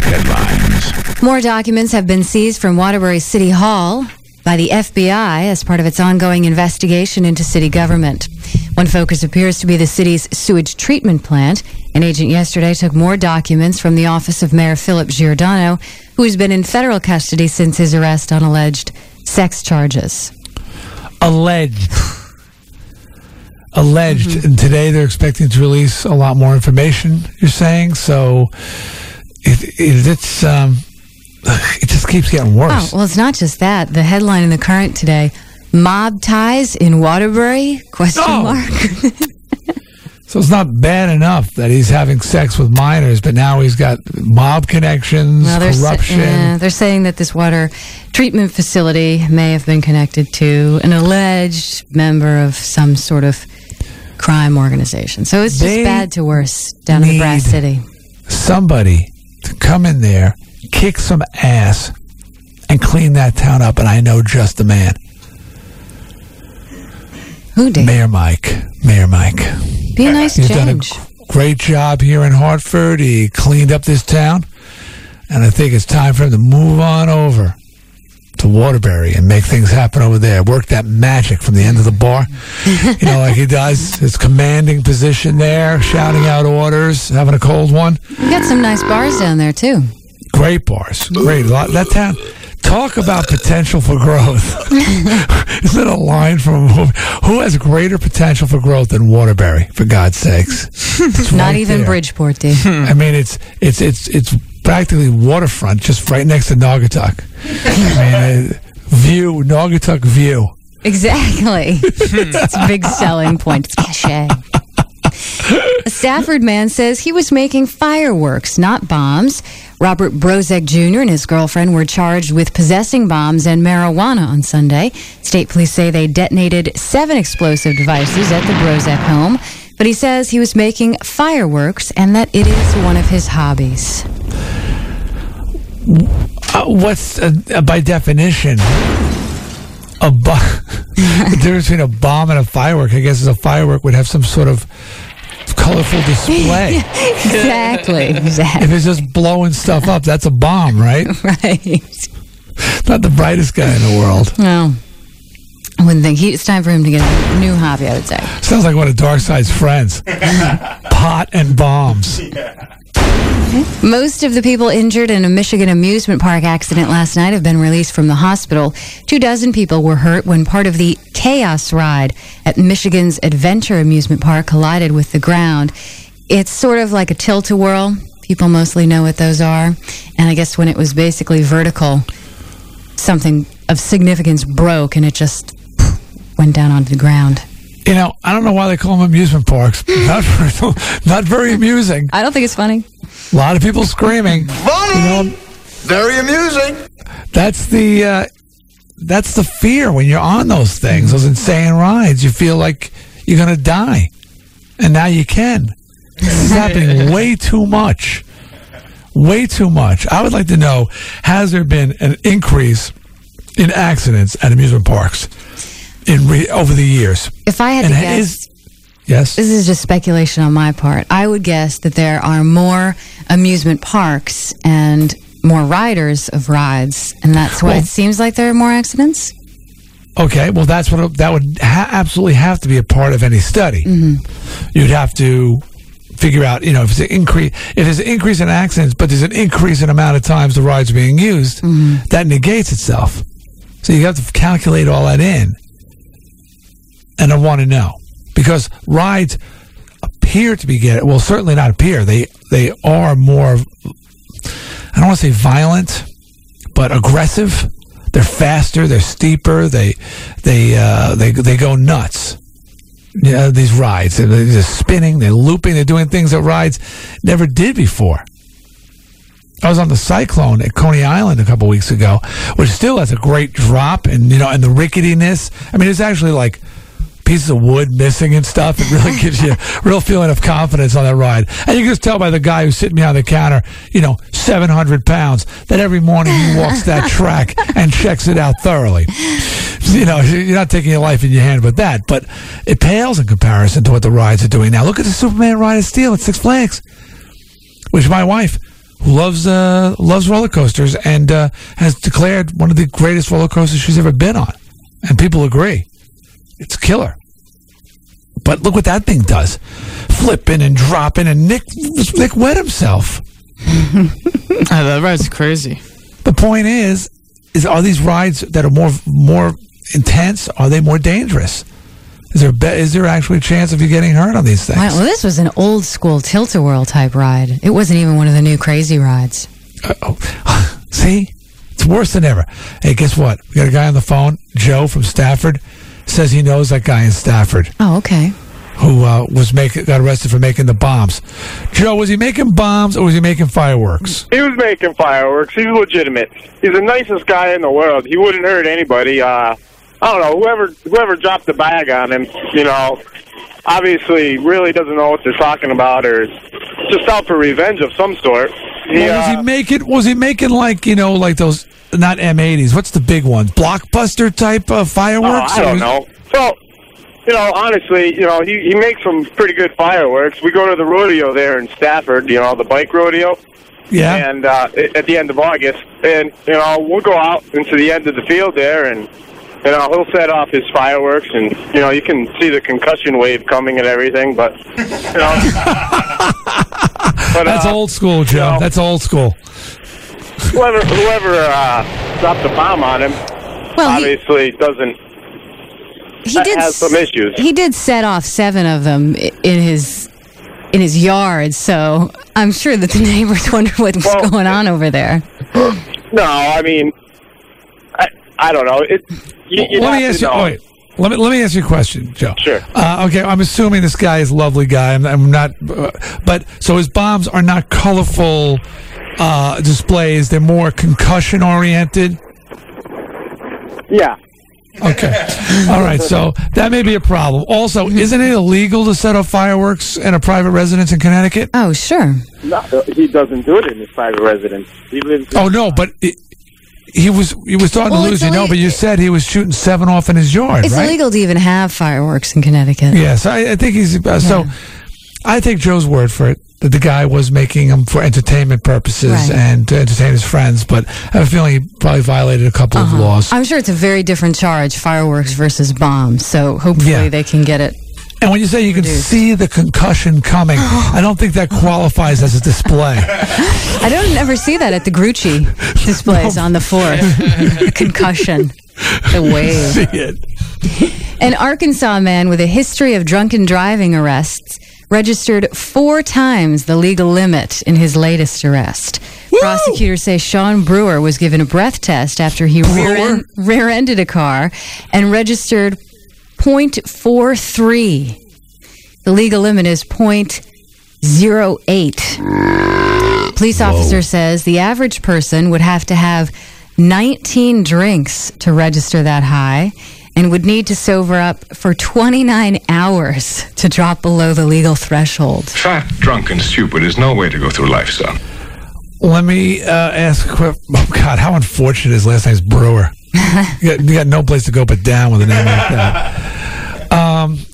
headlines. More documents have been seized from Waterbury City Hall by the FBI as part of its ongoing investigation into city government. One focus appears to be the city's sewage treatment plant. An agent yesterday took more documents from the office of Mayor Phil Giordano, who has been in federal custody since his arrest on alleged sex charges. Alleged. Mm-hmm. And today they're expecting to release a lot more information, you're saying? So it just keeps getting worse. Oh, well, it's not just that. The headline in the Current today, Mob Ties in Waterbury? Question mark. So it's not bad enough that he's having sex with minors, but now he's got mob connections, corruption. They're saying that this water treatment facility may have been connected to an alleged member of some sort of crime organization. So it's just bad to worse down in the Brass City. Somebody to come in there, kick some ass, and clean that town up, and I know just the man. Who did? Mayor Mike. Be a nice change. He's done a great job here in Hartford. He cleaned up this town, and I think it's time for him to move on over to Waterbury and make things happen over there. Work that magic from the end of the bar, you know, like he does. His commanding position there, shouting out orders, having a cold one. You got some nice bars down there too. Great bars, great. That town. Talk about potential for growth. Is that a line from a movie? Who has greater potential for growth than Waterbury? For God's sakes, it's not right even there. Bridgeport, dude. I mean, it's practically waterfront, just right next to Naugatuck. I mean, Naugatuck view. Exactly. It's a big selling point. It's cachet. A Stafford man says he was making fireworks, not bombs. Robert Brozek Jr. and his girlfriend were charged with possessing bombs and marijuana on Sunday. State police say they detonated 7 explosive devices at the Brozek home, but he says he was making fireworks and that it is one of his hobbies. By definition, the difference between a bomb and a firework, I guess, is a firework would have some sort of colorful display. Exactly. If it's just blowing stuff up, that's a bomb, right? Right. Not the brightest guy in the world. No. I wouldn't think. It's time for him to get a new hobby, I would say. Sounds like one of Darkside's friends. Pot and bombs. Yeah. Most of the people injured in a Michigan amusement park accident last night have been released from the hospital. 24 people were hurt when part of the chaos ride at Michigan's Adventure Amusement Park collided with the ground. It's sort of like a tilt-a-whirl. People mostly know what those are. And I guess when it was basically vertical, something of significance broke and it just went down onto the ground. You know, I don't know why they call them amusement parks. Not very amusing. I don't think it's funny. A lot of people screaming. Funny! You know, very amusing. That's the fear when you're on those things, those insane rides. You feel like you're going to die. And now you can. This is happening way too much. Way too much. I would like to know, has there been an increase in accidents at amusement parks? Over the years. If I had to guess, this is just speculation on my part, I would guess that there are more amusement parks and more riders of rides, and that's why it seems like there are more accidents. Okay, well, that's what that would absolutely have to be a part of any study. Mm-hmm. You'd have to figure out, you know, if it's an increase, if there's an increase in accidents, but there's an increase in amount of times the ride's being used, mm-hmm. that negates itself. So you have to calculate all that in. And I want to know, because rides appear to be getting, well, certainly not appear. They are more, I don't want to say violent, but aggressive. They're faster. They're steeper. They go nuts. You know, these rides. They're just spinning. They're looping. They're doing things that rides never did before. I was on the Cyclone at Coney Island a couple weeks ago, which still has a great drop, and you know, and the ricketiness. I mean, it's actually like pieces of wood missing and stuff. It really gives you a real feeling of confidence on that ride. And you can just tell by the guy who's sitting behind the counter, you know, 700 pounds, that every morning he walks that track and checks it out thoroughly. You know, you're not taking your life in your hand with that, but it pales in comparison to what the rides are doing now. Look at the Superman Ride of Steel at Six Flags, which my wife, who loves roller coasters and has declared one of the greatest roller coasters she's ever been on. And people agree. It's killer. But look what that thing does. Flipping and dropping, and Nick wet himself. That ride's crazy. The point is are these rides that are more intense, are they more dangerous? Is there actually a chance of you getting hurt on these things? Wow, well, this was an old school tilt-a-whirl type ride. It wasn't even one of the new crazy rides. Uh-oh. See? It's worse than ever. Hey, guess what? We got a guy on the phone, Joe from Stafford, says he knows that guy in Stafford. Oh, okay. Who got arrested for making the bombs. Joe, was he making bombs or was he making fireworks? He was making fireworks. He's legitimate. He's the nicest guy in the world. He wouldn't hurt anybody. I don't know, whoever dropped the bag on him, you know, obviously really doesn't know what they're talking about, or just out for revenge of some sort. Was he making like, you know, like those, not M80s, what's the big ones, blockbuster type of fireworks? Oh, I don't know. Well, you know, honestly, you know, he makes some pretty good fireworks. We go to the rodeo there in Stafford, you know, the bike rodeo. Yeah. And at the end of August. And, you know, we'll go out into the end of the field there, and, you know, he'll set off his fireworks, and, you know, you can see the concussion wave coming and everything, but, you know. But, that's old school, Joe. You know, that's old school. Whoever dropped the bomb on him obviously doesn't. He has some issues. He did set off 7 of them in his yard, so I'm sure that the neighbors wondered what was going on over there. No, I mean, I don't know. Let me ask you a question, Joe. Sure. Okay, I'm assuming this guy is a lovely guy. I'm not, but so his bombs are not colorful displays. They're more concussion oriented. Yeah. Okay. All right. So that may be a problem. Also, isn't it illegal to set off fireworks in a private residence in Connecticut? Oh, sure. No, he doesn't do it in his private residence. He lives. Oh no, but. He was starting to lose, you know, but you said he was shooting 7 off in his yard, right? It's illegal to even have fireworks in Connecticut. Yes, I think he's... So, I take Joe's word for it, that the guy was making them for entertainment purposes and to entertain his friends, but I have a feeling he probably violated a couple of laws. I'm sure it's a very different charge, fireworks versus bombs, so hopefully they can get it. And when you say you can see the concussion coming, I don't think that qualifies as a display. I don't ever see that at the Grucci displays on the 4th. Concussion. The wave. See it. An Arkansas man with a history of drunken driving arrests registered 4 times the legal limit in his latest arrest. Woo! Prosecutors say Sean Brewer was given a breath test after he rear-ended a car and registered 0.43. The legal limit is 0.08. Police officer says the average person would have to have 19 drinks to register that high and would need to sober up for 29 hours to drop below the legal threshold. Fat, drunk, and stupid is no way to go through life, son. Let me ask a quick... Oh, God, how unfortunate his last name's Brewer. You got no place to go but down with a name like that.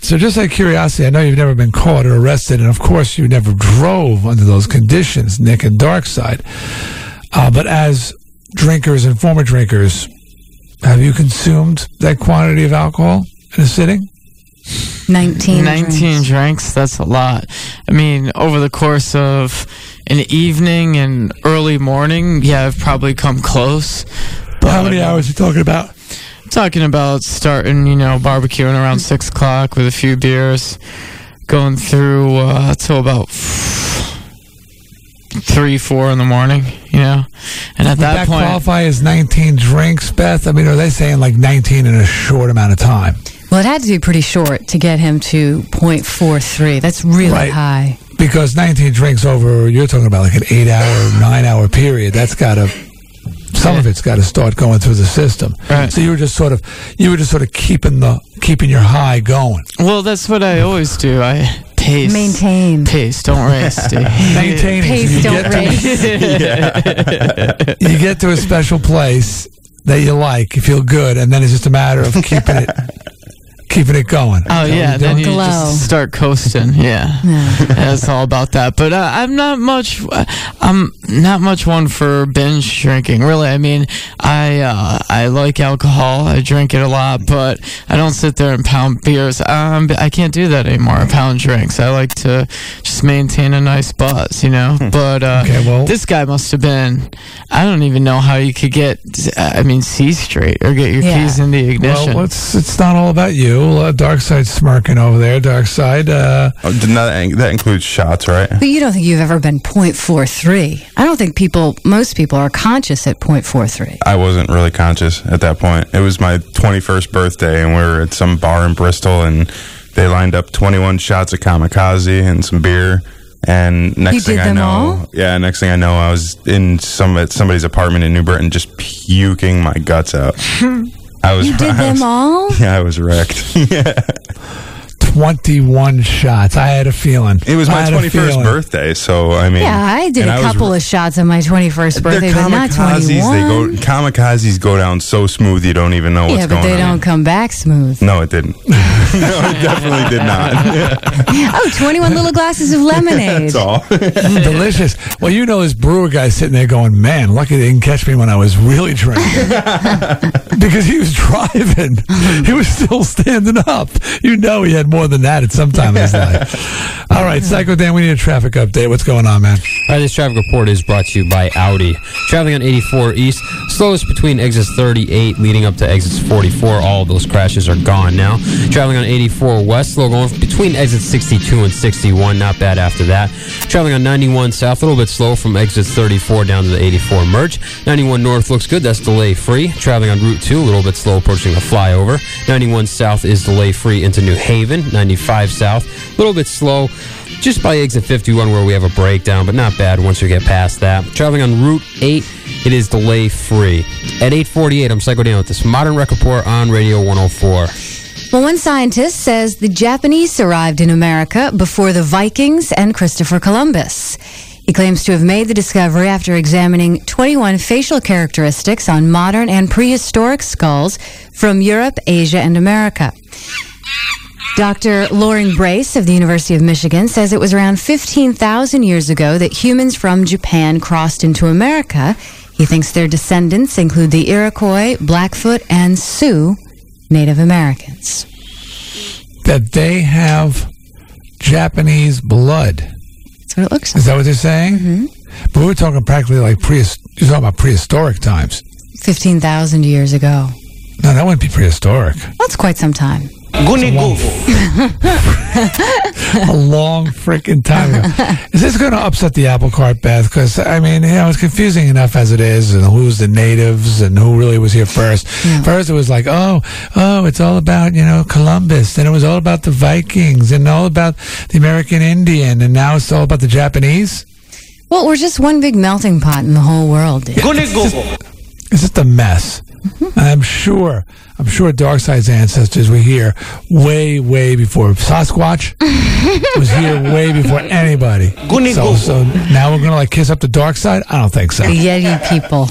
So just out of curiosity, I know you've never been caught or arrested, and of course you never drove under those conditions, Nick and Darkside. But as drinkers and former drinkers, Have you consumed that quantity of alcohol in a sitting? 19 drinks. That's a lot. I mean, over the course of an evening and early morning, yeah, I've probably come close. But how many hours are you talking about? I'm talking about starting, you know, barbecuing around 6 o'clock with a few beers, going through till about 3, 4 in the morning, you know? And at that point... Would that qualify as 19 drinks, Beth? I mean, are they saying like 19 in a short amount of time? Well, it had to be pretty short to get him to 0.43. That's really high. Because 19 drinks over, you're talking about like an 8-hour, 9-hour period. That's got to... Some of it's got to start going through the system. Right. So you were just sort of keeping your high going. Well, that's what I always do. I pace, maintain, pace, don't race, maintain, pace, don't race. You get to a special place that you like, you feel good, and then it's just a matter of keeping it going. Oh, yeah. Then you just start coasting. Yeah. Yeah, it's all about that. But I'm not much one for binge drinking, really. I mean, I like alcohol. I drink it a lot, but I don't sit there and pound beers. I can't do that anymore. Pound drinks. I like to just maintain a nice buzz, you know. But this guy must have been. I don't even know how you could get. I mean, C straight or get your keys in the ignition. Well, it's not all about you. Darkside smirking over there. Darkside. That includes shots, right? But you don't think you've ever been 0.43. I don't think most people are conscious at 0.43. I wasn't really conscious at that point. It was my 21st birthday, and we were at some bar in Bristol, and they lined up 21 shots of kamikaze and some beer. And next thing I know, I was in somebody's apartment in New Britain, just puking my guts out. You did them all? Yeah, I was wrecked. 21 shots. I had a feeling. It was my 21st birthday, so I mean... Yeah, I did a couple of shots on my 21st birthday, but not 21. Kamikazes go down so smooth you don't even know what's going on. Yeah, but they don't come back smooth. No, it didn't. No, it definitely did not. Yeah. 21 little glasses of lemonade. That's all. Delicious. Well, you know this brewer guy sitting there going, man, lucky they didn't catch me when I was really drinking. Because he was driving. He was still standing up. You know he had more than that at some time in his life. All right, Psycho Dan, we need a traffic update. What's going on, man? All right, this traffic report is brought to you by Audi. Traveling on 84 East, slowest between exits 38 leading up to exits 44. All of those crashes are gone now. Traveling on 84 West, slow going between exits 62 and 61. Not bad after that. Traveling on 91 South, a little bit slow from exits 34 down to the 84 merge. 91 North looks good. That's delay-free. Traveling on Route 2, a little bit slow approaching the flyover. 91 South is delay-free into New Haven. 95 South, a little bit slow just by exit 51 where we have a breakdown, but not bad once you get past that. Traveling on Route 8, it is delay free. At 8:48, I'm Psycho Dan with this Modern Rec Report on Radio 104. Well, one scientist says the Japanese arrived in America before the Vikings and Christopher Columbus. He claims to have made the discovery after examining 21 facial characteristics on modern and prehistoric skulls from Europe, Asia, and America. Dr. Lauren Brace of the University of Michigan says it was around 15,000 years ago that humans from Japan crossed into America. He thinks their descendants include the Iroquois, Blackfoot, and Sioux Native Americans. That they have Japanese blood. That's what it looks like. Is that what they're saying? Mm-hmm. But we're talking practically like you're talking about prehistoric times. 15,000 years ago. No, that wouldn't be prehistoric. That's quite some time. A long freaking time ago. Is this going to upset the apple cart, Beth? Because, I mean, you know, it's confusing enough as it is, and who's the natives and who really was here first. Yeah. First, it was like, it's all about, you know, Columbus, and it was all about the Vikings, and all about the American Indian, and now it's all about the Japanese? Well, we're just one big melting pot in the whole world, dude. It's just a mess. I'm sure Darkside's ancestors were here way, way before Sasquatch was here way before anybody. So now we're going to like kiss up to Darkside? I don't think so. Yeah, you people.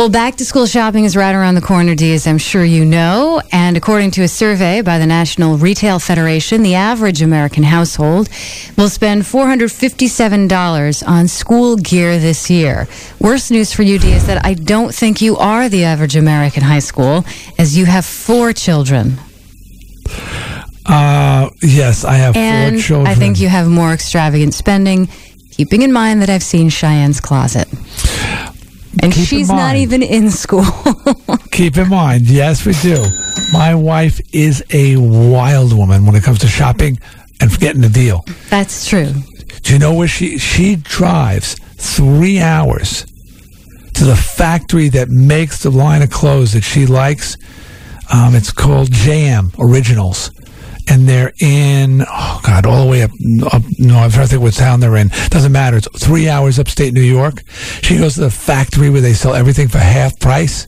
Well, back to school shopping is right around the corner, Dee, as I'm sure you know. And according to a survey by the National Retail Federation, the average American household will spend $457 on school gear this year. Worst news for you, Dee, is that I don't think you are the average American high school, as you have 4 children. Yes, I have 4 children. I think you have more extravagant spending, keeping in mind that I've seen Cheyenne's closet. And she's not even in school. Keep in mind, yes, we do. My wife is a wild woman when it comes to shopping and getting a deal. That's true. Do you know where she drives 3 hours to the factory that makes the line of clothes that she likes? It's called JM Originals. And they're in, oh, God, all the way up no, I forget what town they're in. Doesn't matter. It's 3 hours upstate New York. She goes to the factory where they sell everything for half price.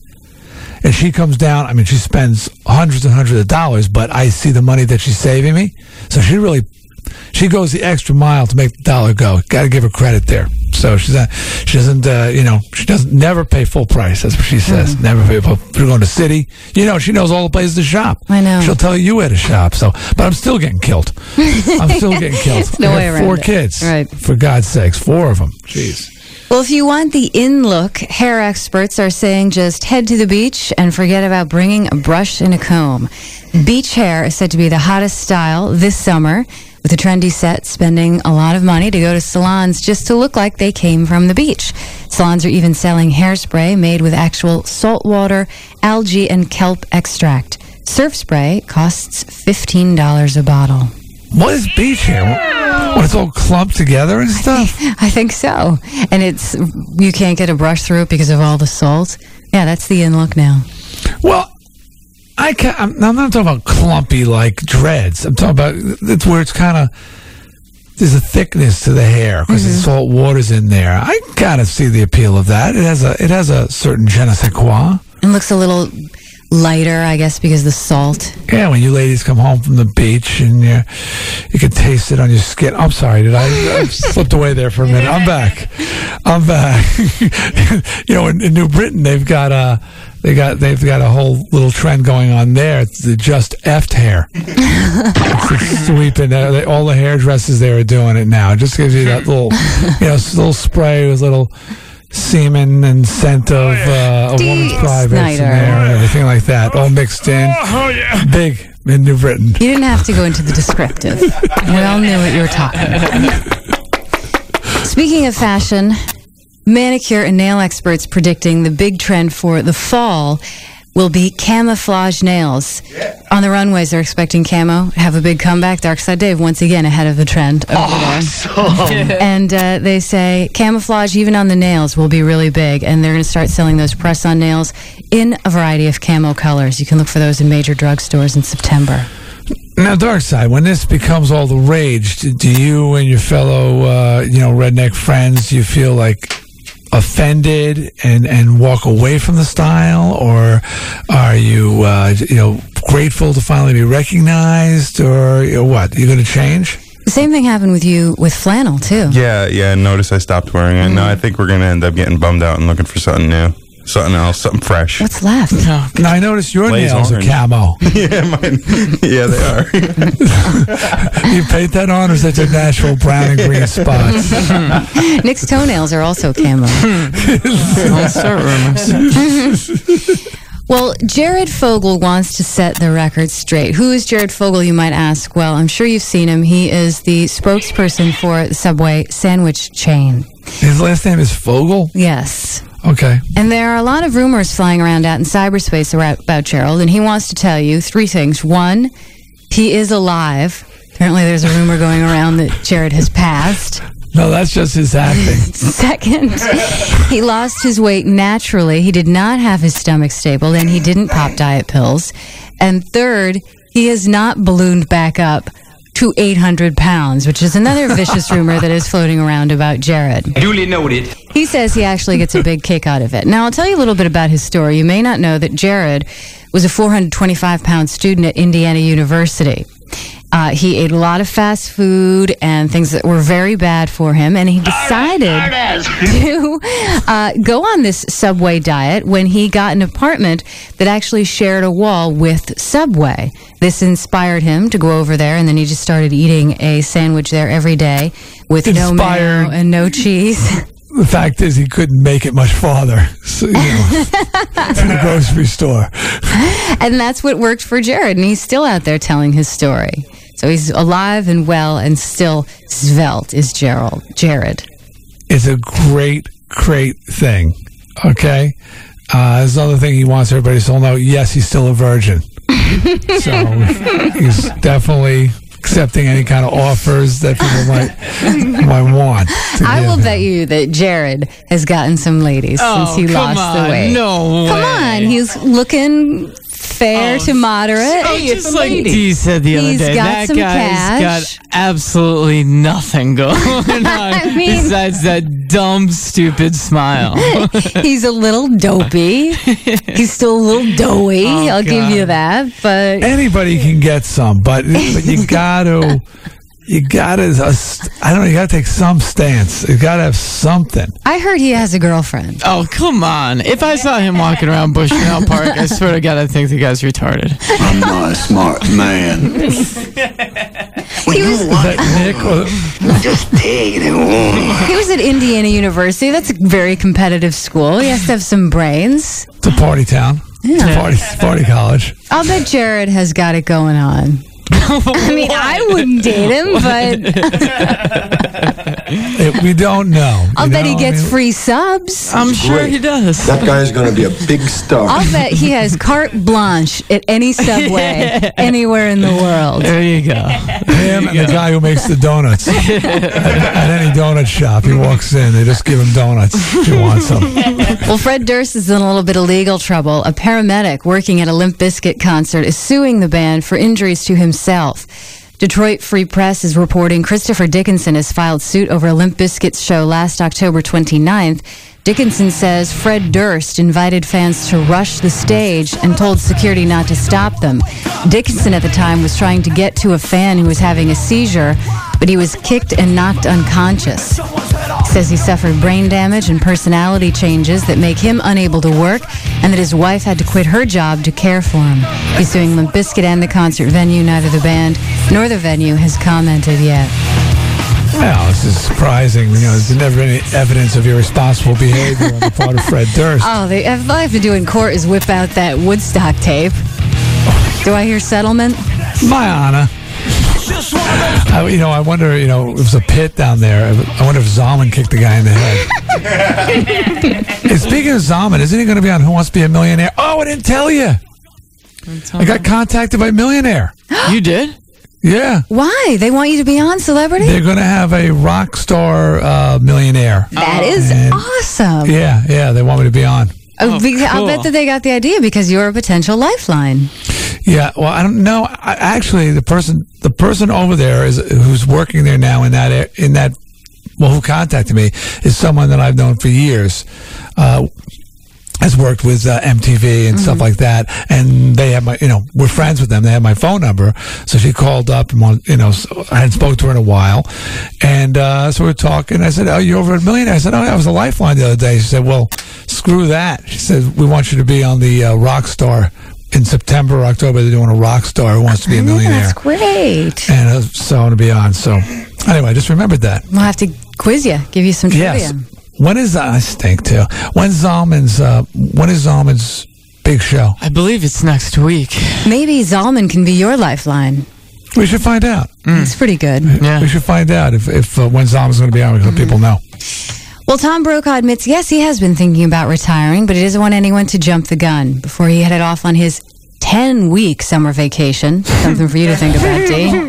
And she comes down. I mean, she spends hundreds and hundreds of dollars, but I see the money that she's saving me. So she goes the extra mile to make the dollar go. Got to give her credit there. So she doesn't never pay full price. That's what she says. Mm-hmm. Never pay full. We're going to city. You know, she knows all the places to shop. I know. She'll tell you where to shop. So, but I'm still getting killed. No way around. 4 kids. Right. For God's sakes, 4 of them. Jeez. Well, if you want the in-look, hair experts are saying just head to the beach and forget about bringing a brush and a comb. Beach hair is said to be the hottest style this summer, with a trendy set spending a lot of money to go to salons just to look like they came from the beach. Salons are even selling hairspray made with actual salt water, algae, and kelp extract. Surf spray costs $15 a bottle. What is beach hair? What, it's all clumped together and stuff? I think so. And it's, you can't get a brush through it because of all the salt. Yeah, that's the in look now. Well, I'm not talking about clumpy like dreads. I'm talking about it's where it's kind of, there's a thickness to the hair because the salt water's in there. I kind of see the appeal of that. It has a certain je ne sais quoi. It looks a little lighter, I guess, because the salt. Yeah, when you ladies come home from the beach and you can taste it on your skin. I'm sorry, did I slipped away there for a minute? I'm back. You know, in New Britain, they've got a whole little trend going on there. It's the just effed hair. It's sweeping. All the hairdressers there are doing it now. It just gives you that little, little spray with little semen and scent of a woman's privates in there and everything like that, all mixed in. Oh, yeah. Big in New Britain. You didn't have to go into the descriptive. We all knew what you were talking about. Speaking of fashion, manicure and nail experts predicting the big trend for the fall will be camouflage nails. Yeah. On the runways, they're expecting camo to have a big comeback. Darkside Dave, once again, ahead of the trend. Awesome. And they say camouflage, even on the nails, will be really big. And they're going to start selling those press-on nails in a variety of camo colors. You can look for those in major drugstores in September. Now, Darkside, when this becomes all the rage, do you and your fellow, redneck friends, do you feel like offended and walk away from the style, or are you grateful to finally be recognized, or what? Are you going to change? The same thing happened with you with flannel too. Yeah. Notice I stopped wearing it. No, I think we're going to end up getting bummed out and looking for something new, something else, something fresh. What's left? No. Now I noticed your nails are camo. Yeah, mine. Yeah, they are. You paint that on, or is that your natural brown and green spots? Nick's toenails are also camo. I'll start rumors. Well, Jared Fogle wants to set the record straight. Who is Jared Fogle, you might ask? Well, I'm sure you've seen him. He is the spokesperson for the Subway sandwich chain. His last name is Fogle? Yes. Okay. And there are a lot of rumors flying around out in cyberspace about Gerald, and he wants to tell you 3 things. 1, he is alive. Apparently there's a rumor going around that Jared has passed. No, that's just his acting. 2nd, he lost his weight naturally. He did not have his stomach stapled, and he didn't pop diet pills. And 3rd, he has not ballooned back up to 800 pounds, which is another vicious rumor that is floating around about Jared. Duly noted. He says he actually gets a big kick out of it. Now, I'll tell you a little bit about his story. You may not know that Jared was a 425-pound student at Indiana University. He ate a lot of fast food and things that were very bad for him, and he decided to go on this Subway diet when he got an apartment that actually shared a wall with Subway. This inspired him to go over there, and then he just started eating a sandwich there every day with no mayo and no cheese. The fact is, he couldn't make it much farther, so, you know, to the grocery store. And that's what worked for Jared, and he's still out there telling his story. So he's alive and well and still svelte is Jared. It's a great, great thing, okay? There's another thing he wants everybody to know. Yes, he's still a virgin. So he's definitely accepting any kind of offers that people might want. I will bet you that Jared has gotten some ladies since he lost the weight. No way. Come on, he's looking fair to moderate. Oh, just like Dee said the other day, that guy's got absolutely nothing going on besides that dumb, stupid smile. He's a little dopey. He's still a little doughy. Oh, I'll give you that. But anybody can get some, but you got to. You gotta take some stance. You gotta have something. I heard he has a girlfriend. Oh, come on. If I saw him walking around Bushnell Park, I swear to God, I think the guy's retarded. I'm not a smart man. He was at Indiana University. That's a very competitive school. He has to have some brains. It's a party town. Yeah. It's a party college. I'll bet Jared has got it going on. I mean, I wouldn't date him, but we don't know. I'll bet he gets free subs. I'm sure he does. That guy's going to be a big star. I'll bet he has carte blanche at any Subway anywhere in the world. There you go. Him and the guy who makes the donuts at any donut shop. He walks in, they just give him donuts if he wants them. Well, Fred Durst is in a little bit of legal trouble. A paramedic working at a Limp Bizkit concert is suing the band for injuries to himself. Detroit Free Press is reporting Christopher Dickinson has filed suit over a Limp Bizkit's show last October 29th. Dickinson says Fred Durst invited fans to rush the stage and told security not to stop them. Dickinson at the time was trying to get to a fan who was having a seizure, but he was kicked and knocked unconscious. He says he suffered brain damage and personality changes that make him unable to work, and that his wife had to quit her job to care for him. He's suing Limp Bizkit and the concert venue. Neither the band nor the venue has commented yet. Well, this is surprising. You know, there's never been any evidence of irresponsible behavior on the part of Fred Durst. Oh, all I have to do in court is whip out that Woodstock tape. Do I hear settlement? My honor. I wonder, it was a pit down there. I wonder if Zalman kicked the guy in the head. Speaking of Zalman, isn't he going to be on Who Wants to Be a Millionaire? Oh, I didn't tell you. I got contacted by Millionaire. You did? Yeah. Why? They want you to be on Celebrity? They're going to have a rock star millionaire. That is awesome. Yeah. They want me to be on. Oh, cool. I'll bet that they got the idea because you're a potential lifeline. Yeah. Well, I don't know. Actually, the person over there who's working there now who contacted me is someone that I've known for years. Has worked with MTV and stuff like that, and they have we're friends with them. They have my phone number, so she called up and I hadn't spoke to her in a while, and so we were talking. I said, "Oh, you're over at Millionaire." I said, "Oh, yeah, I was a lifeline the other day." She said, "Well, screw that." She said, "We want you to be on the rock star." In September or October, they're doing a rock star who wants to be a millionaire. That's great. And so I'm going to be on. So anyway, I just remembered that. We'll have to quiz you, give you some trivia. Yes. When is that? I stink too. When is Zalman's big show? I believe it's next week. Maybe Zalman can be your lifeline. We should find out. It's pretty good. Yeah. We should find out if when Zalman's going to be on, because people know. Well, Tom Brokaw admits, yes, he has been thinking about retiring, but he doesn't want anyone to jump the gun before he headed off on his 10-week summer vacation. Something for you to think about, Dee.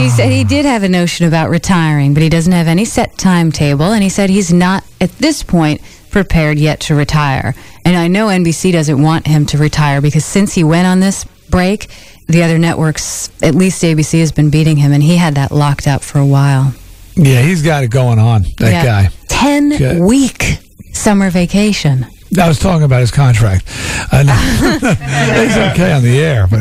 He said he did have a notion about retiring, but he doesn't have any set timetable, and he said he's not, at this point, prepared yet to retire. And I know NBC doesn't want him to retire, because since he went on this break, the other networks, at least ABC, has been beating him, and he had that locked up for a while. Yeah, he's got it going on, that guy. 10-week summer vacation. I was talking about his contract. He's okay on the air, but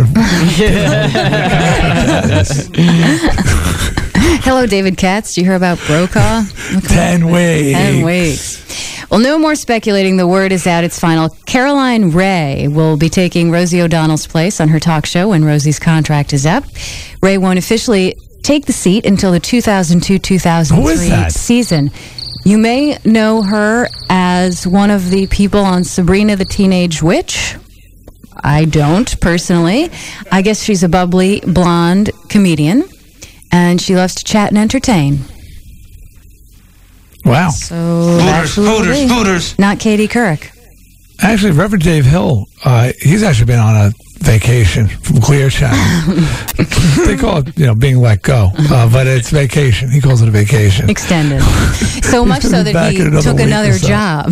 Hello, David Katz. Do you hear about Brokaw? 10 weeks. 10 weeks. Well, no more speculating. The word is out. It's final. Caroline Ray will be taking Rosie O'Donnell's place on her talk show when Rosie's contract is up. Ray won't officially take the seat until the 2002-2003 season. You may know her as one of the people on Sabrina the Teenage Witch. I don't, personally. I guess she's a bubbly, blonde comedian, and she loves to chat and entertain. Wow. So, voters. Not Katie Couric. Actually, Reverend Dave Hill, he's actually been on a vacation from Clear Channel. They call it, being let go, but it's vacation. He calls it a vacation. Extended. So much so that he took another job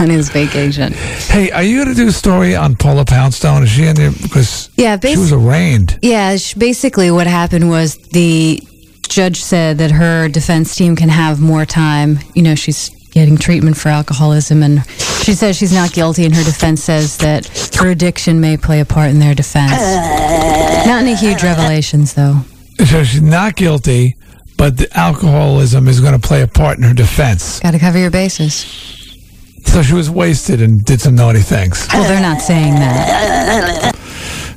on his vacation. Hey, are you going to do a story on Paula Poundstone? Is she in there? Because she was arraigned. Yeah, basically what happened was the judge said that her defense team can have more time. She's getting treatment for alcoholism, and she says she's not guilty, and her defense says that her addiction may play a part in their defense. Not any huge revelations, though. So she's not guilty, but the alcoholism is going to play a part in her defense. Got to cover your bases. So she was wasted and did some naughty things. Well, they're not saying that.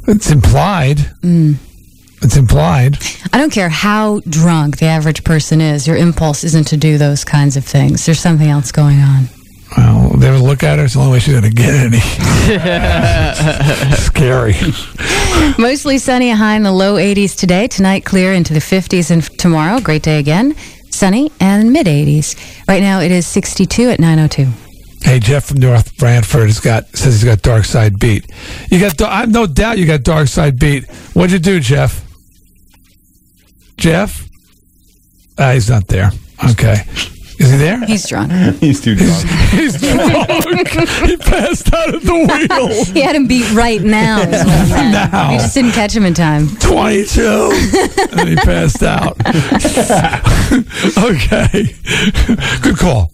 It's implied. It's implied. I don't care how drunk the average person is. Your impulse isn't to do those kinds of things. There's something else going on. Well, they would look at her. It's the only way she's going to get any. Scary. Mostly sunny, high in the low 80s today. Tonight, clear into the 50s, and tomorrow, great day again. Sunny and mid-80s. Right now, it is 62 at 9:02. Hey, Jeff from North Branford says he's got Darkside beat. I have no doubt you got Darkside beat. What'd you do, Jeff? Jeff? He's not there. Okay. Is he there? He's drunk. He's too drunk. He's drunk. He passed out at the wheel. He had him beat right now. He just didn't catch him in time. 22. And he passed out. Okay. Good call.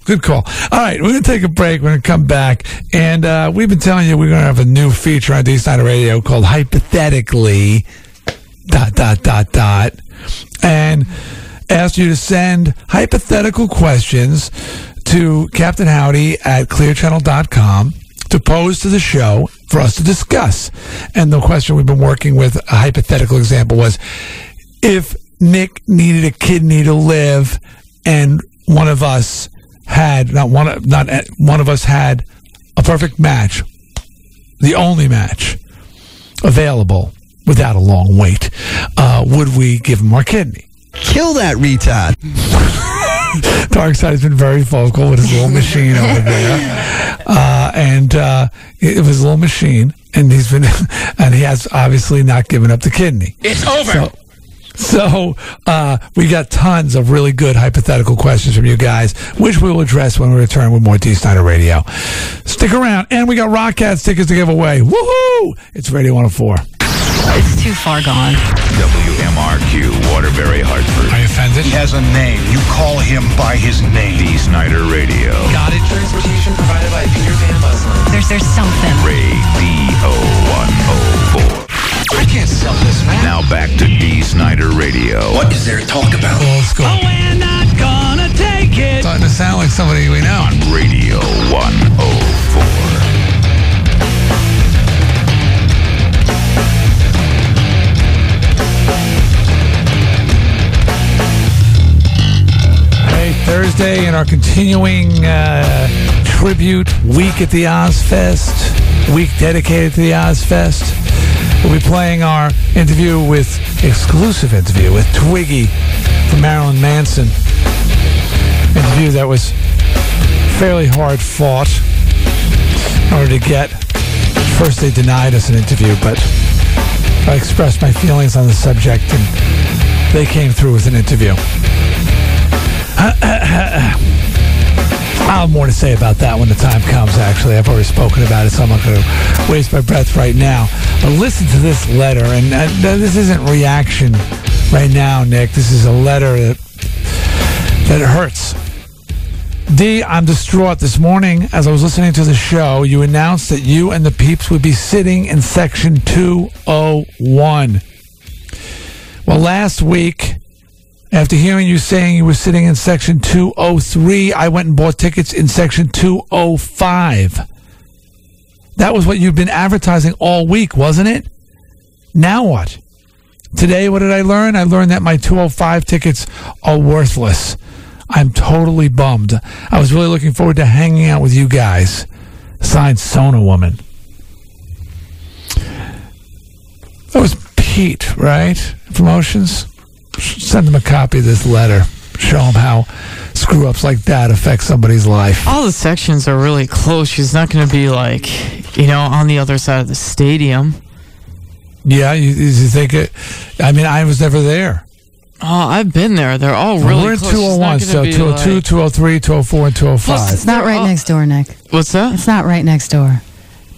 All right. We're going to take a break. We're going to come back. And we've been telling you we're going to have a new feature on D-Snyder Radio called Hypothetically... ... And... asked you to send hypothetical questions to Captain Howdy at clearchannel.com to pose to the show for us to discuss. And the question we've been working with, a hypothetical example, was if Nick needed a kidney to live and one of us had a perfect match, the only match available without a long wait, would we give him our kidney? Kill that retard. Darkside has been very vocal with his little machine over there. It was a little machine, and he has obviously not given up the kidney. It's over. So we got tons of really good hypothetical questions from you guys, which we will address when we return with more D. Snyder Radio. Stick around, and we got Rock Cat stickers to give away. Woohoo! It's Radio 104. It's too far gone. WMRQ, Waterbury, Hartford. Are you offended? He has a name. You call him by his name. D. Snyder Radio. Got it. Transportation provided by Peter Pan Muslin. There's something. Radio 104. I can't sell this, man. Now back to D. Snyder Radio. What is there to talk about? Old school. Oh, we're not gonna take it. Starting to sound like somebody we know. On Radio 104. Thursday in our continuing tribute week at the OzFest, week dedicated to the OzFest. We'll be playing our exclusive interview with Twiggy from Marilyn Manson. Interview that was fairly hard fought in order to get. First they denied us an interview, but I expressed my feelings on the subject and they came through with an interview. I'll have more to say about that when the time comes, actually. I've already spoken about it, so I'm not going to waste my breath right now. But listen to this letter, and this isn't reaction right now, Nick. This is a letter that hurts. D, I'm distraught. This morning, as I was listening to the show, you announced that you and the peeps would be sitting in section 201. Well, last week, after hearing you saying you were sitting in section 203, I went and bought tickets in section 205. That was what you've been advertising all week, wasn't it? Now what? Today, what did I learn? I learned that my 205 tickets are worthless. I'm totally bummed. I was really looking forward to hanging out with you guys. Signed, Sona Woman. That was Pete, right? Promotions? Send them a copy of this letter. Show them how screw-ups like that affect somebody's life. All the sections are really close. She's not going to be like, you know, on the other side of the stadium. Yeah, you think it? I mean, I was never there. Oh, I've been there. They're all really close. We're in 201, so 202, like 203, 204, and 205. Plus, it's not right next door, Nick. What's that? It's not right next door.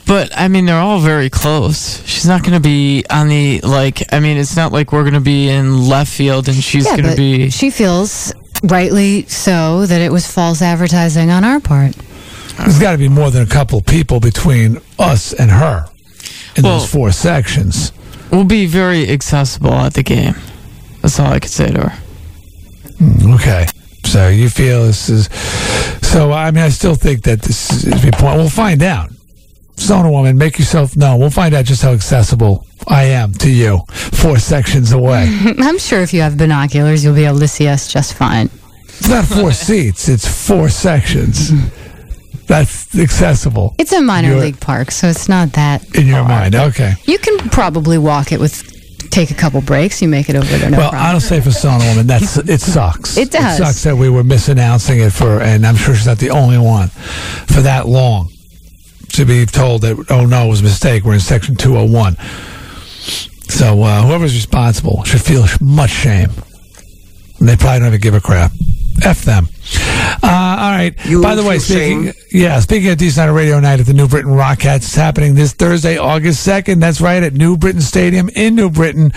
But, I mean, they're all very close. She's not going to be on the, like, I mean, it's not like we're going to be in left field and she's going to be... She feels, rightly so, that it was false advertising on our part. There's got to be more than a couple people between us and her in those four sections. We'll be very accessible at the game. That's all I could say to her. Okay. So you feel this is... So, I mean, I still think that this is the point. We'll find out. Sona Woman, make yourself known. We'll find out just how accessible I am to you. Four sections away. I'm sure if you have binoculars, you'll be able to see us just fine. It's not four seats. It's four sections. That's accessible. It's a minor league park, so it's not that in your mind, okay. You can probably walk it with... Take a couple breaks. You make it over there. No problem. I'll say for Sona Woman, it sucks. It does. It sucks that we were misannouncing it for, and I'm sure she's not the only one, for that long to be told that, oh no, it was a mistake. We're in section 201. So whoever's responsible should feel much shame. And they probably don't even give a crap. F them. All right. By the way, speaking of D. Snyder Radio Night at the New Britain Rock Hats, it's happening this Thursday, August 2nd. That's right, at New Britain Stadium in New Britain.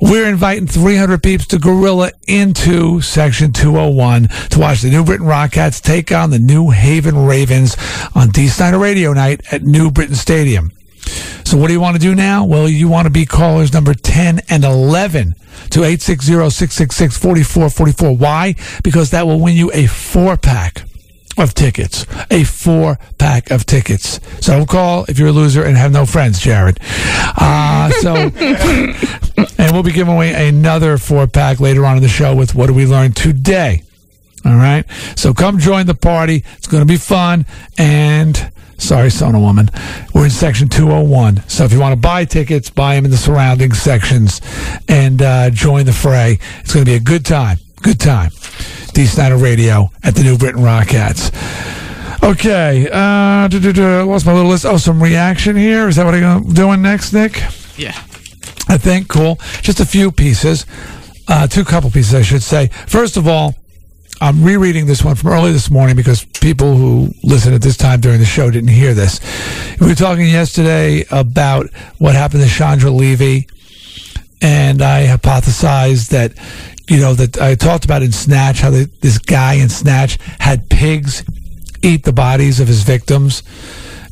We're inviting 300 peeps to gorilla into Section 201 to watch the New Britain Rock Hats take on the New Haven Ravens on D. Snyder Radio Night at New Britain Stadium. So what do you want to do now? Well, you want to be callers number 10 and 11 to 860-666-4444. Why? Because that will win you a four-pack of tickets. A four-pack of tickets. So don't call if you're a loser and have no friends, Jared. And we'll be giving away another four-pack later on in the show with What Did We Learn Today? All right? So come join the party. It's going to be fun. And... Sorry, Sona Woman. We're in section 201. So if you want to buy tickets, buy them in the surrounding sections and join the fray. It's going to be a good time. Good time. D. Snyder Radio at the New Britain Rock Hats. Okay. Lost my little list. Oh, some reaction here. Is that what I'm doing next, Nick? Yeah. I think. Cool. Just a few pieces. Couple pieces, I should say. First of all, I'm rereading this one from early this morning because people who listen at this time during the show didn't hear this. We were talking yesterday about what happened to Chandra Levy, and I hypothesized that, you know, that I talked about in Snatch, how this guy in Snatch had pigs eat the bodies of his victims,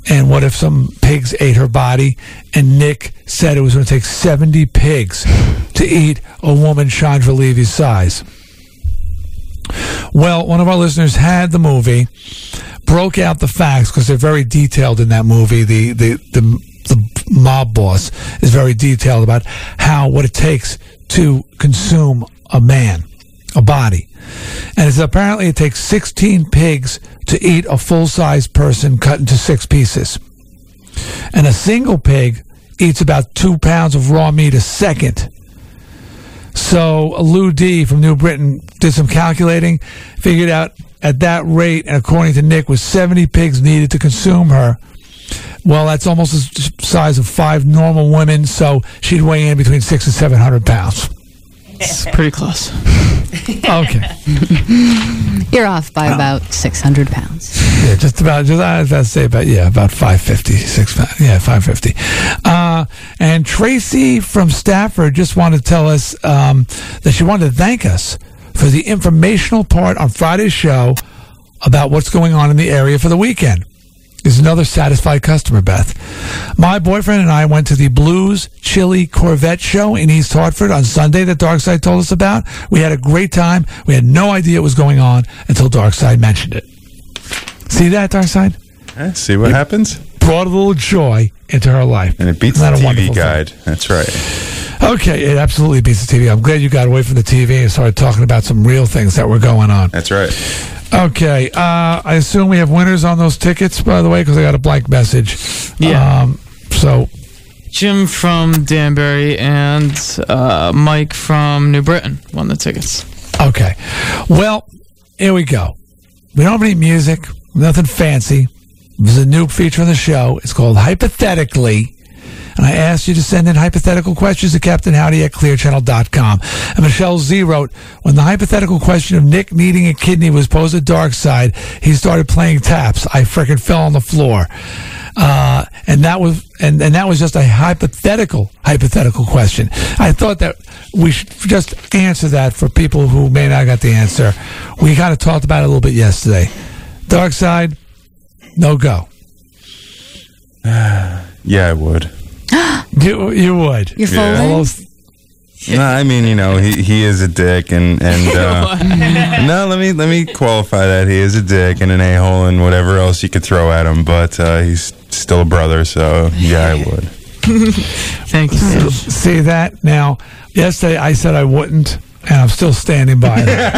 and what if some pigs ate her body, and Nick said it was going to take 70 pigs to eat a woman Chandra Levy's size. Well, one of our listeners had the movie, broke out the facts because they're very detailed in that movie. The mob boss is very detailed about what it takes to consume a man, a body. And it's apparently it takes 16 pigs to eat a full-size person cut into 6 pieces. And a single pig eats about 2 pounds of raw meat a second. So Lou D. from New Britain did some calculating, figured out at that rate, and according to Nick, was 70 pigs needed to consume her. Well, that's almost the size of 5 normal women, so she'd weigh in between 600 and 700 pounds. It's pretty close. Okay. You're off by about 600 pounds. Yeah, just about. I was about to say about 550, 600. Yeah, 550. And Tracy from Stafford just wanted to tell us that she wanted to thank us for the informational part on Friday's show about what's going on in the area for the weekend. Is another satisfied customer, Beth. My boyfriend and I went to the Blues Chili Corvette show in East Hartford on Sunday that Darkside told us about. We had a great time. We had no idea what was going on until Darkside mentioned it. See that, Darkside? Yeah, see what happens? Brought a little joy into her life. And it beats the TV guide. Thing. That's right. Okay, it absolutely beats the TV. I'm glad you got away from the TV and started talking about some real things that were going on. That's right. Okay, I assume we have winners on those tickets, by the way, because I got a blank message. Yeah. So Jim from Danbury and Mike from New Britain won the tickets. Okay. Well, here we go. We don't have any music, nothing fancy. There's a new feature on the show. It's called Hypothetically. And I asked you to send in hypothetical questions to CaptainHowdy@clearchannel.com. And Michelle Z wrote, when the hypothetical question of Nick needing a kidney was posed at Darkside, he started playing taps. I frickin' fell on the floor. And that was just a hypothetical question. I thought that we should just answer that for people who may not got the answer. We kind of talked about it a little bit yesterday. Darkside, no go. Yeah, I would. You would. You're folding? Yeah. No, I mean, you know, he is a dick, and no, let me qualify that. He is a dick and an a-hole and whatever else you could throw at him, but he's still a brother, so yeah, I would. Thank you. See that? Now, yesterday I said I wouldn't, and I'm still standing by that.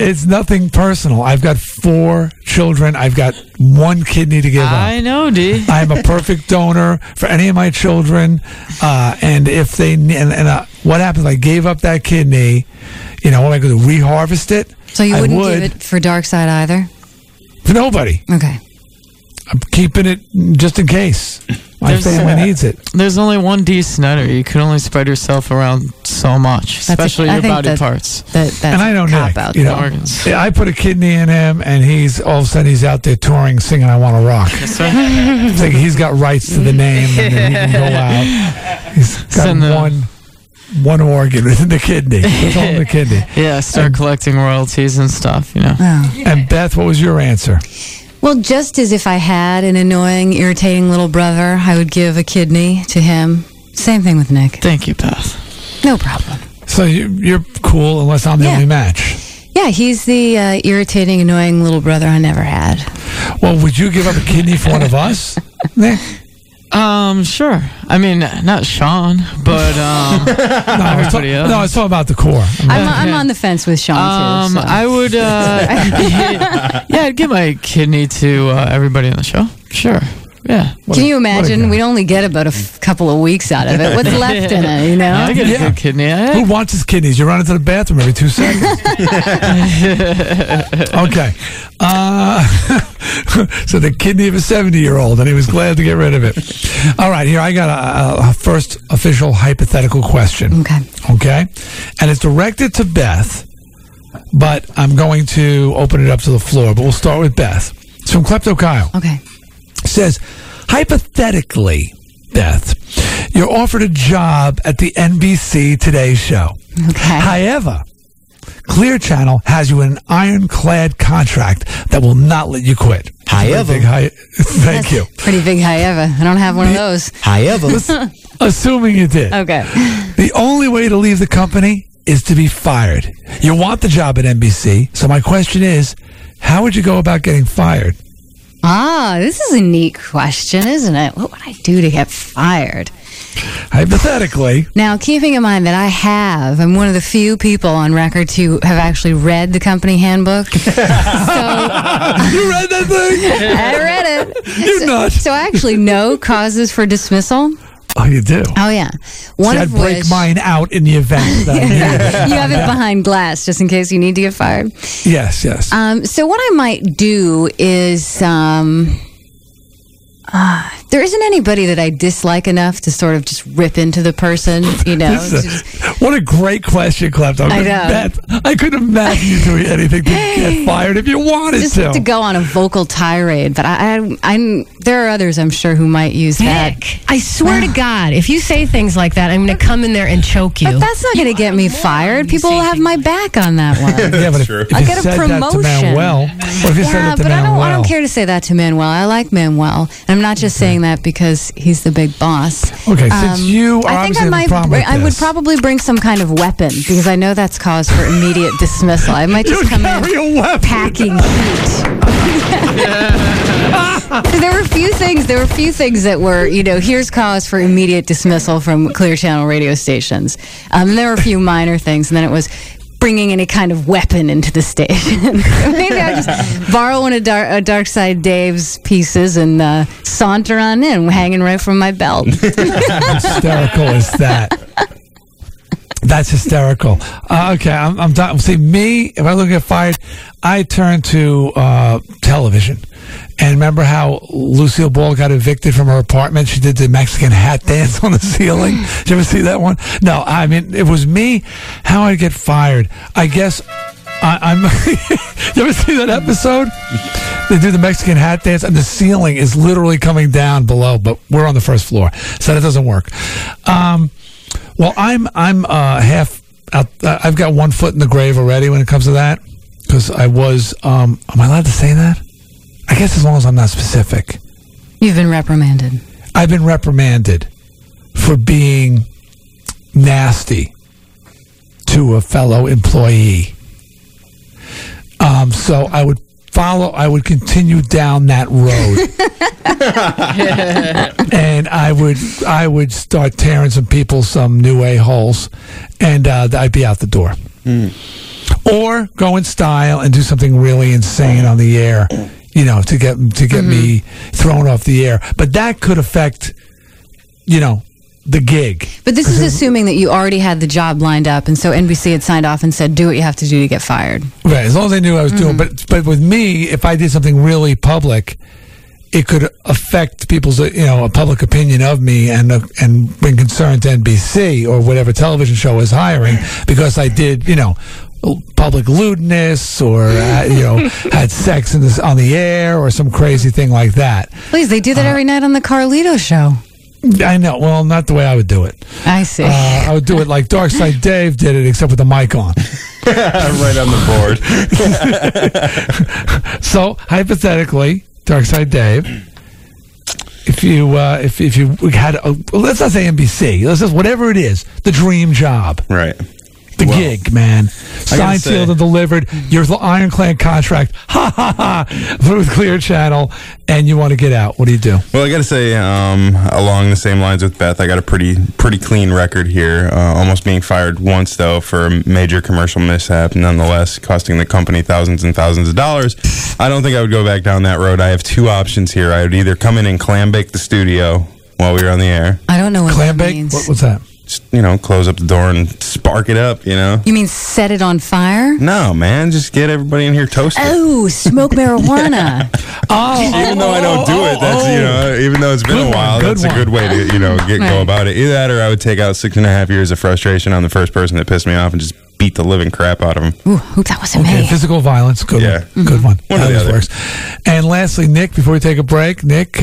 It's nothing personal. I've got 4 children. I've got 1 kidney to give up. I know, D. I'm a perfect donor for any of my children. And what happens? I gave up that kidney. You know, what am I going to reharvest it? So you wouldn't give it for Darkside either? For nobody. Okay. I'm keeping it just in case. My family needs it. There's only one D. Snyder. You can only spread yourself around so much, especially your body parts. And I don't know. You know, organs. I put a kidney in him, and he's all of a sudden he's out there touring, singing "I Want to Rock." It's like he's got rights to the name, and then he can go out. He's got one organ within the kidney. It's all in the kidney. Yeah, start collecting royalties and stuff. You know. Oh. And Beth, what was your answer? Well, just as if I had an annoying, irritating little brother, I would give a kidney to him. Same thing with Nick. Thank you, Beth. No problem. So you're cool unless I'm the only match. Yeah, he's the irritating, annoying little brother I never had. Well, would you give up a kidney for one of us, Nick? Sure. I mean, not Sean, but everybody else. No, I was talking about the core. I'm on the fence with Sean, too. So. I would, I'd give my kidney to everybody on the show. Sure. Yeah. Can you imagine? We'd only get about a couple of weeks out of it. What's left in it, you know? I get a good kidney. Who wants his kidneys? You run into the bathroom every 2 seconds. Okay. So the kidney of a 70-year-old, and he was glad to get rid of it. All right, here, I got a first official hypothetical question. Okay? And it's directed to Beth, but I'm going to open it up to the floor. But we'll start with Beth. It's from Klepto Kyle. Okay. Says, hypothetically, Beth, you're offered a job at the NBC Today show. Okay. However, Clear Channel has you in an ironclad contract that will not let you quit. However. Thank you. Pretty big however. I don't have one of those. However. Assuming you did. Okay. The only way to leave the company is to be fired. You want the job at NBC, so my question is, how would you go about getting fired? Ah, this is a neat question, isn't it? What would I do to get fired? Hypothetically. Now, keeping in mind that I'm one of the few people on record to have actually read the company handbook. So, you read that thing? I read it. You're nuts. So I actually know causes for dismissal. Oh, you do? Oh, yeah. I'd break mine out in the event that I needed. You have it behind glass just in case you need to get fired. Yes. So what I might do is There isn't anybody that I dislike enough to sort of just rip into the person, you know. What a great question, Clapton. I know. Beth, I couldn't imagine you doing anything to get fired if you wanted to. Just to go on a vocal tirade, but I there are others, I'm sure, who might use that. I swear to God, if you say things like that, I'm going to come in there and choke you. But that's not going to get me fired. People will have my back on that one. Yeah, but if I get a promotion. I don't care to say that to Manuel. I like Manuel. I'm not just saying that because he's the big boss. Okay, since you are I would probably bring some kind of weapon because I know that's cause for immediate dismissal. I might just come in packing heat. There were few things that were, you know, here's cause for immediate dismissal from Clear Channel radio stations. There were a few minor things, and then it was bringing any kind of weapon into the station. Maybe I just borrow one of Darkside Dave's pieces and saunter on in, hanging right from my belt. How hysterical is that? That's hysterical. Okay, I'm done. See, me, if I look at fired, I turn to television. And remember how Lucille Ball got evicted from her apartment? She did the Mexican hat dance on the ceiling. Did you ever see that one? No, I mean, it was me, how I get fired. I guess I'm... You ever see that episode? They do the Mexican hat dance, and the ceiling is literally coming down below, but we're on the first floor, so that doesn't work. Well, I'm half out. I've got one foot in the grave already when it comes to that, because I was. Am I allowed to say that? I guess as long as I'm not specific. You've been reprimanded. I've been reprimanded for being nasty to a fellow employee. So I would follow. I would continue down that road, and I would start tearing some people some new a-holes, and I'd be out the door, or go in style and do something really insane on the air, you know, to get me thrown off the air. But that could affect, you know, the gig. But this is assuming that you already had the job lined up, and so NBC had signed off and said, do what you have to do to get fired. Right, as long as they knew what I was doing. But with me, if I did something really public, it could affect people's, you know, a public opinion of me and bring concern to NBC or whatever television show is hiring, because I did, you know, public lewdness or you know, had sex on the air or some crazy thing like that. Please, they do that every night on the Carlito show. I know. Well, not the way I would do it. I see. I would do it like Darkside Dave did it, except with the mic on. Right on the board. So, hypothetically, Darkside Dave, if you had, let's not say NBC, let's just, whatever it is, the dream job. Right. The gig, man. Signed, sealed, and delivered. Your ironclad contract. Ha ha ha. With Clear Channel, and you want to get out. What do you do? Well, I got to say, along the same lines with Beth, I got a pretty clean record here. Almost being fired once, though, for a major commercial mishap, nonetheless, costing the company thousands and thousands of dollars. I don't think I would go back down that road. I have two options here. I would either come in and clam bake the studio while we were on the air. I don't know what clam bake means. What's that? You know, close up the door and spark it up, you know? You mean set it on fire? No, man. Just get everybody in here toasted. Oh, smoke marijuana. Yeah. Oh, even though I don't do it, that's, you know, even though it's been a while, that's a good way to, you know, go about it. Either that or I would take out 6.5 years of frustration on the first person that pissed me off and just beat the living crap out of him. Ooh, hope that wasn't me. Physical violence. Good one. One of the other. Works. And lastly, Nick, before we take a break, Nick,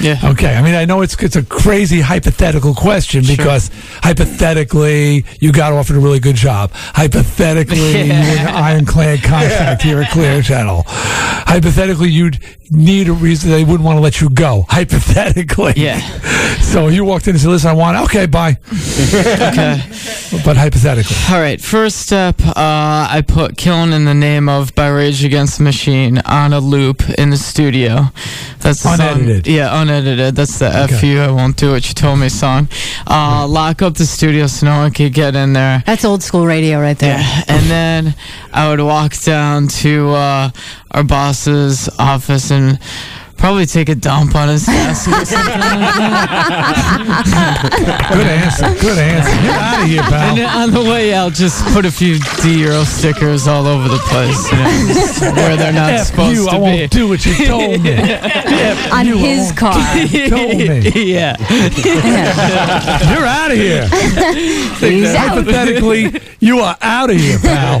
yeah. Okay. I mean, I know it's a crazy hypothetical question because hypothetically you got offered a really good job. Hypothetically you had an ironclad contract here at Clear Channel. Hypothetically you'd need a reason they wouldn't want to let you go. Hypothetically. Yeah. So you walked in and said, listen, I want it. Okay, bye. Okay. But hypothetically. All right. First step, I put Killing in the Name of by Rage Against the Machine on a loop in the studio. That's the unedited. Song. Yeah, unedited. That's the F you, I won't do what you told me song. Lock up the studio so no one could get in there. That's old school radio right there. Yeah. And then I would walk down to our boss's office and Probably take a dump on his desk or something like that. Good answer. Good answer. Get out of here, pal. And then on the way out, just put a few D-Euro stickers all over the place, you know, where they're not supposed to be. I won't do what you told me. On his car. Told me. Yeah. You're out of here. He's out. Hypothetically, you are out of here, pal.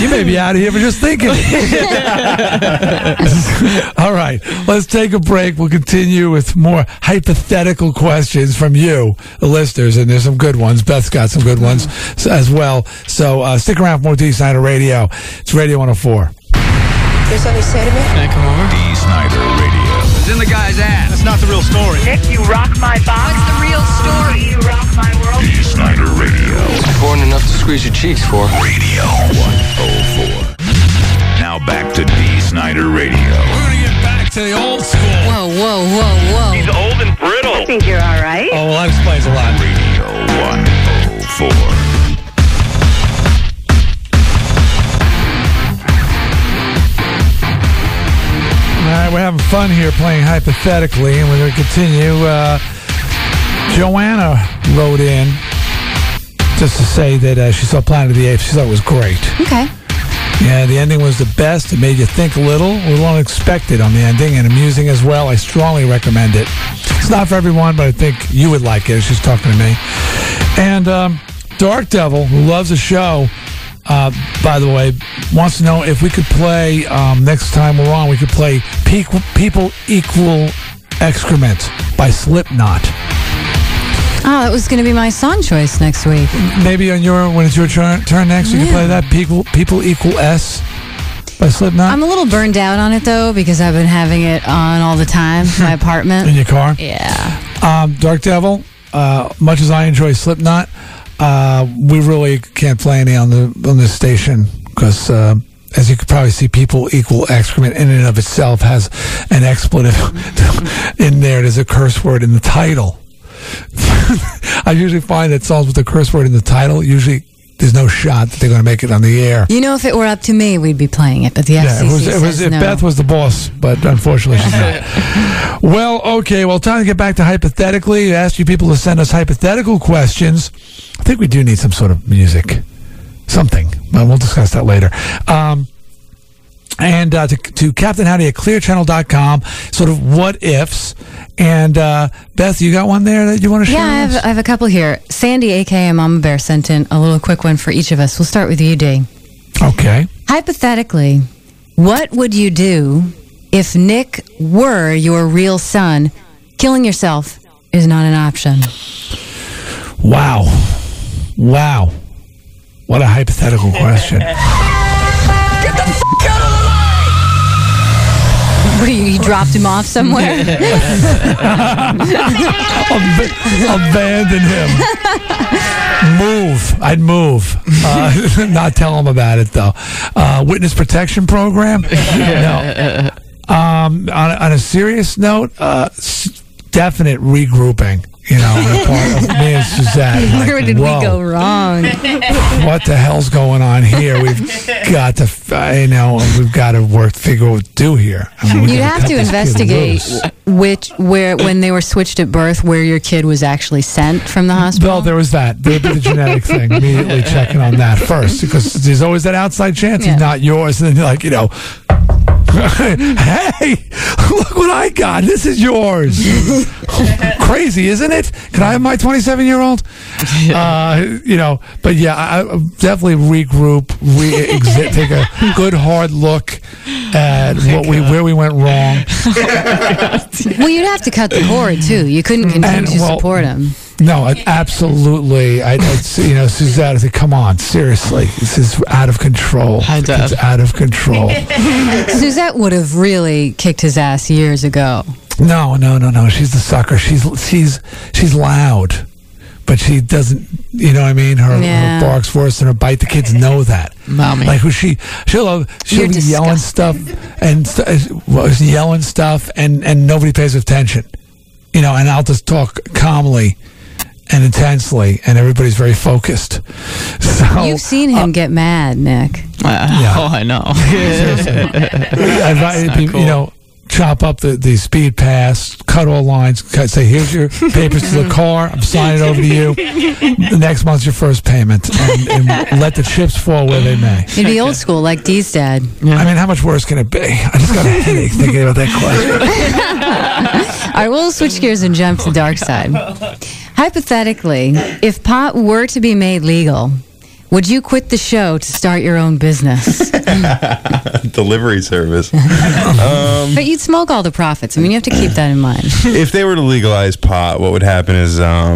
You may be out of here for just thinking it. All right, let's take a break. We'll continue with more hypothetical questions from you, the listeners, and there's some good ones. Beth's got some good ones as well. So stick around for more D. Snyder Radio. It's Radio 104. There's something to say to me? Can I come over? D. Snyder Radio. It's in the guy's ass. That's not the real story. Nick, you rock my box. What's the real story? You rock my world. D. Snyder Radio. Corn enough to squeeze your cheeks for. Radio 104. Now back to D. Snyder Radio. We're going to get back to the old school. Whoa, whoa, whoa, whoa. He's old and brittle. I think you're all right. Oh, well, that explains a lot. Radio 104. All right, we're having fun here playing hypothetically, and we're going to continue. Joanna wrote in just to say that she saw Planet of the Apes. She thought it was great. Okay. Yeah, the ending was the best. It made you think a little unexpected on the ending, and amusing as well. I strongly recommend it. It's not for everyone, but I think you would like it. She's talking to me. And Dark Devil, who loves the show, by the way, wants to know if we could play, next time we're on, we could play People Equal Excrement by Slipknot. Oh, it was going to be my song choice next week. Maybe on your, when it's your turn next, you can play that, People Equal S by Slipknot. I'm a little burned out on it, though, because I've been having it on all the time in my apartment. In your car? Yeah. Dark Devil, much as I enjoy Slipknot, we really can't play any on this station because, as you could probably see, People Equal Excrement in and of itself has an expletive in there. There's a curse word in the title. I usually find that songs with a curse word in the title, usually there's no shot that they're going to make it on the air. You know, if it were up to me, we'd be playing it, but the FCC says if no. Beth was the boss, but unfortunately she's not. Well, okay. Well, time to get back to hypothetically. I asked you people to send us hypothetical questions. I think we do need some sort of music. Something. Well, we'll discuss that later. And to Captain Howdy at clearchannel.com, sort of what ifs. And Beth, you got one there that you want to share? Yeah, I have a couple here. Sandy, a.k.a. Mama Bear, sent in a little quick one for each of us. We'll start with you, D. Okay. Hypothetically, what would you do if Nick were your real son? Killing yourself is not an option. Wow. Wow. What a hypothetical question. Get the f*** out of the way! What, you dropped him off somewhere? Abandon him. Move. I'd move. Not tell him about it, though. Witness protection program? No. On a serious note, definite regrouping. You know, part of me and Suzette. Like, where did we go wrong? What the hell's going on here? We've got to, we've got to figure out what to do here. I mean, you'd have to investigate when they were switched at birth, where your kid was actually sent from the hospital. Well, there was that. There would be the genetic thing. Immediately checking on that first, because there's always that outside chance it's not yours. And then you're like, hey, look what I got. This is yours. Crazy, isn't it? Can I have my 27-year-old? But yeah, I definitely regroup, take a good hard look at where we went wrong. Well, you'd have to cut the cord, too. You couldn't continue to support him. No, absolutely. I'd Suzette, I said, come on, seriously. This is out of control. It's out of control. Suzette would have really kicked his ass years ago. No. She's the sucker. She's loud, but she doesn't, you know what I mean? Her bark's worse than her bite. The kids know that. Mommy. Like, she'll be yelling stuff, and nobody pays attention. You know, and I'll just talk calmly and intensely, and everybody's very focused. So, you've seen him get mad, Nick. Oh, I know. Seriously. That's not cool. chop up the speed pass, cut all lines, say, here's your papers to the car, I'm signing it over to you. The next month's your first payment. And let the chips fall where they may. It'd be old school, like D's dad. Yeah. I mean, how much worse can it be? I just got a headache thinking about that question. All right, we'll switch gears and jump to Darkside. Hypothetically, if pot were to be made legal, would you quit the show to start your own business? Delivery service. But you'd smoke all the profits. I mean, you have to keep that in mind. If they were to legalize pot, what would happen is, I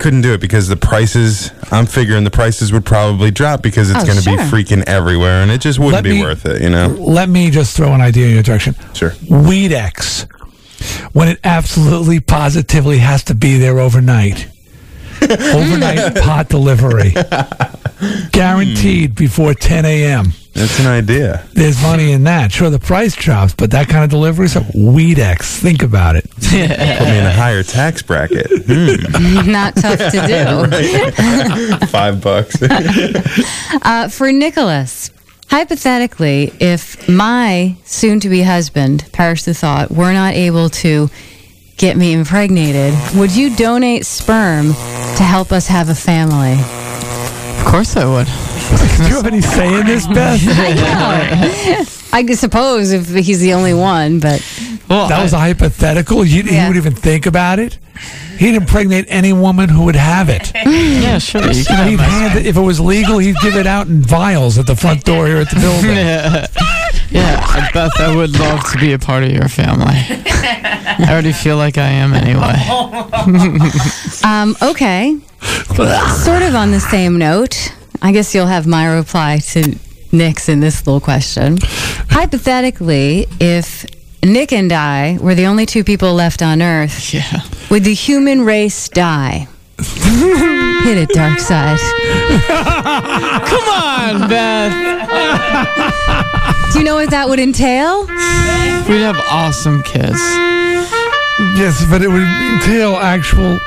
couldn't do it because the prices, I'm figuring the prices would probably drop because it's going to be freaking everywhere, and it just wouldn't be worth it, you know? Let me just throw an idea in your direction. Sure. Weed-X, when it absolutely, positively has to be there overnight. Overnight pot delivery. Guaranteed before 10 a.m. That's an idea. There's money in that. Sure, the price drops, but that kind of delivery is Weed-X. Think about it. Put me in a higher tax bracket. Not tough to do. Right. $5. For Nicholas, hypothetically, if my soon-to-be husband, perish the thought, were not able to get me impregnated, would you donate sperm to help us have a family? Of course I would. Do you have any say in this, Beth? I suppose if he's the only one, but... Well, that was a hypothetical? He would even think about it? He'd impregnate any woman who would have it. Yeah, sure. You can have it. If it was legal, he'd give it out in vials at the front door here at the building. Yeah, Beth, I would love to be a part of your family. I already feel like I am anyway. Okay. Sort of on the same note, I guess you'll have my reply to Nick's in this little question. Hypothetically, if Nick and I were the only two people left on Earth, would the human race die? Hit it, Darkside. Come on, Beth. Do you know what that would entail? We'd have awesome kids. Yes, but it would entail actual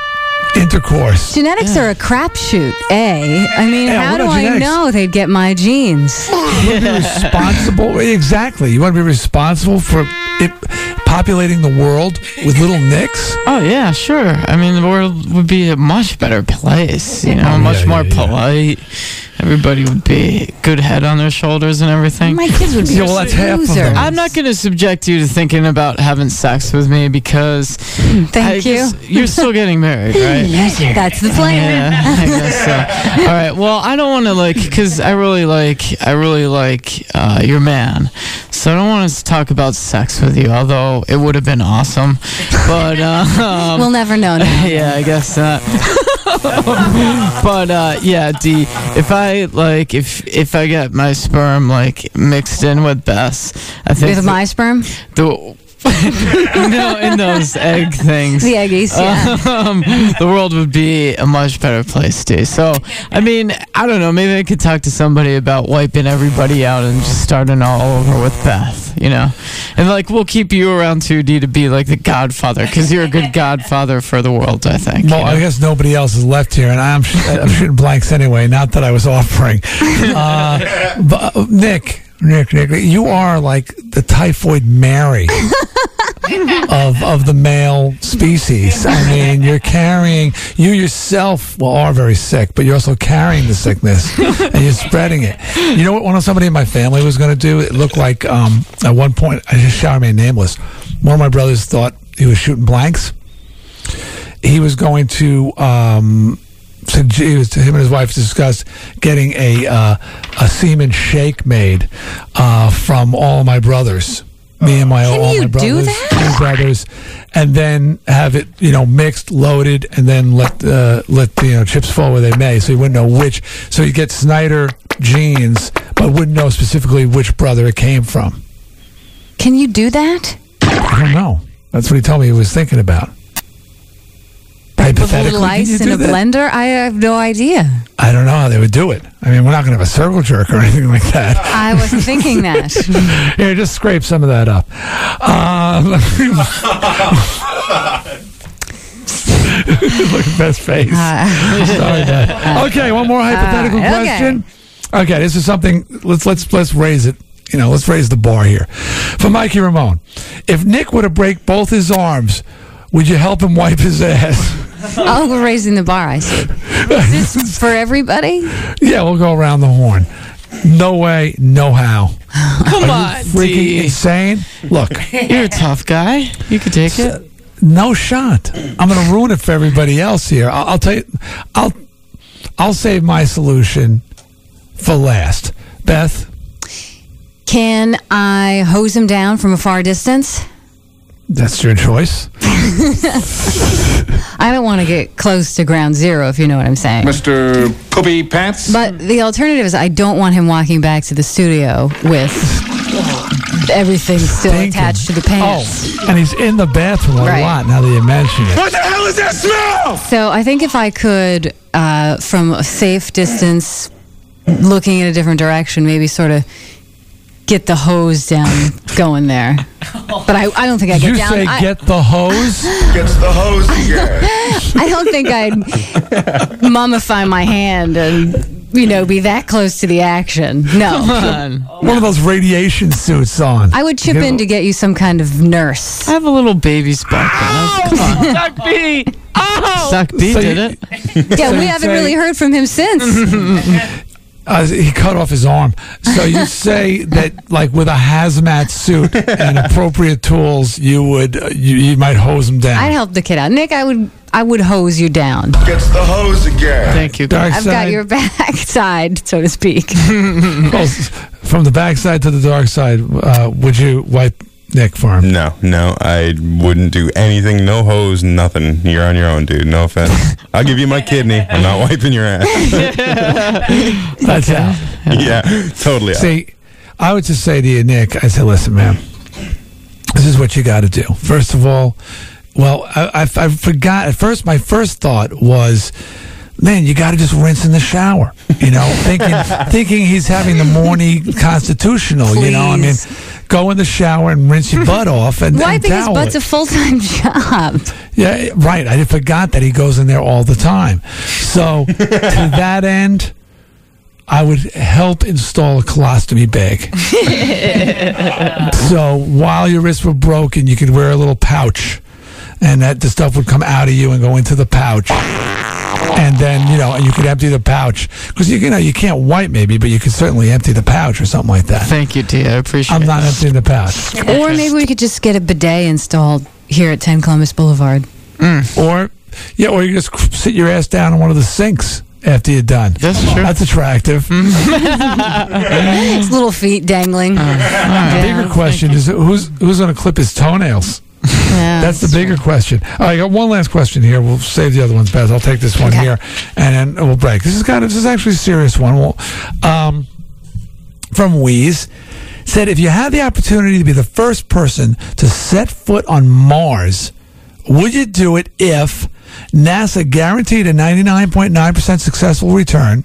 intercourse. Genetics are a crapshoot, eh? I mean, how do I know they'd get my genes? You want to be responsible? Exactly. You want to be responsible for it, populating the world with little Nicks? Oh, yeah, sure. I mean, the world would be a much better place, you know, much more polite. Everybody would be good head on their shoulders and everything. My kids would be losers. I'm not going to subject you to thinking about having sex with me because... You're still getting married, right? That's the plan. Yeah, I guess so. All right, well, I don't want to, because I really like your man. So I don't want us to talk about sex with you, although it would have been awesome. But we'll never know now. Yeah, I guess not. But D, if I get my sperm mixed in with Beth's, I think my sperm. No, in those egg things. The eggies, the world would be a much better place, Steve. So, I mean, I don't know. Maybe I could talk to somebody about wiping everybody out and just starting all over with Beth, you know? And, we'll keep you around, too, D, to be the godfather, because you're a good godfather for the world, I think. Well, you know? I guess nobody else is left here, and I'm shooting blanks anyway, not that I was offering. But Nick, you are like the typhoid Mary of the male species. I mean, you're carrying, you yourself are very sick, but you're also carrying the sickness and you're spreading it. You know what somebody in my family was going to do? It looked like, at one point, I just shall remain nameless. One of my brothers thought he was shooting blanks. He was going to, him and his wife discussed getting a semen shake made from all my brothers, me and my brothers, and then have it mixed, loaded, and then let the chips fall where they may, so you wouldn't know which. So you get Snyder genes, but wouldn't know specifically which brother it came from. Can you do that? I don't know. That's what he told me he was thinking about. With a little ice in a blender? I have no idea. I don't know how they would do it. I mean, we're not going to have a circle jerk or anything like that. I wasn't thinking that. Here, just scrape some of that up. Look at Beth's face. Sorry, Beth. Okay, one more hypothetical question. Okay, this is something. Let's raise it You know, let's raise the bar here. For Mikey Ramone, if Nick were to break both his arms, would you help him wipe his ass? Oh, we're raising the bar, I see. Is this for everybody? Yeah, we'll go around the horn. No way, no how. Come on, freaking insane. Look. You're a tough guy. You could take it. No shot. I'm going to ruin it for everybody else here. I'll tell you, I'll save my solution for last. Beth? Can I hose him down from a far distance? That's your choice. I don't want to get close to ground zero, if you know what I'm saying. Mr. Poopy Pants? But the alternative is I don't want him walking back to the studio with everything still attached to the pants. Oh, and he's in the bathroom a lot now that you mention it. What the hell is that smell? So I think if I could, from a safe distance, looking in a different direction, maybe sort of get the hose down going there. But I don't think I get you down. You say get the hose? Gets the hose again. I don't think I'd mummify my hand and, you know, be that close to the action. No. One of those radiation suits on. I would chip in to get you some kind of nurse. I have a little baby spot. Oh, suck B! Oh! Suck B did it. Yeah, we haven't really heard from him since. He cut off his arm. So you say that, like, with a hazmat suit and appropriate tools, you would you might hose him down. I'd help the kid out, Nick. I would hose you down. Gets the hose again. Thank you. Dark I've side. Got your backside, so to speak. Well, from the backside to the dark side, would you wipe Nick for him? No, I wouldn't do anything. No hose, nothing. You're on your own, dude. No offense. I'll give you my kidney. I'm not wiping your ass. That's out. Yeah, totally out. See, I would just say to you, Nick, I said, listen, man, this is what you got to do. First of all, I forgot. At first, my first thought was, man, you got to just rinse in the shower. You know, thinking he's having the morning constitutional. Please. You know, I mean, go in the shower and rinse your butt off. And wiping his butt's a full-time job. Yeah, right. I forgot that he goes in there all the time. So to that end, I would help install a colostomy bag. So while your wrists were broken, you could wear a little pouch. And that the stuff would come out of you and go into the pouch. And then, you know, you could empty the pouch. Because, you know, you can't wipe maybe, but you could certainly empty the pouch or something like that. Thank you, dear. I appreciate it. I'm not emptying the pouch. Or maybe we could just get a bidet installed here at 10 Columbus Boulevard. Mm. Or you just sit your ass down in one of the sinks after you're done. That's true. That's attractive. His little feet dangling. The bigger question is who's going to clip his toenails? Yeah, that's the bigger question. All right, I got one last question here. We'll save the other ones, Beth. I'll take this one here, and then we'll break. This is actually a serious one. From Weeze said, if you had the opportunity to be the first person to set foot on Mars, would you do it if NASA guaranteed a 99.9% successful return,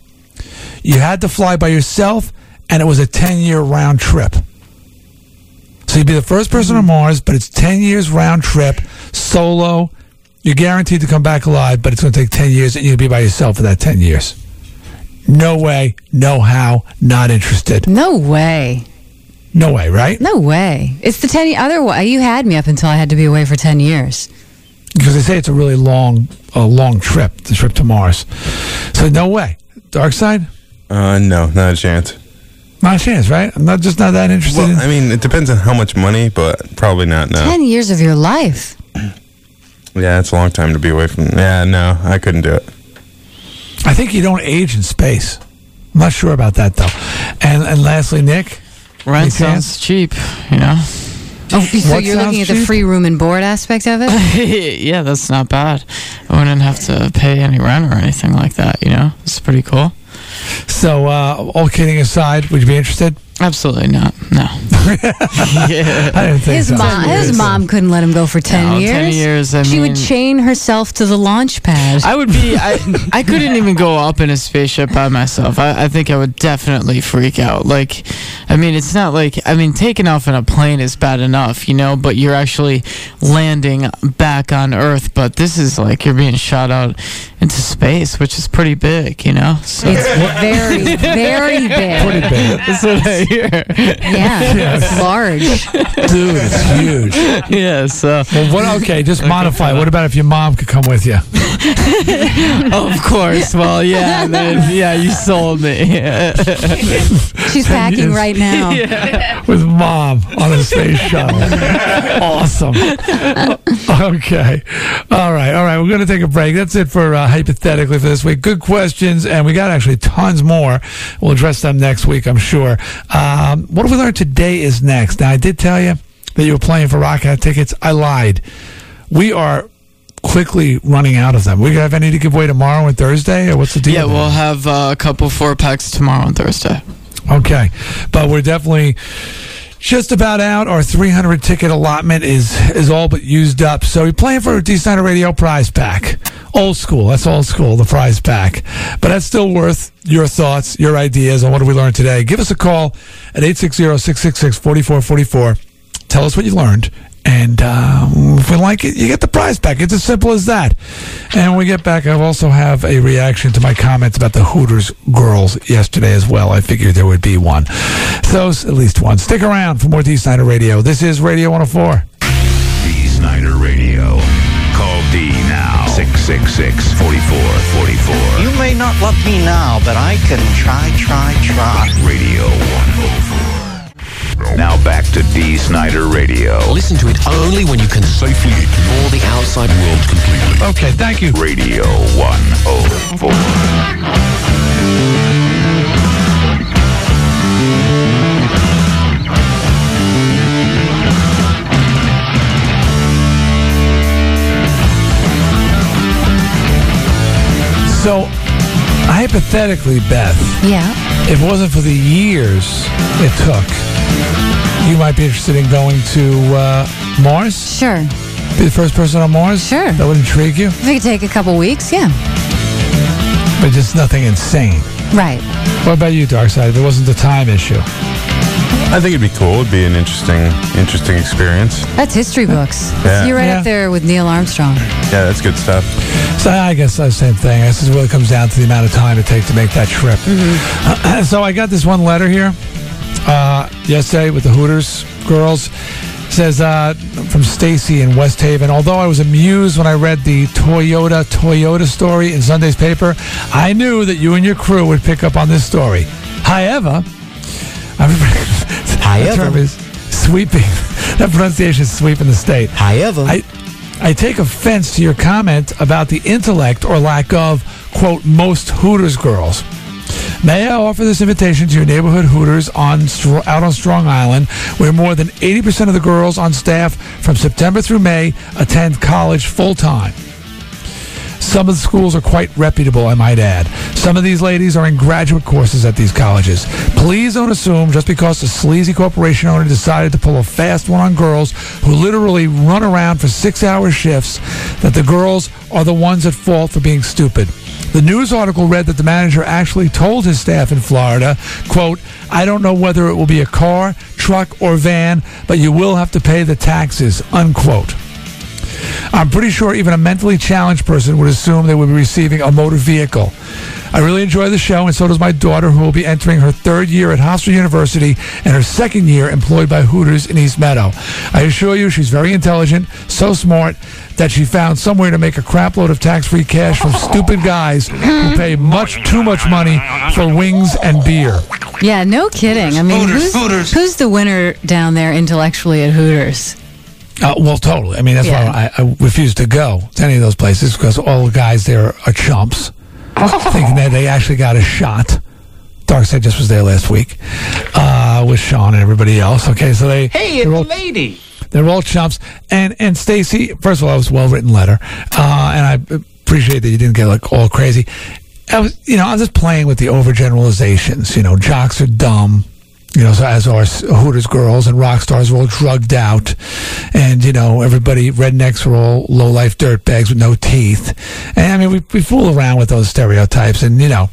you had to fly by yourself, and it was a 10-year round trip? So you'd be the first person on Mars, but it's 10 years round trip, solo. You're guaranteed to come back alive, but it's going to take 10 years, and you'll be by yourself for that 10 years. No way, no how, not interested. No way. No way, right? No way. It's the 10 other way. You had me up until I had to be away for 10 years. Because they say it's a really long trip, the trip to Mars. So no way. Dark side? No, not a chance. Not a chance, right? I'm not that interested. Well, I mean, it depends on how much money, but probably not now. 10 years of your life. Yeah, it's a long time to be away from. Yeah, no, I couldn't do it. I think you don't age in space. I'm not sure about that though. And lastly, Nick, rent sounds cheap, you know. Oh, so you're looking at the free room and board aspect of it? Yeah, that's not bad. I wouldn't have to pay any rent or anything like that, you know? It's pretty cool. So, all kidding aside, would you be interested? Absolutely not. No. Yeah. I didn't think his so. His mom couldn't let him go for 10 years. 10 years. She would chain herself to the launch pad. I would be. I couldn't even go up in a spaceship by myself. I think I would definitely freak out. Like, I mean, it's not like taking off in a plane is bad enough, you know, but you're actually landing back on Earth. But this is like you're being shot out into space, which is pretty big, you know. So. It's very, very big. Pretty big. So, here. Yeah, it's large. Dude, it's huge. Yeah, so. Well, what, okay, just modify. What about if your mom could come with you? Of course. Well, yeah, then, yeah, you sold me. She's packing right now. Yeah. With mom on a space shuttle. Awesome. Okay. All right, all right. We're going to take a break. That's it for Hypothetically for this week. Good questions, and we got actually tons more. We'll address them next week, I'm sure. What have we learned today is next? Now, I did tell you that you were playing for Rock Out tickets. I lied. We are quickly running out of them. We have any to give away tomorrow and Thursday, or what's the deal? Yeah, we'll have a couple 4-packs tomorrow and Thursday. Okay, but we're definitely just about out. Our 300 ticket allotment is all but used up. So you're playing for a D. Snyder Radio prize pack. Old school. That's old school, the prize pack. But that's still worth your thoughts, your ideas on what we learned today. Give us a call at 860-666-4444. Tell us what you learned. And if we like it, you get the prize pack. It's as simple as that. And when we get back, I'll also have a reaction to my comments about the Hooters girls yesterday as well. I figured there would be one. So, at least one. Stick around for more D. Snyder Radio. This is Radio 104. D. Snyder Radio. Call D now. 666-4444. You may not love me now, but I can try. Radio 104. Now back to D. Snyder Radio. Listen to it only when you can safely ignore the outside world completely. Okay, thank you. Radio 104. So, hypothetically, Beth. Yeah? If it wasn't for the years it took, you might be interested in going to Mars? Sure. Be the first person on Mars? Sure. That would intrigue you? If it could take a couple weeks, yeah. But just nothing insane. Right. What about you, Darkside? If it wasn't the time issue? I think it'd be cool. It'd be an interesting experience. That's history books. Yeah. You're right up there with Neil Armstrong. Yeah, that's good stuff. So I guess that's the same thing. This really comes down to the amount of time it takes to make that trip. Mm-hmm. So I got this one letter here. Yesterday with the Hooters girls. It says from Stacy in West Haven. Although I was amused when I read the Toyota story in Sunday's paper, I knew that you and your crew would pick up on this story. However, the term is sweeping. That pronunciation is sweeping the state. However, I take offense to your comment about the intellect or lack of, quote, most Hooters girls. May I offer this invitation to your neighborhood Hooters out on Strong Island, where more than 80% of the girls on staff from September through May attend college full-time. Some of the schools are quite reputable, I might add. Some of these ladies are in graduate courses at these colleges. Please don't assume just because a sleazy corporation owner decided to pull a fast one on girls who literally run around for 6-hour shifts that the girls are the ones at fault for being stupid. The news article read that the manager actually told his staff in Florida, quote, I don't know whether it will be a car, truck, or van, but you will have to pay the taxes, unquote. I'm pretty sure even a mentally challenged person would assume they would be receiving a motor vehicle. I really enjoy the show, and so does my daughter, who will be entering her 3rd year at Hofstra University and her 2nd year employed by Hooters in East Meadow. I assure you she's very intelligent, so smart, that she found somewhere to make a crapload of tax-free cash from stupid guys who pay much too much money for wings and beer. Yeah, no kidding. I mean, who's the winner down there intellectually at Hooters? Well, totally. I mean, that's why I refuse to go to any of those places, because all the guys there are chumps, thinking that they actually got a shot. Darkside just was there last week with Sean and everybody else. Okay, so they're all chumps. And Stacy, first of all, that was a well-written letter, and I appreciate that you didn't get like all crazy. I was just playing with the overgeneralizations. You know, jocks are dumb. You know, so as our Hooters girls and rock stars were all drugged out, and you know everybody rednecks were all low life dirtbags with no teeth, and I mean we fool around with those stereotypes, and you know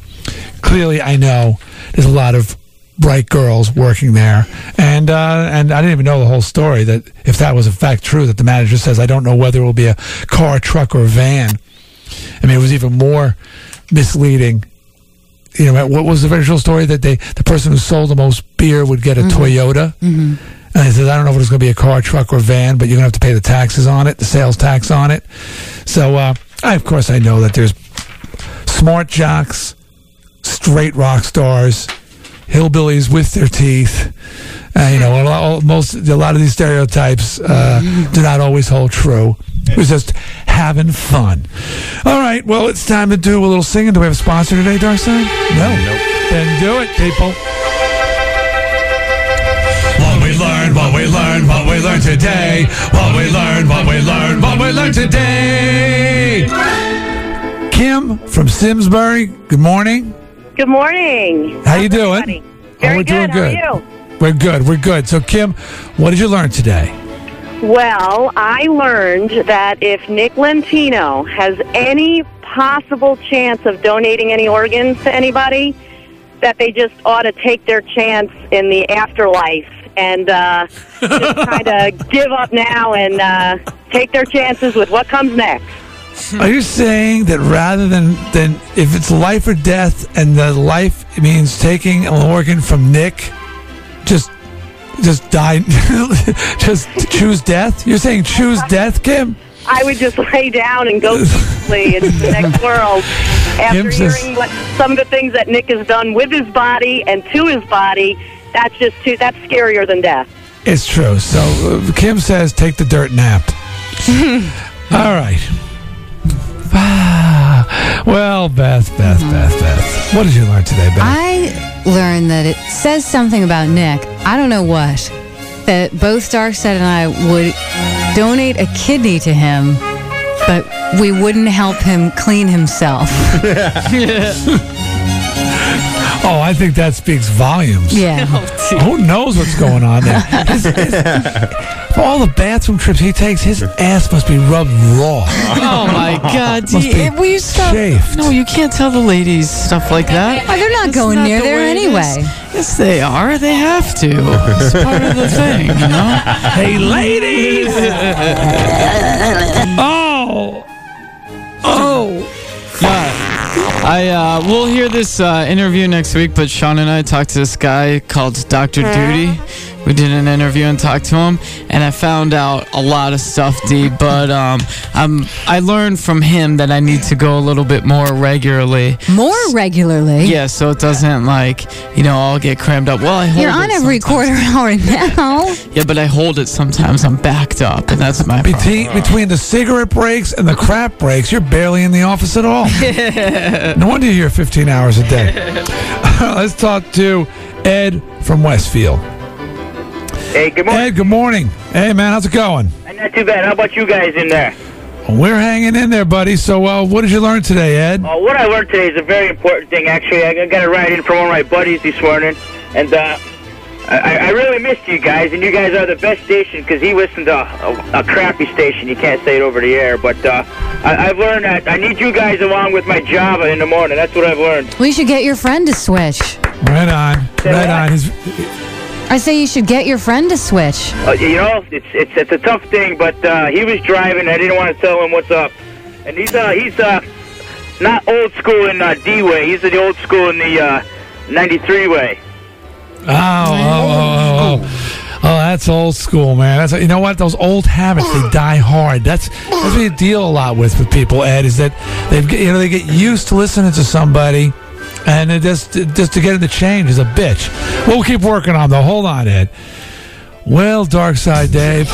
clearly I know there's a lot of bright girls working there, and I didn't even know the whole story, that if that was in fact true, that the manager says I don't know whether it will be a car, truck, or van. I mean it was even more misleading. you know, what was the original story that the person who sold the most beer would get a Toyota? Mm-hmm. And he says, I don't know if it's going to be a car, truck, or van, but you're going to have to pay the taxes on it, the sales tax on it. So, of course, I know that there's smart jocks, straight rock stars, hillbillies with their teeth. You know, a lot of these stereotypes do not always hold true. It was just having fun. All right, well, it's time to do a little singing. Do we have a sponsor today, Darkside? No. Nope. Then do it, people. What we learned today. Kim from Simsbury, good morning. Good morning. How you doing? Very good. Doing good. How are you? We're good. So, Kim, what did you learn today? Well, I learned that if Nick Lentino has any possible chance of donating any organs to anybody, that they just ought to take their chance in the afterlife and just kind of give up now and take their chances with what comes next. Are you saying that rather than if it's life or death and the life means taking an organ from Nick, just die, just choose death? You're saying choose death, Kim? I would just lay down and go peacefully into the next world after hearing what some of the things that Nick has done with his body and to his body. That's scarier than death. It's true. So Kim says, take the dirt nap. All right. Well, Beth. What did you learn today, Beth? I learned that it says something about Nick. I don't know what. That both Darkside and I would donate a kidney to him, but we wouldn't help him clean himself. Oh, I think that speaks volumes. Yeah. Who knows what's going on there? All the bathroom trips he takes, his ass must be rubbed raw. Oh, my God. Will you stop? Chafed. No, you can't tell the ladies stuff like that. Oh, they're not going near there anyway. Yes, they are. They have to. It's part of the thing, you know? Hey, ladies! Oh! Yeah. We'll hear this interview next week, but Sean and I talked to this guy called Dr. Duty. We did an interview and talked to him, and I found out a lot of stuff, D, but I learned from him that I need to go a little bit more regularly. More regularly? Yeah, so it doesn't, all get crammed up. Well, I hold it sometimes. You're on every quarter hour now. Yeah, but I hold it sometimes. I'm backed up, and that's my problem. Between the cigarette breaks and the crap breaks, you're barely in the office at all. No wonder you're here 15 hours a day. Let's talk to Ed from Westfield. Hey, good morning. Ed, good morning. Hey, man, how's it going? Not too bad. How about you guys in there? We're hanging in there, buddy. So what did you learn today, Ed? What I learned today is a very important thing, actually. I got a ride in from one of my buddies this morning, and I really missed you guys, and you guys are the best station because he listened to a crappy station. You can't say it over the air, but I've learned that I need you guys along with my Java in the morning. That's what I've learned. We should get your friend to switch. Right on. I say you should get your friend to switch. It's a tough thing, but he was driving. I didn't want to tell him what's up. And he's not old school in D way. He's the old school in the 93 way. Oh, that's old school, man. That's, you know what? Those old habits, they die hard. That's what you deal a lot with people, Ed, is that they get used to listening to somebody. And just to get him to change is a bitch. We'll keep working on though. Hold on, Ed. Well, Darkside Dave.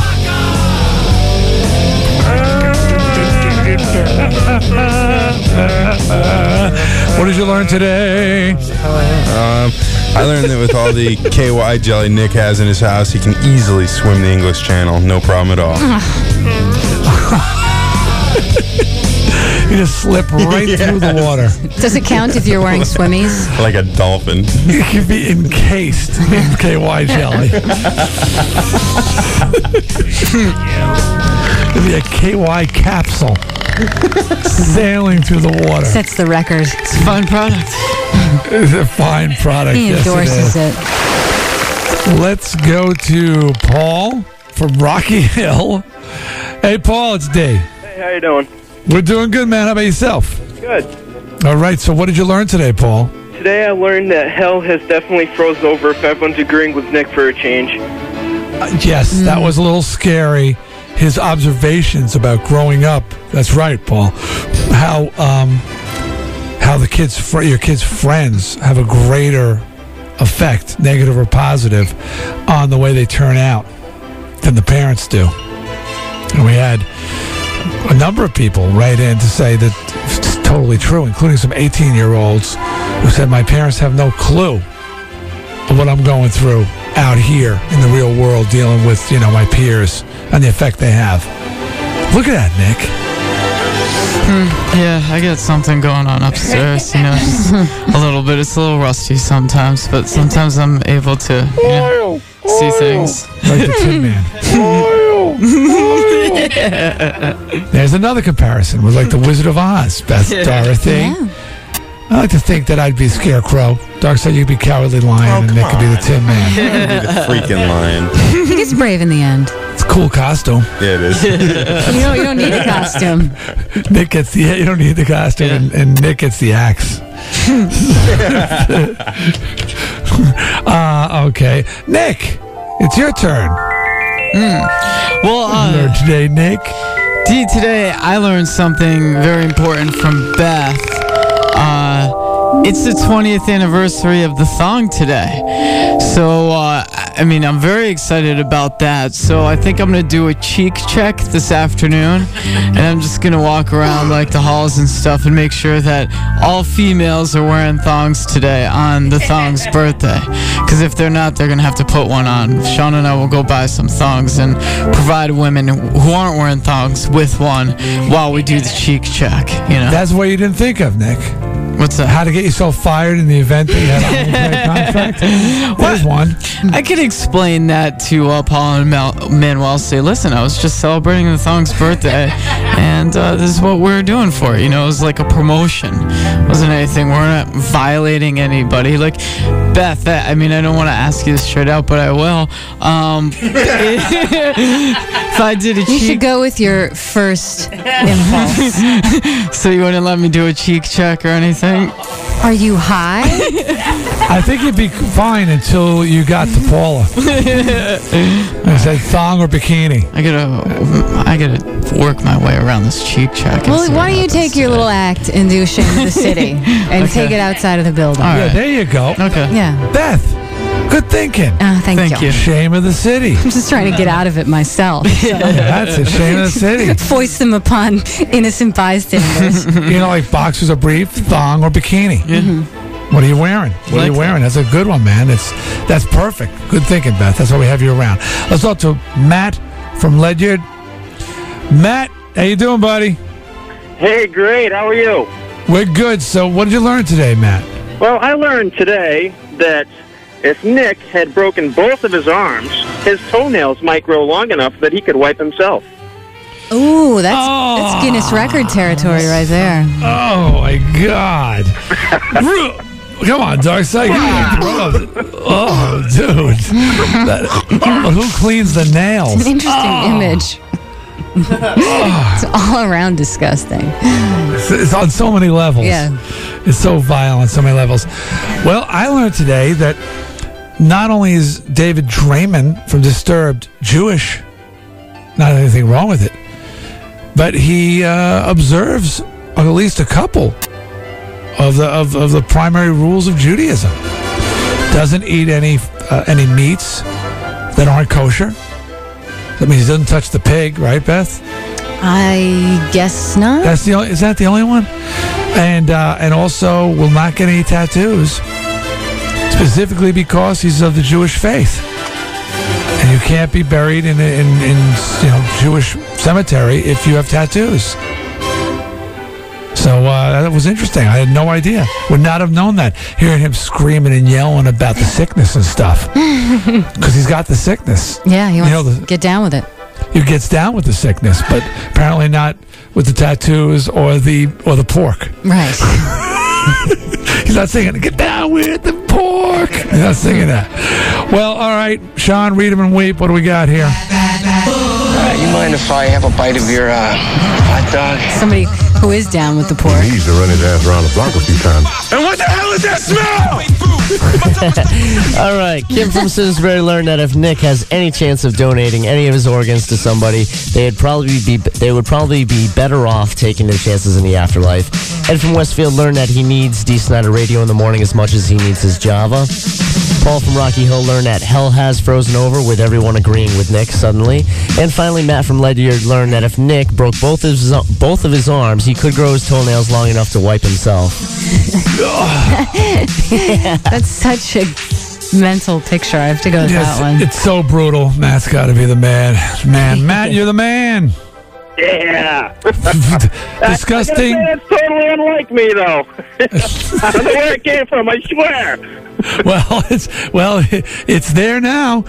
What did you learn today? I learned that with all the KY jelly Nick has in his house, he can easily swim the English Channel. No problem at all. You just slip right through the water. Does it count if you're wearing swimmies? Like a dolphin. You could be encased in KY jelly. It'd be a KY capsule sailing through the water. Sets the record. It's a fine product. It's a fine product. He endorses it. Let's go to Paul from Rocky Hill. Hey, Paul, it's Dave. Hey, how you doing? We're doing good, man. How about yourself? Good. All right. So what did you learn today, Paul? Today I learned that hell has definitely froze over if everyone's agreeing with Nick for a change. Yes, that was a little scary. His observations about growing up. That's right, Paul. How the kids, your kids' friends have a greater effect, negative or positive, on the way they turn out than the parents do. And we had a number of people write in to say that it's totally true, including some 18-year-olds who said, my parents have no clue of what I'm going through out here in the real world, dealing with, you know, my peers and the effect they have. Look at that, Nick. Yeah, I get something going on upstairs, you know, just a little bit. It's a little rusty sometimes, but sometimes I'm able to, you know, see things. Like the Tin Man. Yeah. There's another comparison with, like, the Wizard of Oz, Beth, Dorothy. Yeah. I like to think that I'd be Scarecrow. Darkside, you'd be Cowardly Lion, and Nick could be the Tin Man. You'd be the freaking lion. He gets brave in the end. It's a cool costume. Yeah, it is. you don't need a costume. Nick gets the. You don't need the costume, yeah. and Nick gets the axe. Okay, Nick, it's your turn. Well, what learned today, Nick. Today I learned something very important from Beth. It's the 20th anniversary of the thong today. So, I mean, I'm very excited about that. So I think I'm going to do a cheek check this afternoon. And I'm just going to walk around, like, the halls and stuff and make sure that all females are wearing thongs today on the thong's birthday. Because if they're not, they're going to have to put one on. Sean and I will go buy some thongs and provide women who aren't wearing thongs with one while we do the cheek check. You know? That's what you didn't think of, Nick. What's that? How to get yourself fired in the event that you have a contract? There's one. I could explain that to Paul and Manuel. Say, listen, I was just celebrating the thong's birthday, and this is what we're doing for it. You know, it was like a promotion. It wasn't anything. We're not violating anybody. Like, Beth, I mean, I don't want to ask you this straight out, but I will. If I did a cheek... You should go with your first impulse. So you wouldn't let me do a cheek check or anything? Are you high? I think you'd be fine until you got to Paula. I said thong or bikini. I gotta work my way around this cheek check. Well, why don't you take your little act and do Shame of the City and take it outside of the building? All right. Yeah, there you go. Okay. Yeah. Beth. Good thinking. Thank you. Shame of the City. I'm just trying to get out of it myself. So. Yeah, that's a Shame of the City. Foist them upon innocent bystanders. You know, like boxers are brief, thong, or bikini. Yeah. Mm-hmm. What are you wearing? What are you wearing? That's a good one, man. That's perfect. Good thinking, Beth. That's why we have you around. Let's talk to Matt from Ledyard. Matt, how you doing, buddy? Hey, great. How are you? We're good. So what did you learn today, Matt? Well, I learned today that... if Nick had broken both of his arms, his toenails might grow long enough that he could wipe himself. Ooh, that's Guinness record territory right there. Oh, my God. Come on, Darkside. Oh, dude. Who cleans the nails? It's an interesting image. It's all around disgusting. It's on so many levels. Yeah. It's so vile on so many levels. Well, I learned today that not only is David Draiman from Disturbed Jewish, not anything wrong with it, but he observes at least a couple of the primary rules of Judaism. Doesn't eat any meats that aren't kosher. That means he doesn't touch the pig, right, Beth? I guess not. Is that the only one? And also will not get any tattoos, specifically because he's of the Jewish faith, and you can't be buried in Jewish cemetery if you have tattoos. So that was interesting. I had no idea. Would not have known that. Hearing him screaming and yelling about the sickness and stuff. Because he's got the sickness. Yeah, he wants to get down with it. He gets down with the sickness, but apparently not with the tattoos or the pork. Right. He's not singing, get down with the pork. He's not singing that. Well, all right, Sean, read him and weep. What do we got here? You mind if I have a bite of your hot dog? Somebody who is down with the pork. He used to run his ass around the block a few times. And what the hell is is that smell? All right. Kim from Simsbury learned that if Nick has any chance of donating any of his organs to somebody, they would probably be better off taking their chances in the afterlife. Ed from Westfield learned that he needs D. Snyder Radio in the morning as much as he needs his Java. Paul from Rocky Hill learned that hell has frozen over, with everyone agreeing with Nick suddenly. And finally, Matt from Ledyard learned that if Nick broke both of his arms, he could grow his toenails long enough to wipe himself. Yeah. That's such a mental picture. I have to go with that one. It's so brutal. Matt's got to be the man. Matt, you're the man. Yeah. Disgusting. I gotta say, that's totally unlike me, though. I don't know where it came from, I swear. Well, it's there now.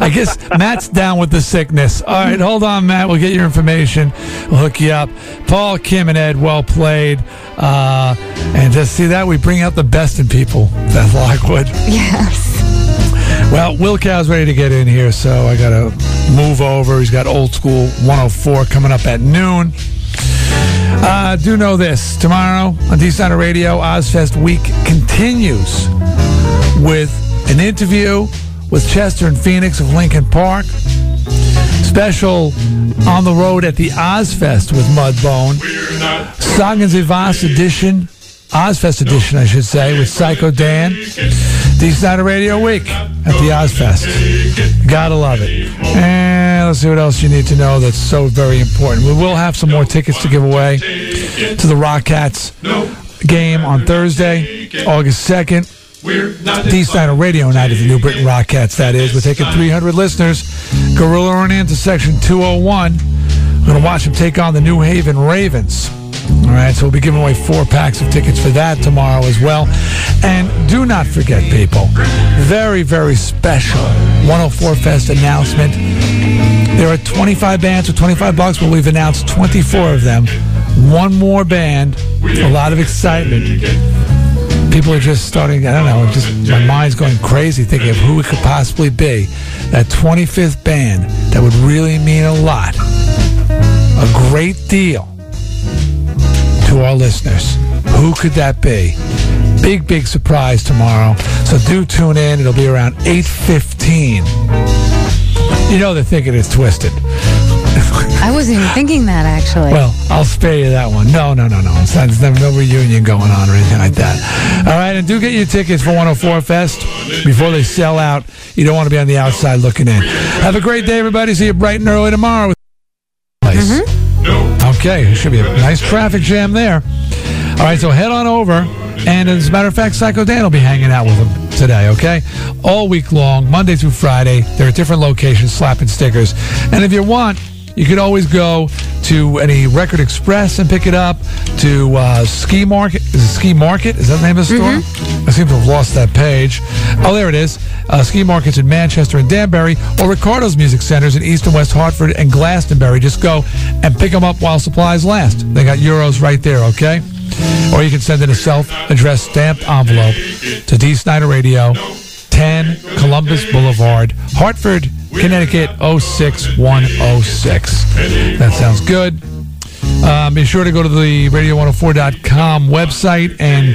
I guess Matt's down with the sickness. All right, hold on, Matt. We'll get your information. We'll hook you up. Paul, Kim, and Ed, well played. And just see that we bring out the best in people, Beth Lockwood. Yes. Well, Will Cow's ready to get in here, so I got to move over. He's got Old School 104 coming up at noon. Do know this. Tomorrow on D-Snyder Radio, OzFest Week continues with an interview with Chester and Phoenix of Lincoln Park. Special on the road at the OzFest with Mudbone. Sagan's Advanced Edition. OzFest edition, I should say, with Psycho Dan. D-Snyder Radio Week at the OzFest. Gotta love it. And let's see what else you need to know that's so very important. We will have some more tickets to give away to the Rockettes game on Thursday, August 2nd. D-Snyder Radio night at the New Britain Rockettes, that is. We're taking 300 listeners. Gorilla on into Section 201. We're going to watch them take on the New Haven Ravens. All right, so we'll be giving away 4 packs of tickets for that tomorrow as well. And do not forget, people, very, very special 104 Fest announcement. There are 25 bands for $25, but we've announced 24 of them. One more band, a lot of excitement. People are just starting, I don't know, just my mind's going crazy thinking of who it could possibly be. That 25th band, that would really mean a lot. A great deal. To our listeners, who could that be? Big, big surprise tomorrow. So do tune in. It'll be around 8:15. You know they're thinking it's Twisted. I wasn't even thinking that, actually. Well, I'll spare you that one. No. There's no reunion going on or anything like that. All right, and do get your tickets for 104 Fest before they sell out. You don't want to be on the outside looking in. Have a great day, everybody. See you bright and early tomorrow. Okay, it should be a nice traffic jam there. All right, so head on over. And as a matter of fact, Psycho Dan will be hanging out with him today, okay? All week long, Monday through Friday. They're at different locations, slapping stickers. And if you want, you can always go to any Record Express and pick it up, to Ski Market. Is it Ski Market? Is that the name of the store? Mm-hmm. I seem to have lost that page. Oh, there it is. Ski Markets in Manchester and Danbury, or Ricardo's Music Centers in East and West Hartford and Glastonbury. Just go and pick them up while supplies last. They got euros right there, okay? Or you can send in a self-addressed stamped envelope to D. Snyder Radio, 10 Columbus Boulevard, Hartford, Connecticut 06106. That sounds good. Be sure to go to the radio104.com website and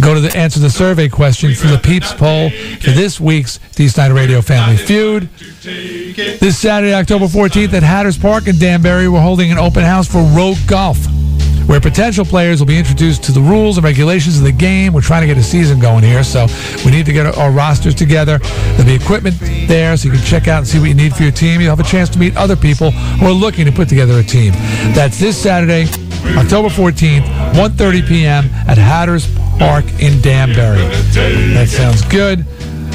go to the answer the survey question for the Peeps poll for this week's D. Snyder Radio Family Feud. This Saturday, October 14th at Hatters Park in Danbury, we're holding an open house for road golf, where potential players will be introduced to the rules and regulations of the game. We're trying to get a season going here, so we need to get our rosters together. There'll be equipment there, so you can check out and see what you need for your team. You'll have a chance to meet other people who are looking to put together a team. That's this Saturday, October 14th, 1:30 p.m. at Hatters Park in Danbury. That sounds good.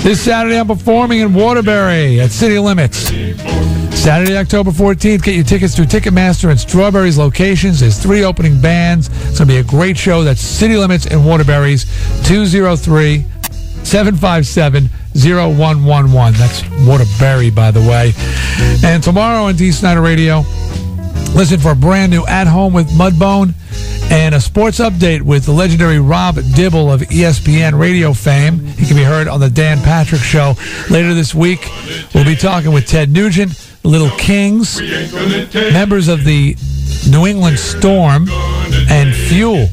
This Saturday, I'm performing in Waterbury at City Limits. Saturday, October 14th, get your tickets through Ticketmaster and Strawberries locations. There's 3 opening bands. It's going to be a great show. That's City Limits and Waterbury's, 203-757-0111. That's Waterbury, by the way. And tomorrow on D. Snyder Radio, listen for a brand new At Home with Mudbone and a sports update with the legendary Rob Dibble of ESPN radio fame. He can be heard on the Dan Patrick Show later this week. We'll be talking with Ted Nugent, Little Kings, members of the New England Storm, and Fuel.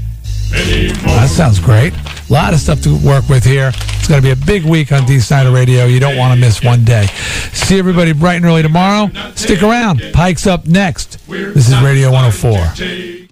That sounds great. A lot of stuff to work with here. It's going to be a big week on D-Snyder Radio. You don't want to miss one day. See everybody bright and early tomorrow. Stick around. Pike's up next. This is Radio 104.